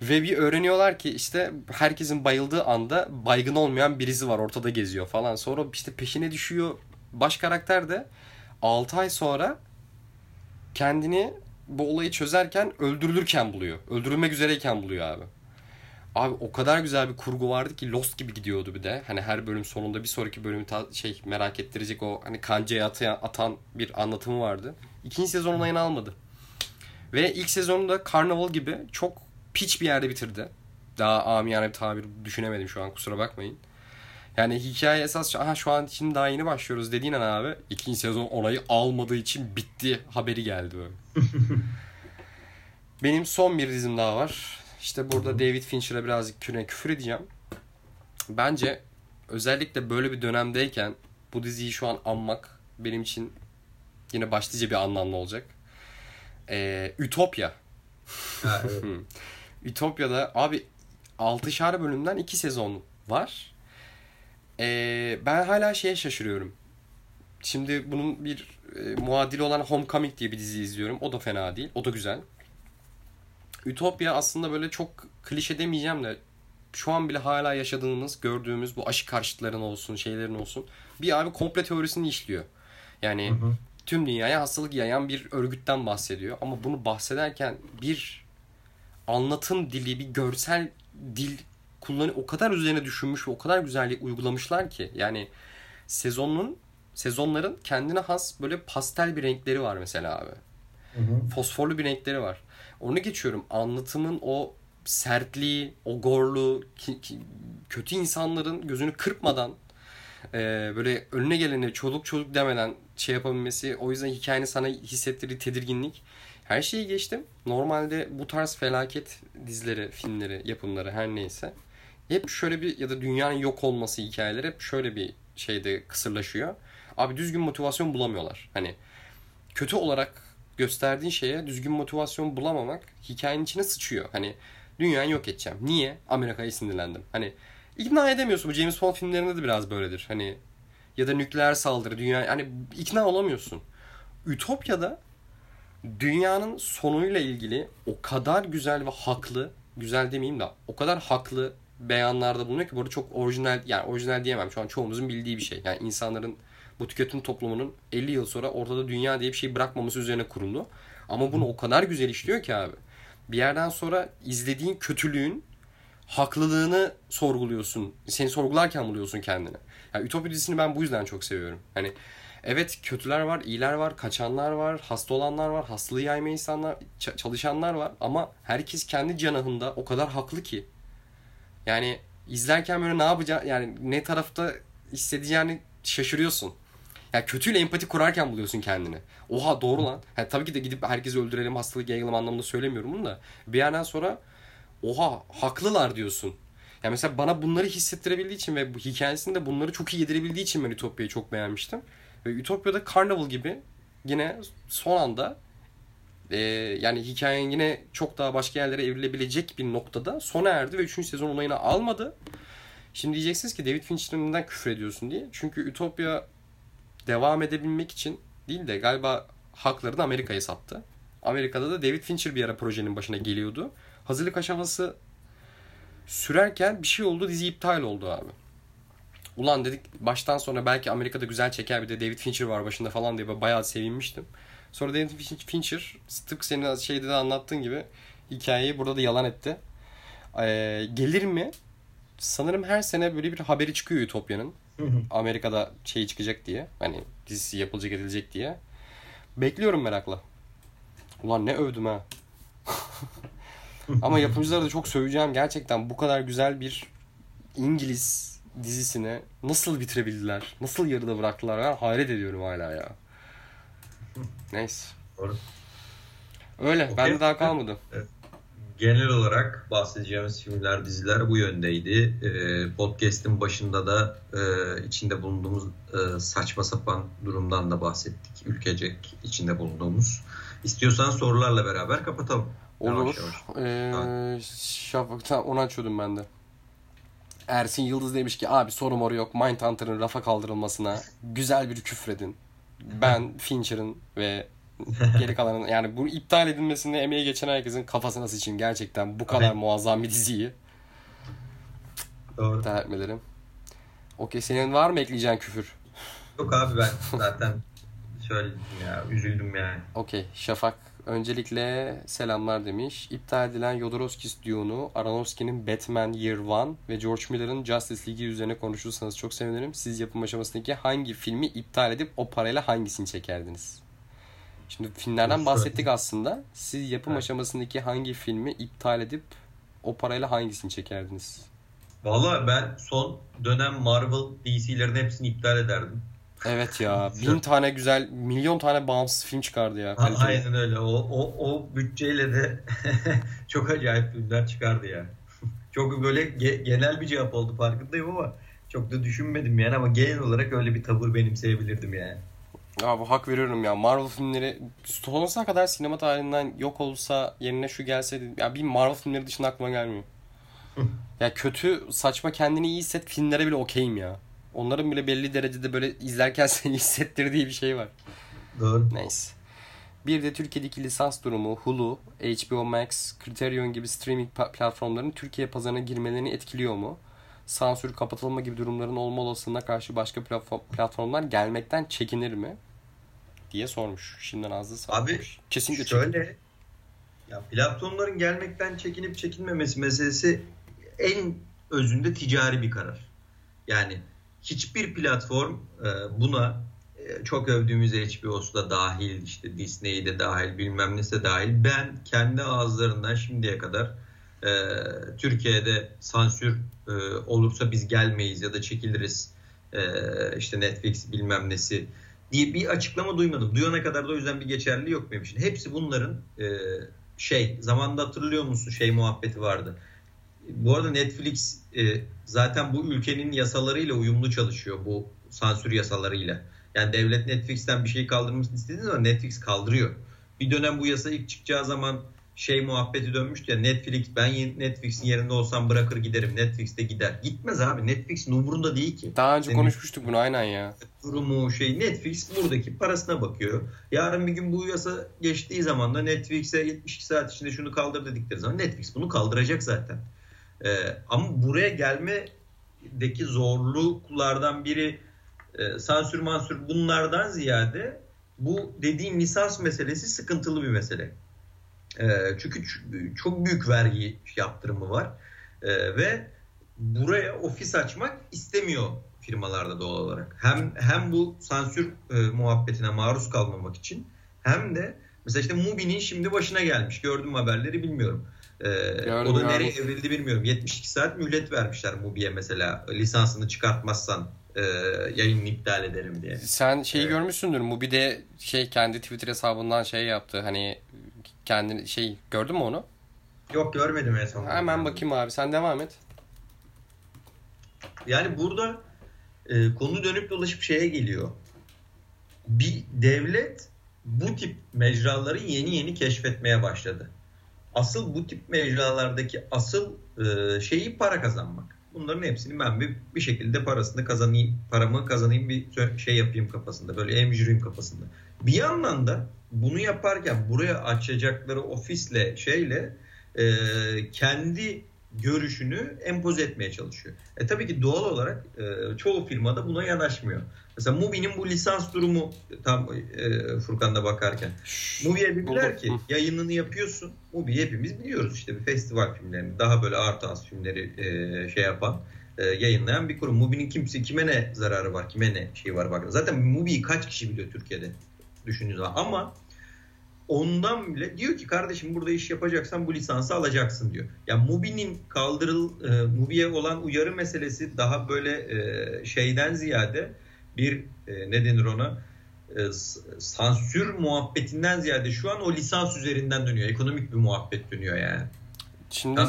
Ve bir öğreniyorlar ki işte herkesin bayıldığı anda baygın olmayan birisi var, ortada geziyor falan. Sonra işte peşine düşüyor. Baş karakter de 6 ay sonra kendini bu olayı çözerken öldürülürken buluyor. Öldürülmek üzereyken buluyor abi. Abi o kadar güzel bir kurgu vardı ki Lost gibi gidiyordu bir de. Hani her bölüm sonunda bir sonraki bölümü merak ettirecek o hani kancaya atan bir anlatımı vardı. 2. sezon onayını almadı. Ve ilk sezonu da Carnivàle gibi çok piç bir yerde bitirdi. Daha amiyane bir tabir düşünemedim şu an, kusura bakmayın. Yani hikaye esas şu an için daha yeni başlıyoruz dediğin an abi 2. sezon onayı almadığı için bitti haberi geldi böyle. Benim son bir dizim daha var. İşte burada David Fincher'a birazcık küfür edeceğim. Bence özellikle böyle bir dönemdeyken bu diziyi şu an anmak benim için yine başlıca bir anlamlı olacak. Ütopya. Ütopya'da abi 6'şar bölümden 2 sezon var. Ben hala şeye şaşırıyorum. Şimdi bunun bir muadili olan Homecoming diye bir dizi izliyorum. O da fena değil. O da güzel. Ütopya aslında böyle çok klişe demeyeceğim de şu an bile hala yaşadığımız, gördüğümüz bu aşı karşıtların olsun, şeylerin olsun. Bir abi komple teorisini işliyor. Yani tüm dünyaya hastalık yayan bir örgütten bahsediyor. Ama bunu bahsederken bir anlatım dili, bir görsel dil o kadar üzerine düşünmüş ve o kadar güzel uygulamışlar ki. Yani sezonların kendine has böyle pastel bir renkleri var mesela abi. Fosforlu bir renkleri var. Onu geçiyorum. Anlatımın o sertliği, o gorlu, kötü insanların gözünü kırpmadan böyle önüne gelene çoluk demeden şey yapabilmesi. O yüzden hikayenin sana hissettirdiği tedirginlik. Her şeyi geçtim. Normalde bu tarz felaket dizileri, filmleri, yapımları her neyse hep şöyle bir, ya da dünyanın yok olması hikayeleri hep şöyle bir şeyde kısırlaşıyor. Abi düzgün motivasyon bulamıyorlar. Hani kötü olarak gösterdiğin şeye düzgün motivasyon bulamamak hikayenin içine sıçıyor. Hani dünyayı yok edeceğim. Niye? Amerika'ya sinirlendim. Hani ikna edemiyorsun. Bu James Bond filmlerinde de biraz böyledir. Hani ya da nükleer saldırı, dünya, hani ikna olamıyorsun. Ütopya'da dünyanın sonuyla ilgili o kadar güzel ve haklı, güzel demeyeyim de o kadar haklı beyanlarda bulunuyor ki burada çok orijinal, yani orijinal diyemem şu an, çoğumuzun bildiği bir şey. Yani insanların bu tüketim toplumunun 50 yıl sonra ortada dünya diye bir şey bırakmaması üzerine kuruldu. Ama bunu o kadar güzel işliyor ki abi. Bir yerden sonra izlediğin kötülüğün haklılığını sorguluyorsun. Seni sorgularken buluyorsun kendini. Yani Ütopya dizisini ben bu yüzden çok seviyorum. Hani evet, kötüler var, iyiler var, kaçanlar var, hasta olanlar var, hastalığı yayma insanlar, çalışanlar var ama herkes kendi cenahında o kadar haklı ki. Yani izlerken böyle ne yapacağını, yani ne tarafta hissedeceğini şaşırıyorsun. Yani kötüyle empati kurarken buluyorsun kendini. Oha, doğru lan. Yani tabii ki de gidip herkesi öldürelim, hastalık yayalım anlamında söylemiyorum bunu da. Bir yerden sonra oha, haklılar diyorsun. Yani mesela bana bunları hissettirebildiği için ve bu hikayesinde bunları çok iyi yedirebildiği için ben Ütopya'yı çok beğenmiştim. Ve Ütopya'da Carnivàle gibi yine son anda yani hikayenin yine çok daha başka yerlere evrilebilecek bir noktada sona erdi ve 3. sezon olayını almadı. Şimdi diyeceksiniz ki David Fincher'ın neden küfür ediyorsun diye. Çünkü Ütopya devam edebilmek için değil de galiba haklarını Amerika'ya sattı. Amerika'da da David Fincher bir ara projenin başına geliyordu. Hazırlık aşaması sürerken bir şey oldu, dizi iptal oldu abi. Ulan dedik baştan sonra belki Amerika'da güzel çeker, bir de David Fincher var başında falan diye bayağı sevinmiştim. Sonra David Fincher tıpkı senin şeyde de anlattığın gibi hikayeyi burada da yalan etti. Gelir mi? Sanırım her sene böyle bir haberi çıkıyor Ütopya'nın. Amerika'da şey çıkacak diye. Hani dizisi yapılacak edilecek diye. Bekliyorum merakla. Ulan ne övdüm ha. Ama yapımcılara da çok söveceğim. Gerçekten bu kadar güzel bir İngiliz dizisini nasıl bitirebildiler? Nasıl yarıda bıraktılar? Ben hayret ediyorum hala ya. Neyse. Doğru. Öyle. Okay. Bende daha kalmadı. Evet. Genel olarak bahsedeceğimiz filmler, diziler bu yöndeydi. Podcast'in başında da içinde bulunduğumuz saçma sapan durumdan da bahsettik. Ülkecek içinde bulunduğumuz. İstiyorsan sorularla beraber kapatalım. Olur. Onu açıyordum ben de. Ersin Yıldız demiş ki abi soru moru yok. Mindhunter'ın rafa kaldırılmasına güzel bir küfredin. Ben Fincher'ın ve geri kalanın, yani bu iptal edilmesinde emeği geçen herkesin kafasına sıçayım gerçekten. Bu kadar aynen muazzam bir diziyi. Doğru. İptal etmelerim. Okey, senin var mı ekleyeceğin küfür? Yok abi, ben zaten söyledim ya, üzüldüm yani. Okey, Şafak öncelikle selamlar demiş. İptal edilen Jodorowsky's Dune'u, Aronofsky'nin Batman Year One ve George Miller'ın Justice League'i üzerine konuşursanız çok sevinirim. Siz yapım aşamasındaki hangi filmi iptal edip o parayla hangisini çekerdiniz? Şimdi filmlerden bahsettik aslında. Siz yapım aşamasındaki hangi filmi iptal edip o parayla hangisini çekerdiniz? Vallahi ben son dönem Marvel, DC'lerin hepsini iptal ederdim. Evet ya. 1000 tane güzel, milyon tane bağımsız film çıkardı ya. Ha, aynen öyle. O bütçeyle de çok acayip filmler çıkardı ya. Çok böyle genel bir cevap oldu, farkındayım ama çok da düşünmedim yani, ama genel olarak öyle bir tavır benimseyebilirdim yani. Abi hak veriyorum ya. Marvel filmleri sonsuza kadar sinema tarihinden yok olsa, yerine şu gelseydi. Ya bir Marvel filmleri dışında aklıma gelmiyor. Ya kötü, saçma, kendini iyi hisset filmlere bile okeyim ya. Onların bile belli derecede böyle izlerken seni hissettirdiği bir şey var. Doğru. Neyse. Bir de Türkiye'deki lisans durumu, Hulu, HBO Max, Criterion gibi streaming platformlarının Türkiye pazarına girmelerini etkiliyor mu? Sansür, kapatılma gibi durumların olma olasılığına karşı başka platformlar gelmekten çekinir mi diye sormuş. Şimdiden ağzı sağlamış. Abi kesinlikle şöyle, ya platformların gelmekten çekinip çekinmemesi meselesi en özünde ticari bir karar. Yani hiçbir platform buna, çok övdüğümüz HBO'su da dahil, işte Disney'i de dahil, bilmem nesi de dahil. Ben kendi ağızlarından şimdiye kadar Türkiye'de sansür olursa biz gelmeyiz ya da çekiliriz, işte Netflix bilmem nesi diye bir açıklama duymadım. Duyana kadar da o yüzden bir geçerli yok benim için. Hepsi bunların zamanında hatırlıyor musun muhabbeti vardı. Bu arada Netflix zaten bu ülkenin yasalarıyla uyumlu çalışıyor, bu sansür yasalarıyla. Yani devlet Netflix'ten bir şey kaldırmasını istediğiniz zaman Netflix kaldırıyor. Bir dönem bu yasa ilk çıkacağı zaman muhabbeti dönmüştü ya, Netflix, ben Netflix'in yerinde olsam bırakır giderim, Netflix'te gider. Gitmez abi, Netflix'in umurunda değil ki. Daha önce konuşmuştuk bunu, aynen ya. Durumu Netflix buradaki parasına bakıyor. Yarın bir gün bu yasa geçtiği zaman da Netflix'e 72 saat içinde şunu kaldır dedikleri zaman Netflix bunu kaldıracak zaten. Ama buraya gelmedeki zorluklardan biri sansür mansür bunlardan ziyade bu dediğim lisans meselesi sıkıntılı bir mesele. Çünkü çok büyük vergi yaptırımı var ve buraya ofis açmak istemiyor firmalarda doğal olarak. Hem bu sansür muhabbetine maruz kalmamak için, hem de mesela işte Mubi'nin şimdi başına gelmiş. Gördüm haberleri, bilmiyorum. O da nereye evrildi bilmiyorum. 72 saat mühlet vermişler Mubi'ye mesela, lisansını çıkartmazsan yayını iptal ederim diye. Sen görmüşsündür. Mubi de kendi Twitter hesabından yaptı. Hani kendini gördün mü onu? Yok, görmedim en son. Hemen bakayım abi, sen devam et. Yani burada konu dönüp dolaşıp geliyor. Bir devlet bu tip mecraları yeni yeni keşfetmeye başladı. Asıl bu tip mecralardaki asıl şeyi para kazanmak. Bunların hepsini ben bir şekilde parasını kazanayım, paramı kazanayım, bir şey yapayım kafasında, böyle emjüreyim kafasında. Bir yandan da bunu yaparken buraya açacakları ofisle şeyle kendi görüşünü empoze etmeye çalışıyor. Tabii ki doğal olarak çoğu firmada buna yanaşmıyor. Mesela Mubi'nin bu lisans durumu tam Furkan'da bakarken. Mubi'ye dediler ki yayınını yapıyorsun. Mubi'yi hepimiz biliyoruz, işte bir festival filmlerini, daha böyle art house filmleri şey yapan, yayınlayan bir kurum. Mubi'nin kimse kime ne zararı var, kime ne şey var bak. Zaten Mubi'yi kaç kişi biliyor Türkiye'de düşündüğünüz zaman. Ama ondan bile diyor ki kardeşim burada iş yapacaksan bu lisansı alacaksın diyor. Ya Mubi'nin Mubi'ye olan uyarı meselesi daha böyle şeyden ziyade bir ne denir ona sansür muhabbetinden ziyade şu an o lisans üzerinden dönüyor. Ekonomik bir muhabbet dönüyor yani. Şimdi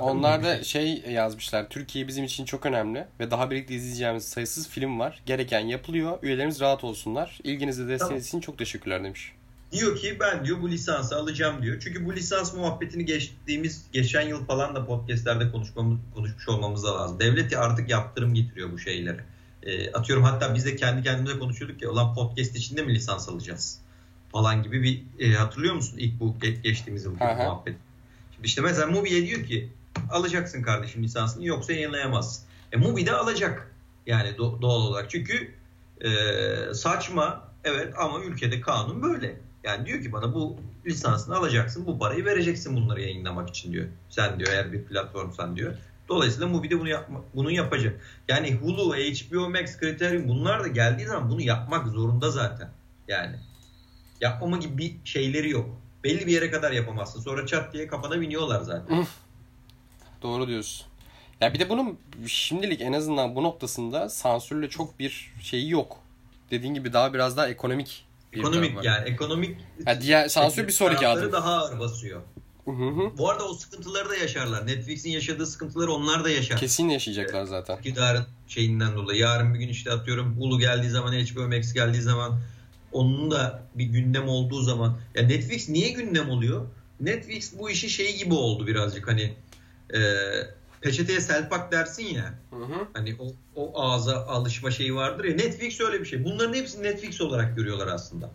onlar da şey yazmışlar. Türkiye bizim için çok önemli ve daha birlikte izleyeceğimiz sayısız film var. Gereken yapılıyor. Üyelerimiz rahat olsunlar. İlginiz ve desteğiniz için çok teşekkürler demiş. Diyor ki ben diyor bu lisansı alacağım diyor. Çünkü bu lisans muhabbetini geçen yıl falan da podcastlerde konuşmuş olmamız da lazım. Devlet artık yaptırım getiriyor bu şeylere. Atıyorum hatta biz de kendi kendimize konuşuyorduk ya ulan podcast içinde mi lisans alacağız falan gibi bir hatırlıyor musun? İlk bu geçtiğimiz yıl muhabbet. Şimdi işte mesela Mubi'ye diyor ki alacaksın kardeşim lisansını yoksa yayınlayamazsın. Mubi de alacak yani doğal olarak. Çünkü saçma evet ama ülkede kanun böyle. Yani diyor ki bana bu lisansını alacaksın, bu parayı vereceksin bunları yayınlamak için diyor. Sen diyor eğer bir platformsan diyor. Dolayısıyla Mubi de bunu yapacak. Yani Hulu, HBO Max, Criterion bunlar da geldiği zaman bunu yapmak zorunda zaten. Yani yapmama gibi bir şeyleri yok. Belli bir yere kadar yapamazsın. Sonra çat diye kafana biniyorlar zaten. Doğru diyorsun. Ya bir de bunun şimdilik en azından bu noktasında sansürle çok bir şeyi yok. Dediğin gibi daha biraz daha ekonomik. Ekonomik yani ekonomik ya diğer sansür bir sonraki adım. Daha ağır basıyor. Bu arada o sıkıntıları da yaşarlar. Netflix'in yaşadığı sıkıntıları onlar da yaşar. Kesin yaşayacaklar zaten. İdarın şeyinden dolayı. Yarın bir gün işte atıyorum Hulu geldiği zaman, HBO Max geldiği zaman onun da bir gündem olduğu zaman. Ya Netflix niye gündem oluyor? Netflix bu işi şey gibi oldu birazcık hani peçeteye selpak dersin ya. Hani o ağza alışma şeyi vardır ya. Netflix öyle bir şey. Bunların hepsini Netflix olarak görüyorlar aslında.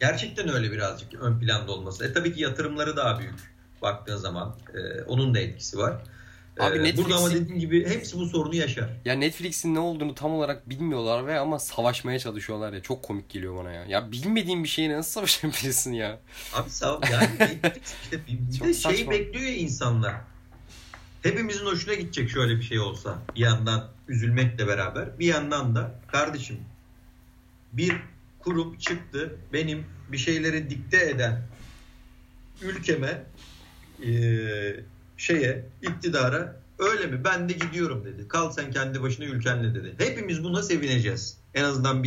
Gerçekten öyle birazcık ön planda olması. Tabii ki yatırımları daha büyük baktığın zaman. Onun da etkisi var. Abi burada ama dediğim gibi hepsi bu sorunu yaşar. Ya Netflix'in ne olduğunu tam olarak bilmiyorlar ve ama savaşmaya çalışıyorlar ya. Çok komik geliyor bana ya. Ya bilmediğin bir şeyi nasıl savaşabilirsin ya? Abi yani Netflix işte bir de şey bekliyor ya insanlar. Hepimizin hoşuna gidecek şöyle bir şey olsa. Bir yandan üzülmekle beraber bir yandan da kardeşim bir kurum çıktı benim bir şeyleri dikte eden ülkeme iktidara öyle mi ben de gidiyorum dedi. Kal sen kendi başına ülkenle dedi. Hepimiz buna sevineceğiz. En azından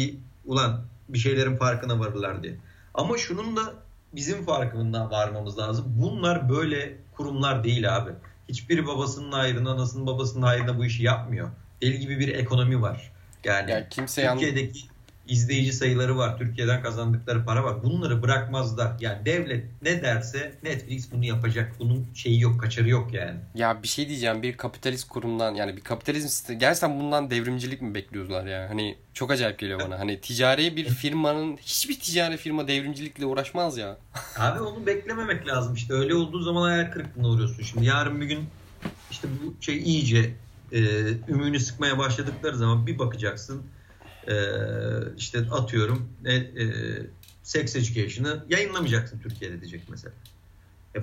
bir şeylerin farkına varırlar diye. Ama şunun da bizim farkına varmamız lazım. Bunlar böyle kurumlar değil abi. Hiçbiri babasının ayrına, anasının babasının ayrına bu işi yapmıyor. Deli gibi bir ekonomi var. Yani Türkiye'deki izleyici sayıları var. Türkiye'den kazandıkları para var. Bunları bırakmazlar. Yani devlet ne derse Netflix bunu yapacak. Bunun şeyi yok, kaçarı yok yani. Ya bir şey diyeceğim. Bir kapitalist kurumdan yani bir kapitalizm gerçekten bundan devrimcilik mi bekliyorlar ya? Hani çok acayip geliyor bana. Hani ticari bir firmanın hiçbir ticari firma devrimcilikle uğraşmaz ya. Abi onu beklememek lazım işte. Öyle olduğu zaman hayal kırıklığına uğruyorsun. Şimdi yarın bir gün işte bu şey iyice ümüğünü sıkmaya başladıkları zaman bir bakacaksın işte atıyorum Sex Education'ı yayınlamayacaksın Türkiye'de diyecek mesela.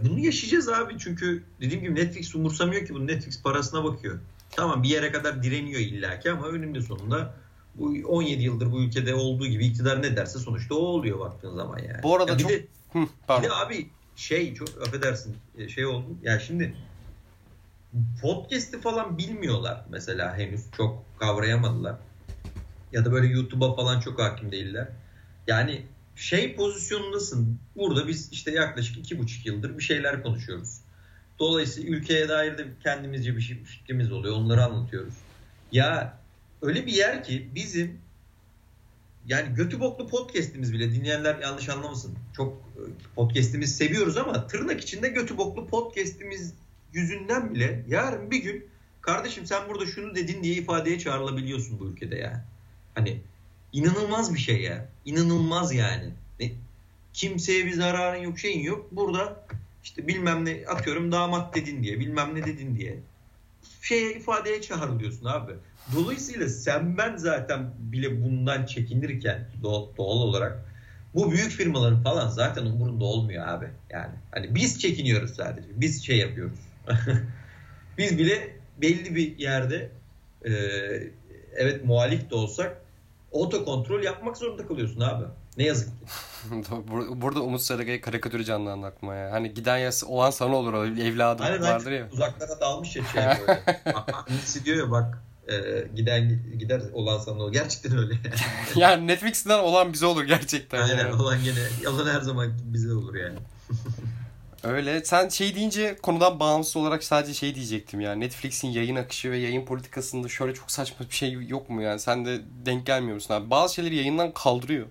Bunu yaşayacağız abi çünkü dediğim gibi Netflix umursamıyor ki bunu. Netflix parasına bakıyor. Tamam bir yere kadar direniyor illaki ama önünde sonunda bu 17 yıldır bu ülkede olduğu gibi iktidar ne derse sonuçta o oluyor baktığın zaman yani. Bu arada ya çok... Bir de abi çok affedersin şey oldu. Yani şimdi podcast'i falan bilmiyorlar mesela henüz çok kavrayamadılar. Ya da böyle YouTube'a falan çok hakim değiller. Yani pozisyonundasın. Burada biz işte yaklaşık 2,5 yıldır bir şeyler konuşuyoruz. Dolayısıyla ülkeye dair de kendimizce bir fikrimiz oluyor. Onları anlatıyoruz. Ya öyle bir yer ki bizim yani götü boklu podcast'imiz bile, dinleyenler yanlış anlamasın, çok podcast'imizi seviyoruz ama tırnak içinde götü boklu podcast'imiz yüzünden bile yarın bir gün kardeşim sen burada şunu dedin diye ifadeye çağrılabiliyorsun bu ülkede ya. Hani inanılmaz bir şey ya. İnanılmaz yani. Kimseye bir zararın yok, şeyin yok. Burada işte bilmem ne, atıyorum damat dedin diye, bilmem ne dedin diye ifadeye çağrılıyorsun abi. Dolayısıyla sen, ben zaten bile bundan çekinirken doğal olarak bu büyük firmaların falan zaten umurunda olmuyor abi. Yani hani biz çekiniyoruz sadece. Biz şey yapıyoruz. Biz bile belli bir yerde evet muhalif de olsak otokontrol yapmak zorunda kalıyorsun abi. Ne yazık ki. Burada Umut Sarıgay'ı karikatürü canlandı aklıma ya. Hani giden yası olan sana olur o evladım. Aynen, vardır ya. Uzaklara dalmış ya şey böyle. Annesi diyor ya bak giden gider olan sana olur. Gerçekten öyle. Yani Netflix'ten olan bize olur gerçekten. Aynen yani. Olan gene. Olan her zaman bize olur yani. Öyle. Sen şey deyince konudan bağımsız olarak sadece şey diyecektim ya. Netflix'in yayın akışı ve yayın politikasında şöyle çok saçma bir şey yok mu yani? Sen de denk gelmiyor musun abi? Bazı şeyleri yayından kaldırıyor.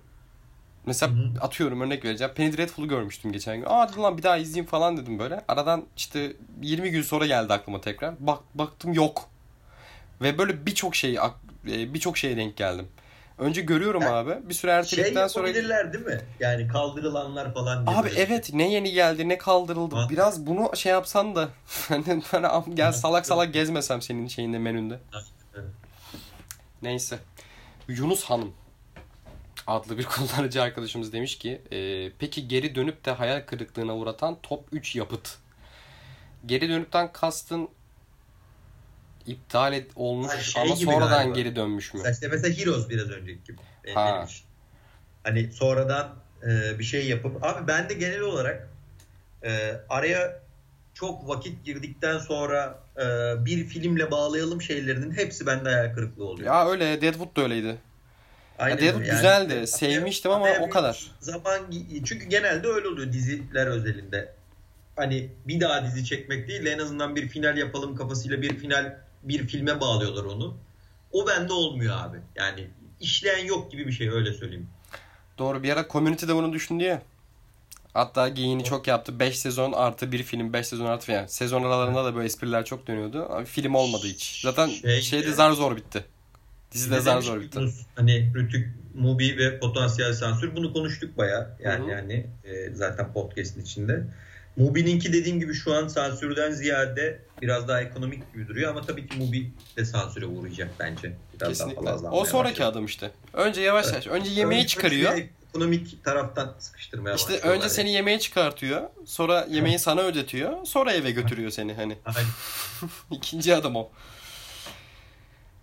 Mesela atıyorum örnek vereceğim. Penny Dreadful'u görmüştüm geçen gün. Aa lan bir daha izleyeyim falan dedim böyle. Aradan işte 20 gün sonra geldi aklıma tekrar. Baktım yok. Ve böyle birçok şeye denk geldim. Önce görüyorum yani, abi. Bir süre erteledikten sonra... Şey yapabilirler değil mi? Yani kaldırılanlar falan diye. Abi evet şey. Ne yeni geldi ne kaldırıldı. Ha. Biraz bunu şey yapsan da hani gel salak gezmesem senin şeyinde menünde. Evet. Neyse. Yunus Hanım adlı bir kullanıcı arkadaşımız demiş ki peki geri dönüp de hayal kırıklığına uğratan top 3 yapıt. Geri dönüpten kastın iptal olmuş ama sonradan galiba. Geri dönmüş mü? Mesela Heroes biraz önceki gibi. Hani sonradan bir şey yapıp... Abi ben de genel olarak araya çok vakit girdikten sonra bir filmle bağlayalım şeylerinin hepsi bende hayal kırıklığı oluyor. Ya öyle. Deadwood da öyleydi. Aynen, Deadwood yani, güzeldi. Yani, sevmiştim ama o kadar. Çünkü genelde öyle oluyor diziler özelinde. Hani bir daha dizi çekmek değil de en azından bir final yapalım kafasıyla bir filme bağlıyorlar onu. O bende olmuyor abi. Yani işleyen yok gibi bir şey, öyle söyleyeyim. Doğru, bir ara Community de bunu düşündü ya. Hatta geyini çok yaptı. 5 sezon artı bir film, 5 sezon artı yani sezon aralarında da böyle espriler çok dönüyordu. Abi, film olmadı hiç. Zaten şeyde zar zor bitti. Dizi de zar zor bitti. Hani Rütük, Mubi ve potansiyel sansür, bunu konuştuk bayağı. Yani zaten podcast'in içinde. Mubi'ninki dediğim gibi şu an sansürden ziyade biraz daha ekonomik gibi duruyor ama tabii ki Mubi de sansüre uğrayacak bence. Biraz kesinlikle. Daha o sonraki başladı. Adam işte. Önce yavaş yavaş. Önce yemeği çıkarıyor. Ekonomik taraftan sıkıştırmaya başlıyor. İşte önce seni yemeğe çıkartıyor. Sonra yemeği sana ödetiyor. Sonra eve götürüyor seni hani. İkinci adam o.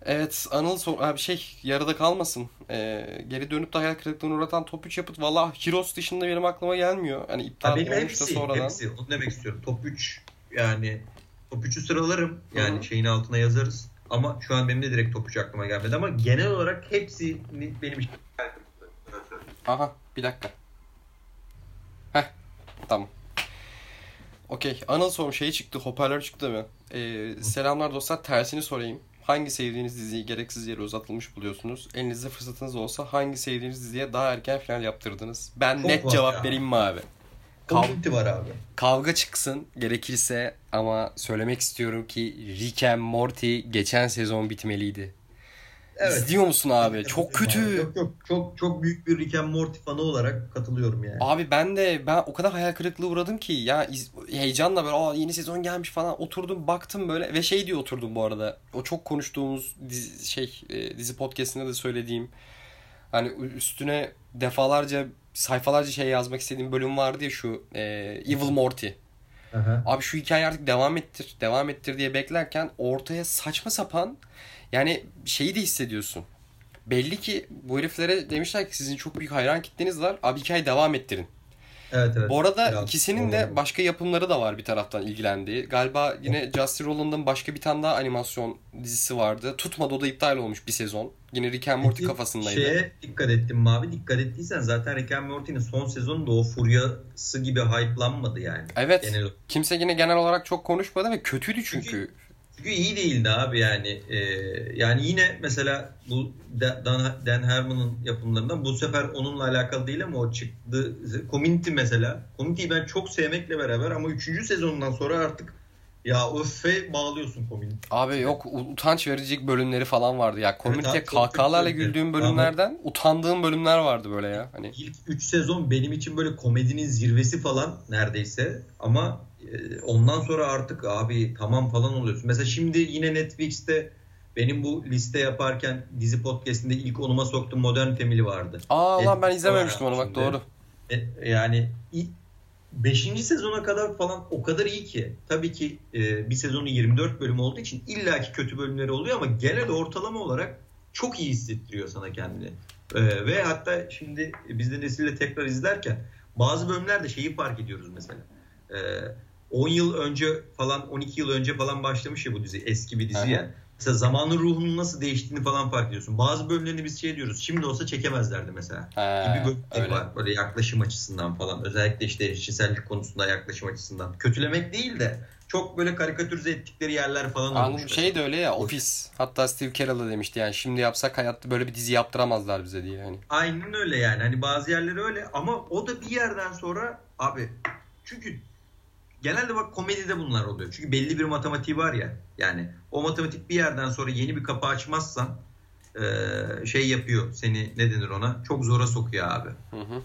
Evet Anıl abi yarıda kalmasın. Geri dönüp de hayal kırıklığına uğratan top 3 yapıt valla Heroes dışında benim aklıma gelmiyor. Hani iptal olmuş hepsi, da sonradan. Hepsi. Onu demek istiyorum. Top 3 yani top 3'ü sıralarım. Yani şeyin altına yazarız. Ama şu an benim de direkt top 3 aklıma gelmedi ama genel olarak hepsi benim için. Aha bir dakika. Tamam. Okey. Anıl sormuş çıktı. Hoparlör çıktı mı? Selamlar dostlar. Tersini sorayım. Hangi sevdiğiniz diziyi gereksiz yere uzatılmış buluyorsunuz? Elinizde fırsatınız olsa hangi sevdiğiniz diziye daha erken final yaptırdınız? Ben çok net cevap vereyim mi abi? Komünite var abi. Kavga çıksın gerekirse ama söylemek istiyorum ki Rick and Morty geçen sezon bitmeliydi. Evet. İzliyor musun abi? Evet, çok kötü. Çok büyük bir Rick and Morty fanı olarak katılıyorum yani. Abi ben o kadar hayal kırıklığı uğradım ki ya heyecanla böyle yeni sezon gelmiş falan oturdum baktım böyle ve şey diye oturdum bu arada. O çok konuştuğumuz dizi podcast'inde de söylediğim hani üstüne defalarca sayfalarca yazmak istediğim bölüm vardı ya şu Evil Morty. Aha. Abi şu hikayeyi artık devam ettir diye beklerken ortaya saçma sapan yani şeyi de hissediyorsun. Belli ki bu heriflere demişler ki sizin çok büyük hayran kitleniz var. Abi hikayeyi devam ettirin. Evet. Bu arada biraz ikisinin de başka yapımları da var bir taraftan ilgilendiği. Galiba yine Justin Roiland'ın başka bir tane daha animasyon dizisi vardı. Tutmadı, o da iptal olmuş bir sezon. Yine Rick and Morty kafasındaydı. Dikkat ettim mi abi? Dikkat ettiysen zaten Rick and Morty'nin son sezonu da o furyası gibi hype'lanmadı yani. Evet. Kimse yine genel olarak çok konuşmadı ve kötüydü çünkü. Çünkü iyi değildi abi yani. Yani yine mesela bu Dan Harmon'ın yapımlarından, bu sefer onunla alakalı değil ama o çıktı. Community mesela. Community'yi ben çok sevmekle beraber ama 3. sezondan sonra artık ya öffe bağlıyorsun Community. Abi yok, utanç verici bölümleri falan vardı ya. Community'ye evet, kahkahalarla güldüğüm bölümlerden utandığım bölümler vardı böyle ya. Hani ilk 3 sezon benim için böyle komedinin zirvesi falan neredeyse ama ondan sonra artık abi tamam falan oluyorsun. Mesela şimdi yine Netflix'te benim bu liste yaparken dizi podcast'inde ilk onuma soktum Modern Family vardı. Aa lan ben izlememiştim onu, bak doğru. Yani 5. sezona kadar falan o kadar iyi ki. Tabii ki bir sezonu 24 bölüm olduğu için illaki kötü bölümleri oluyor ama genel ortalama olarak çok iyi hissettiriyor sana kendini. Ve hatta şimdi biz de nesille tekrar izlerken bazı bölümlerde şeyi fark ediyoruz mesela. 10 yıl önce falan, 12 yıl önce falan başlamış ya bu dizi, eski bir dizi ya. Yani. Mesela zamanın ruhunun nasıl değiştiğini falan fark ediyorsun. Bazı bölümlerini biz şey diyoruz, şimdi olsa çekemezlerdi mesela. Gibi bölümler var böyle yaklaşım açısından falan. Özellikle işte cinsellik konusunda yaklaşım açısından. Kötülemek değil de çok böyle karikatürize ettikleri yerler falan olmuş. Anladım, şey de öyle ya, Office. Hatta Steve Carell'a demişti yani şimdi yapsak hayatta böyle bir dizi yaptıramazlar bize diye. Yani. Aynen öyle yani, hani bazı yerleri öyle ama o da bir yerden sonra abi çünkü... Genelde bak komedide bunlar oluyor. Çünkü belli bir matematiği var ya. Yani o matematik bir yerden sonra yeni bir kapı açmazsan şey yapıyor seni, ne denir ona? Çok zora sokuyor abi. Hı-hı.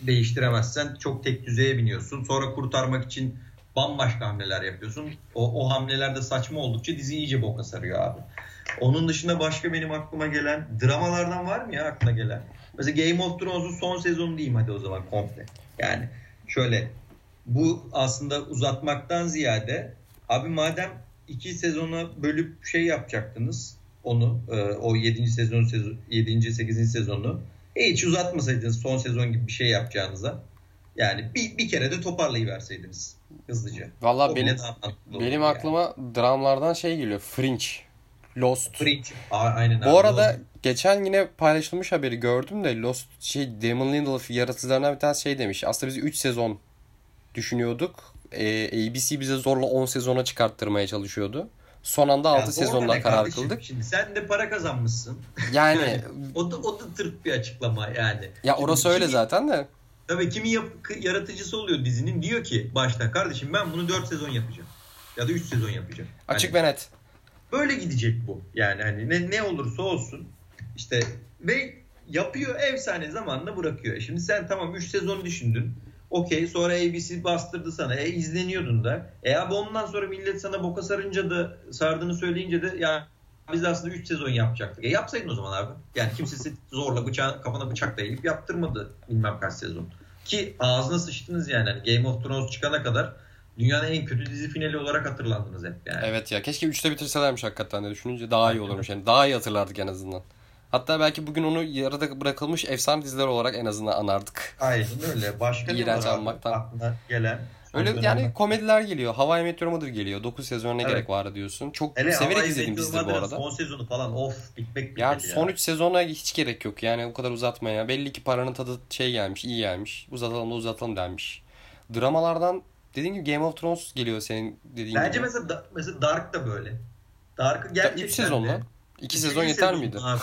Değiştiremezsen çok tek düzeye biniyorsun. Sonra kurtarmak için bambaşka hamleler yapıyorsun. O hamleler de saçma oldukça dizi iyice boka sarıyor abi. Onun dışında başka benim aklıma gelen dramalardan var mı ya aklına gelen? Mesela Game of Thrones'un son sezonu diyeyim hadi o zaman komple. Yani şöyle... Bu aslında uzatmaktan ziyade abi madem 2 sezona bölüp şey yapacaktınız onu, o 7. sezon 7. 8. sezonu hiç uzatmasaydınız son sezon gibi bir şey yapacağınıza. Yani bir kere de toparlayıverseydiniz hızlıca. Vallahi benim aklıma yani dramlardan şey geliyor. Fringe, Lost. Fringe. Aynen. Bu arada Lost. Geçen yine paylaşılmış haberi gördüm de Lost şey Damon Lindelof yaratıcılarına bir tane şey demiş. Aslında biz 3 sezon düşünüyorduk. ABC bize zorla 10 sezona çıkarttırmaya çalışıyordu. Son anda 6 sezonda karar kıldık. Şimdi sen de para kazanmışsın. Yani o da tırt bir açıklama yani. Ya şimdi orası öyle zaten de. Tabii kimi yaratıcısı oluyor dizinin, diyor ki başta kardeşim ben bunu 4 sezon yapacağım. Ya da 3 sezon yapacağım. Açık ve net. Böyle gidecek bu. Yani hani ne olursa olsun işte ve yapıyor, efsane zamanla bırakıyor. Şimdi sen tamam 3 sezon düşündün. Okey, sonra ABC bastırdı sana. İzleniyordun da. Abi ondan sonra millet sana boka sarınca da, sardığını söyleyince de ya biz de aslında 3 sezon yapacaktık. Yapsaydın o zaman abi. Yani kimsesi zorla kafana bıçak dayayıp yaptırmadı bilmem kaç sezon. Ki ağzına sıçtınız yani. Game of Thrones çıkana kadar dünyanın en kötü dizi finali olarak hatırlandınız hep yani. Evet ya, keşke 3'te bitirselermiş hakikaten de, düşününce daha iyi olurmuş. Yani daha iyi hatırlardık en azından. Hatta belki bugün onu yarıda bırakılmış efsane diziler olarak en azından anardık. Aynen öyle. Başka ne var aklına gelen? Öyle yani ama. Komediler geliyor. Hawaii Meteor Mother geliyor. 9 sezon ne gerek var diyorsun. Çok hele, severek izledim biz de bu arada. Son sezonu falan of bitmek yani. Ya son 3 sezona hiç gerek yok. Yani o kadar uzatmaya. Belli ki paranın tadı şey gelmiş, iyi gelmiş. Uzatalım da uzatalım denmiş. Dramalardan dediğin gibi Game of Thrones geliyor senin dediğin bence gibi. Bence mesela Dark da böyle. Dark gerçekten 3 sezon lan. 2 sezon yeter miydi? Abi.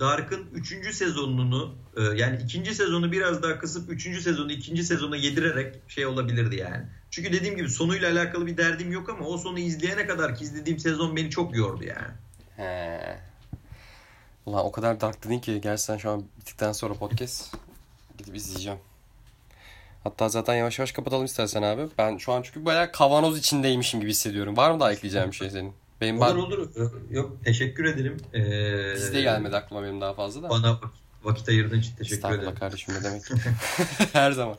Dark'ın 3. sezonunu yani 2. sezonu biraz daha kısıp 3. sezonu 2. sezona yedirerek şey olabilirdi yani. Çünkü dediğim gibi sonuyla alakalı bir derdim yok ama o sonu izleyene kadar ki izlediğim sezon beni çok yordu yani. He. Ulan o kadar Dark dedin ki gerçekten şu an bittikten sonra podcast gidip izleyeceğim. Hatta zaten yavaş yavaş kapatalım istersen abi. Ben şu an çünkü bayağı kavanoz içindeymişim gibi hissediyorum. Var mı daha ekleyeceğim bir şey senin? Olur. Yok, teşekkür ederim. Dizi de gelmedi aklıma benim daha fazla da. Bana vakit ayırdığın için teşekkür ederim. Estağfurullah kardeşim, ne demek. Her zaman.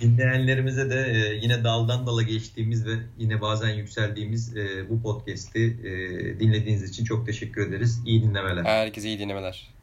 Dinleyenlerimize de yine daldan dala geçtiğimiz ve yine bazen yükseldiğimiz bu podcast'i dinlediğiniz için çok teşekkür ederiz. İyi dinlemeler. Herkese iyi dinlemeler.